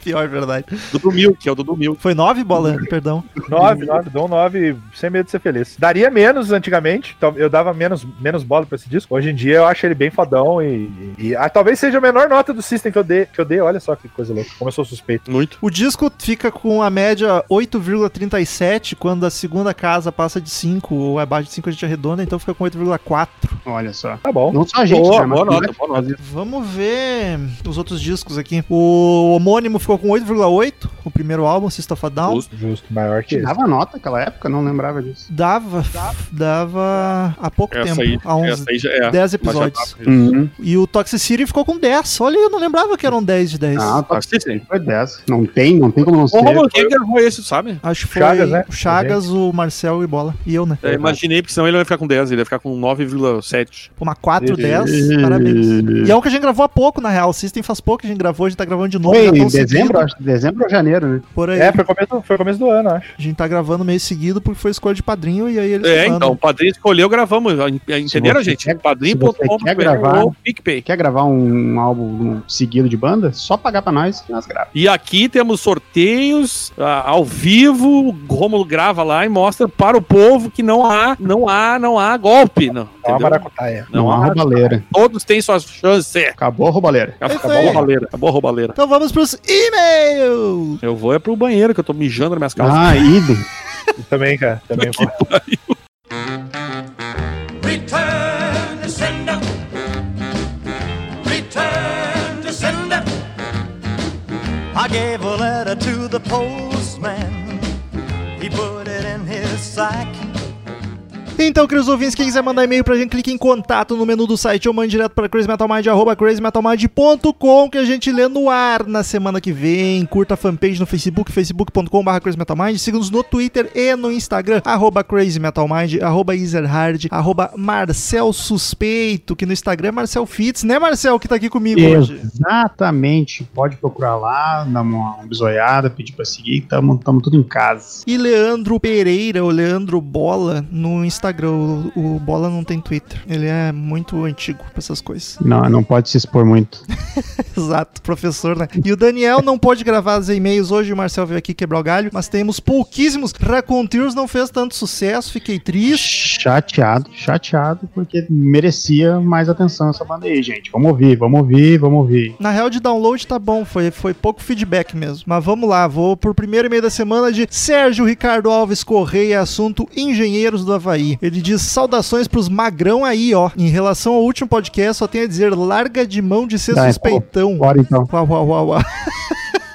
Pior, verdade. Dudu Milk, é o Dudu Milk. Foi nove, Bola, perdão. Nove, nove, dou um nove, sem medo de ser feliz. Daria menos antigamente, eu dava menos, menos bola pra esse disco. Hoje em dia eu acho ele bem fodão e, e ah, talvez seja a menor nota do System que eu dei, que eu dei. Olha só que coisa louca, como eu sou suspeito. Muito. O disco fica com a média oito vírgula trinta e sete, quando a segunda casa passa de cinco, ou abaixo de cinco a gente arredonda, então fica com oito vírgula quatro. Olha só. Tá bom. Não só a gente, boa, né? Boa nota, boa nota. Vamos ver os outros discos aqui. O homônimo foi com oito vírgula oito, o primeiro álbum, System of a Down. Justo, justo, maior que esse. Dava nota naquela época, não lembrava disso. Dava, dava há pouco essa tempo, aí, há uns é, dez episódios. Tá, uhum. E o Toxicity ficou com dez, olha, eu não lembrava que eram dez de dez. Ah, o Toxicity foi dez, não tem, não tem como não ser. O Romulo, quem gravou esse, sabe? Acho que foi Chagas, né? o Chagas, o Marcel e Bola, e eu, né? É, imaginei, porque senão ele vai ficar com dez, ele vai ficar com nove vírgula sete. Uma quatro, dez, e... parabéns. E é um que a gente gravou há pouco, na real, o System faz pouco que a gente gravou, a gente tá gravando de novo. Ei, dezembro, acho, dezembro ou janeiro, né? Por aí. É, foi começo, foi começo do ano, acho. A gente tá gravando meio seguido porque foi escolha de padrinho e aí eles. É, falando. Então, o padrinho escolheu, gravamos. Entenderam, gente? Quer, padrinho ponto com ponto br ou PicPay. Quer gravar um, um álbum seguido de banda? Só pagar pra nós que nós gravamos. E aqui temos sorteios uh, ao vivo. O Rômulo grava lá e mostra para o povo que não há, não há, não há golpe. Não, não há maracutaia. Não, não há roubaleira. Todos têm suas chances. Acabou a roubaleira. Acabou a roubaleira. Acabou a roubaleira. Então vamos pros e-mail! Eu vou é pro banheiro, que eu tô mijando nas minhas calças. Ah, ido. Também, cara. Também, pô. Return to sender. Return to sender. I gave a letter to the postman. He put it in his sack. Então, queridos ouvintes, quem quiser mandar e-mail pra gente, clique em contato no menu do site ou mande direto pra crazymetalmind, arroba crazymetalmind ponto com, que a gente lê no ar na semana que vem. Curta a fanpage no Facebook, facebook ponto com ponto br crazymetalmind, siga-nos no Twitter e no Instagram, arroba crazymetalmind, arroba ezerhard, arroba Marcel Suspeito, que no Instagram é Marcel Fitz, né, Marcel, que tá aqui comigo hoje? Exatamente, pode procurar lá, dar uma bisoiada, pedir pra seguir, tamo, tamo tudo em casa. E Leandro Pereira, ou Leandro Bola, no Instagram. Instagram, o, o Bola não tem Twitter. Ele é muito antigo pra essas coisas. Não, não pode se expor muito. Exato, professor, né? E o Daniel não pôde gravar os e-mails hoje, o Marcel veio aqui quebrar o galho, mas temos pouquíssimos. Raconteurs não fez tanto sucesso, fiquei triste. Chateado, chateado, porque merecia mais atenção essa banda aí, gente. Vamos ouvir, vamos ouvir, vamos ouvir. Na real, de download tá bom, foi, foi pouco feedback mesmo. Mas vamos lá, vou pro primeiro e-mail da semana de Sérgio Ricardo Alves Correia, assunto Engenheiros do Havaí. Ele diz: saudações pros magrão aí, ó. Em relação ao último podcast, só tenho a dizer: larga de mão de ser ah, suspeitão. Bora então. Uau, uau, uau, uau.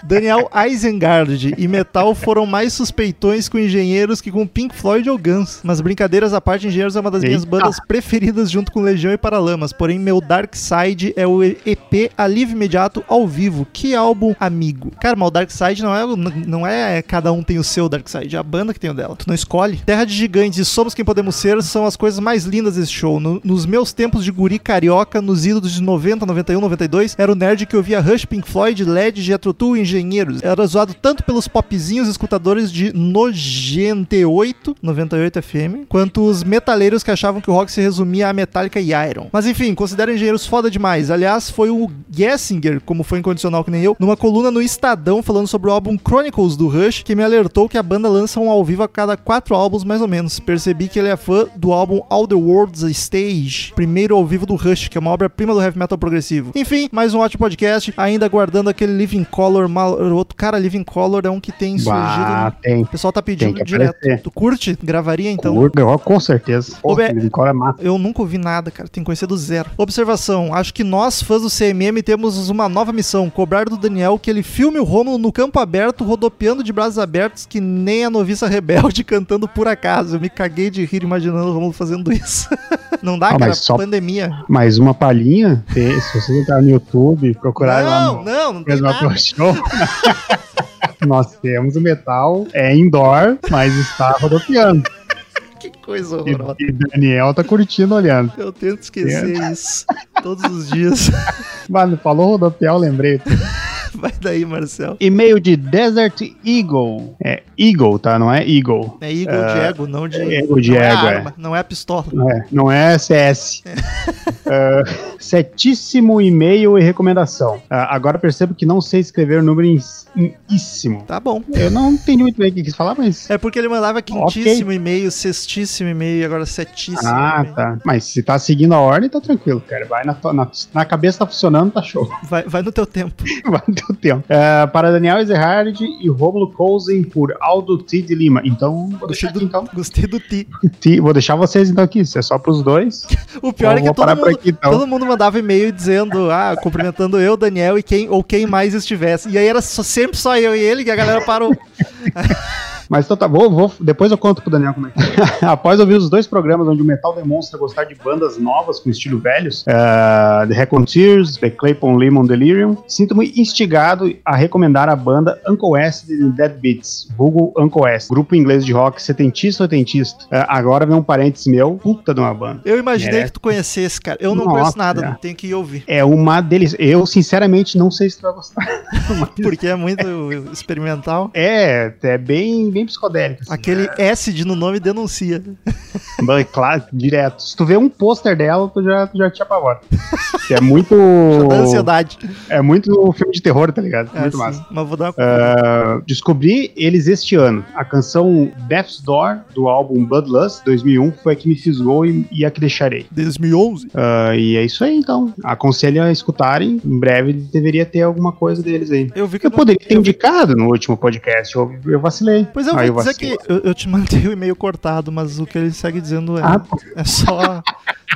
Daniel Ezerhard e Metal foram mais suspeitões com Engenheiros que com Pink Floyd ou Guns. Mas brincadeiras à parte, Engenheiros é uma das Eita. minhas bandas preferidas junto com Legião e Paralamas. Porém, meu Dark Side é o E P Alívio Imediato ao vivo. Que álbum, amigo. Cara, mas o Dark Side não é, não é cada um tem o seu Dark Side, é a banda que tem o dela. Tu não escolhe. Terra de Gigantes e Somos Quem Podemos Ser são as coisas mais lindas desse show. No, nos meus tempos de guri carioca, nos ídolos de noventa, noventa e um, noventa e dois, era o nerd que ouvia Rush, Pink Floyd, Led, Jethro Tull e Engenheiros. Era zoado tanto pelos popzinhos escutadores de noventa e oito, noventa e oito F M, quanto os metaleiros que achavam que o rock se resumia a Metallica e Iron. Mas enfim, considero Engenheiros foda demais. Aliás, foi o Gessinger, como foi incondicional que nem eu, numa coluna no Estadão falando sobre o álbum Chronicles do Rush, que me alertou que a banda lança um ao vivo a cada quatro álbuns mais ou menos. Percebi que ele é fã do álbum All the World's a Stage, primeiro ao vivo do Rush, que é uma obra-prima do heavy metal progressivo. Enfim, mais um ótimo podcast, ainda guardando aquele Living Color maroto. Cara, Living Color é um que tem surgido. Ah, no... tem. O pessoal tá pedindo direto. Aparecer. Tu curte? Gravaria então? Curto, com certeza. Poxa, Obe... Living Color é massa. Eu nunca ouvi nada, cara. Tem que conhecer do zero. Observação: acho que nós, fãs do C M M, temos uma nova missão. Cobrar do Daniel que ele filme o Rômulo no campo aberto, rodopiando de braços abertos, que nem a noviça rebelde cantando Por Acaso. Eu me caguei de rir imaginando o Rômulo fazendo isso. Não dá, ah, cara? Só... pandemia. Mais uma palhinha? Se você entrar no YouTube e procurar não, lá no... Não, não tem nada. Nós temos o metal, é indoor, mas está rodopiando. Que coisa horrorosa. E Daniel tá curtindo, olhando. Eu tento esquecer é. isso todos os dias. Mano, falou rodopiar, eu lembrei. Vai daí, Marcel. E-mail de Desert Eagle. É Eagle, tá? Não é Eagle. É Eagle uh, de ego, não de... É ego de não ego, é a arma, é. Não é a pistola. Não é, não é C S. É. Uh, setíssimo e-mail e recomendação. Uh, agora percebo que não sei escrever o número em íssimo. Tá bom. Eu não entendi muito bem o que quis falar, mas... É porque ele mandava quintíssimo okay. e-mail, sextíssimo e-mail e agora setíssimo. Ah, e-mail. Tá. Mas se tá seguindo a ordem, tá tranquilo, cara. Vai na, na, na cabeça tá funcionando, tá show. Vai, vai no teu tempo. Vai no teu tempo. Uh, para Daniel Ezerhard e Rômulo Konzen por Aldo T de Lima. Então, vou deixar do, aqui, então. Gostei do T. Vou deixar vocês então aqui, isso é só pros dois. O pior então, é que todo mundo, aqui, então. todo mundo mandava e-mail dizendo, ah, cumprimentando eu, Daniel e quem ou quem mais estivesse. E aí era só, sempre só eu e ele que a galera parou. Mas então tá, vou, vou, depois eu conto pro Daniel como é que foi. Após ouvir os dois programas onde o metal demonstra gostar de bandas novas com estilo velhos, uh, The Raconteurs, The Claypool Lemon Delirium, sinto-me instigado a recomendar a banda Uncle S de Dead Beats, vulgo Uncle S, grupo inglês de rock setentista ou oitentista. Uh, agora vem um parênteses meu, puta de uma banda. Eu imaginei é. que tu conhecesse, cara. Eu não Nossa, conheço nada, é. tenho que ir ouvir. É uma delícia. Eu, sinceramente, não sei se tu vai gostar. Porque é muito é. experimental. É, é bem... bem psicodélico. Assim. Aquele S de no nome denuncia. Mano, é claro, direto. Se tu vê um pôster dela, tu já, tu já te apavora. É muito... Já dá ansiedade. É muito filme de terror, tá ligado? É, muito sim, massa. Mas vou dar uma... uh, descobri eles este ano. A canção Death's Door, do álbum Bloodlust, dois mil e um, foi a que me fisgou e, e a que deixarei. dois mil e onze? Uh, e é isso aí, então. Aconselho a escutarem. Em breve deveria ter alguma coisa deles aí. Eu, vi que eu, eu não... poderia ter eu indicado vi... no último podcast. Eu, eu vacilei. Pois eu vou ah, dizer vacilo. que eu, eu te mandei o e-mail cortado, mas o que ele segue dizendo é, ah, é só...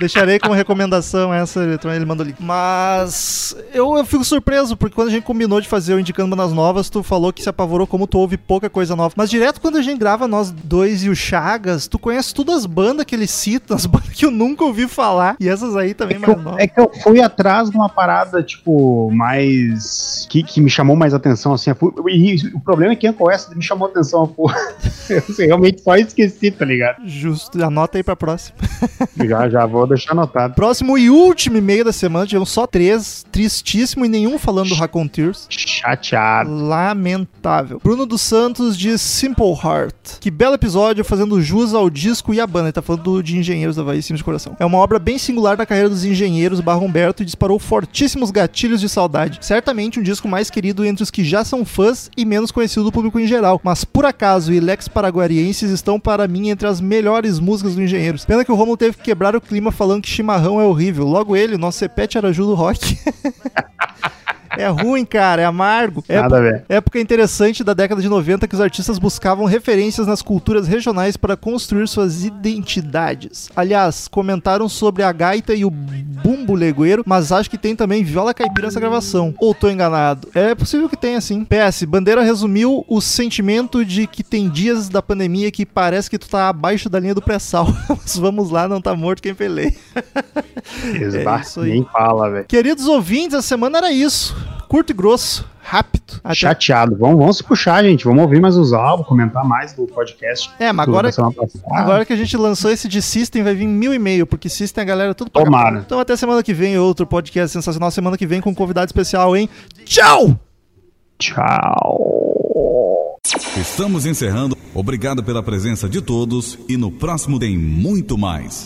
Deixarei como recomendação essa eletrônica, ele mandou ali. Mas eu, eu fico surpreso, porque quando a gente combinou de fazer o Indicando Bandas Novas, tu falou que se apavorou como tu ouve pouca coisa nova. Mas direto quando a gente grava nós dois e o Chagas, tu conhece todas as bandas que ele cita, as bandas que eu nunca ouvi falar. E essas aí também é mais eu, novas. É que eu fui atrás de uma parada, tipo, mais... Que, que me chamou mais atenção, assim. E o problema é que quem conhece me chamou atenção, porra. Eu sei, realmente só esqueci, tá ligado? Justo. Anota aí pra próxima. Já, já vou. Vou deixar anotado. Próximo e último e-mail da semana, tivemos só três, tristíssimo e nenhum falando do Raconteurs. Chateado. Lamentável. Bruno dos Santos de Simple Heart. Que belo episódio, fazendo jus ao disco e a banda. Ele tá falando de Engenheiros do Havaí, Cima de Coração. É uma obra bem singular da carreira dos Engenheiros barra Humberto e disparou fortíssimos gatilhos de saudade. Certamente um disco mais querido entre os que já são fãs e menos conhecido do público em geral. Mas Por Acaso e Lex Paraguarienses estão para mim entre as melhores músicas do Engenheiros. Pena que o Romulo teve que quebrar o clima falando que chimarrão é horrível. Logo ele, nosso Cepete Araju do rock. É ruim, cara, é amargo. É nada a ver. Época interessante da década de noventa que os artistas buscavam referências nas culturas regionais para construir suas identidades. Aliás, comentaram sobre a gaita e o bumbo legueiro, mas acho que tem também viola caipira nessa gravação. Ou tô enganado? É possível que tenha, sim. P S, Bandeira resumiu o sentimento de que tem dias da pandemia que parece que tu tá abaixo da linha do pré-sal. Mas vamos lá, não tá morto quem peleia. É isso aí. Nem fala, velho. Queridos ouvintes, a semana era isso. Curto e grosso, rápido. Até... Chateado. Vamos, vamos se puxar, gente. Vamos ouvir mais os álbuns, comentar mais do podcast. É, mas agora, agora que a gente lançou esse de System, vai vir mil e meio, porque System a galera tudo pra tomara. Cá. Então até semana que vem, outro podcast sensacional. Semana que vem com um convidado especial, hein? Tchau! Tchau! Estamos encerrando. Obrigado pela presença de todos e no próximo tem muito mais.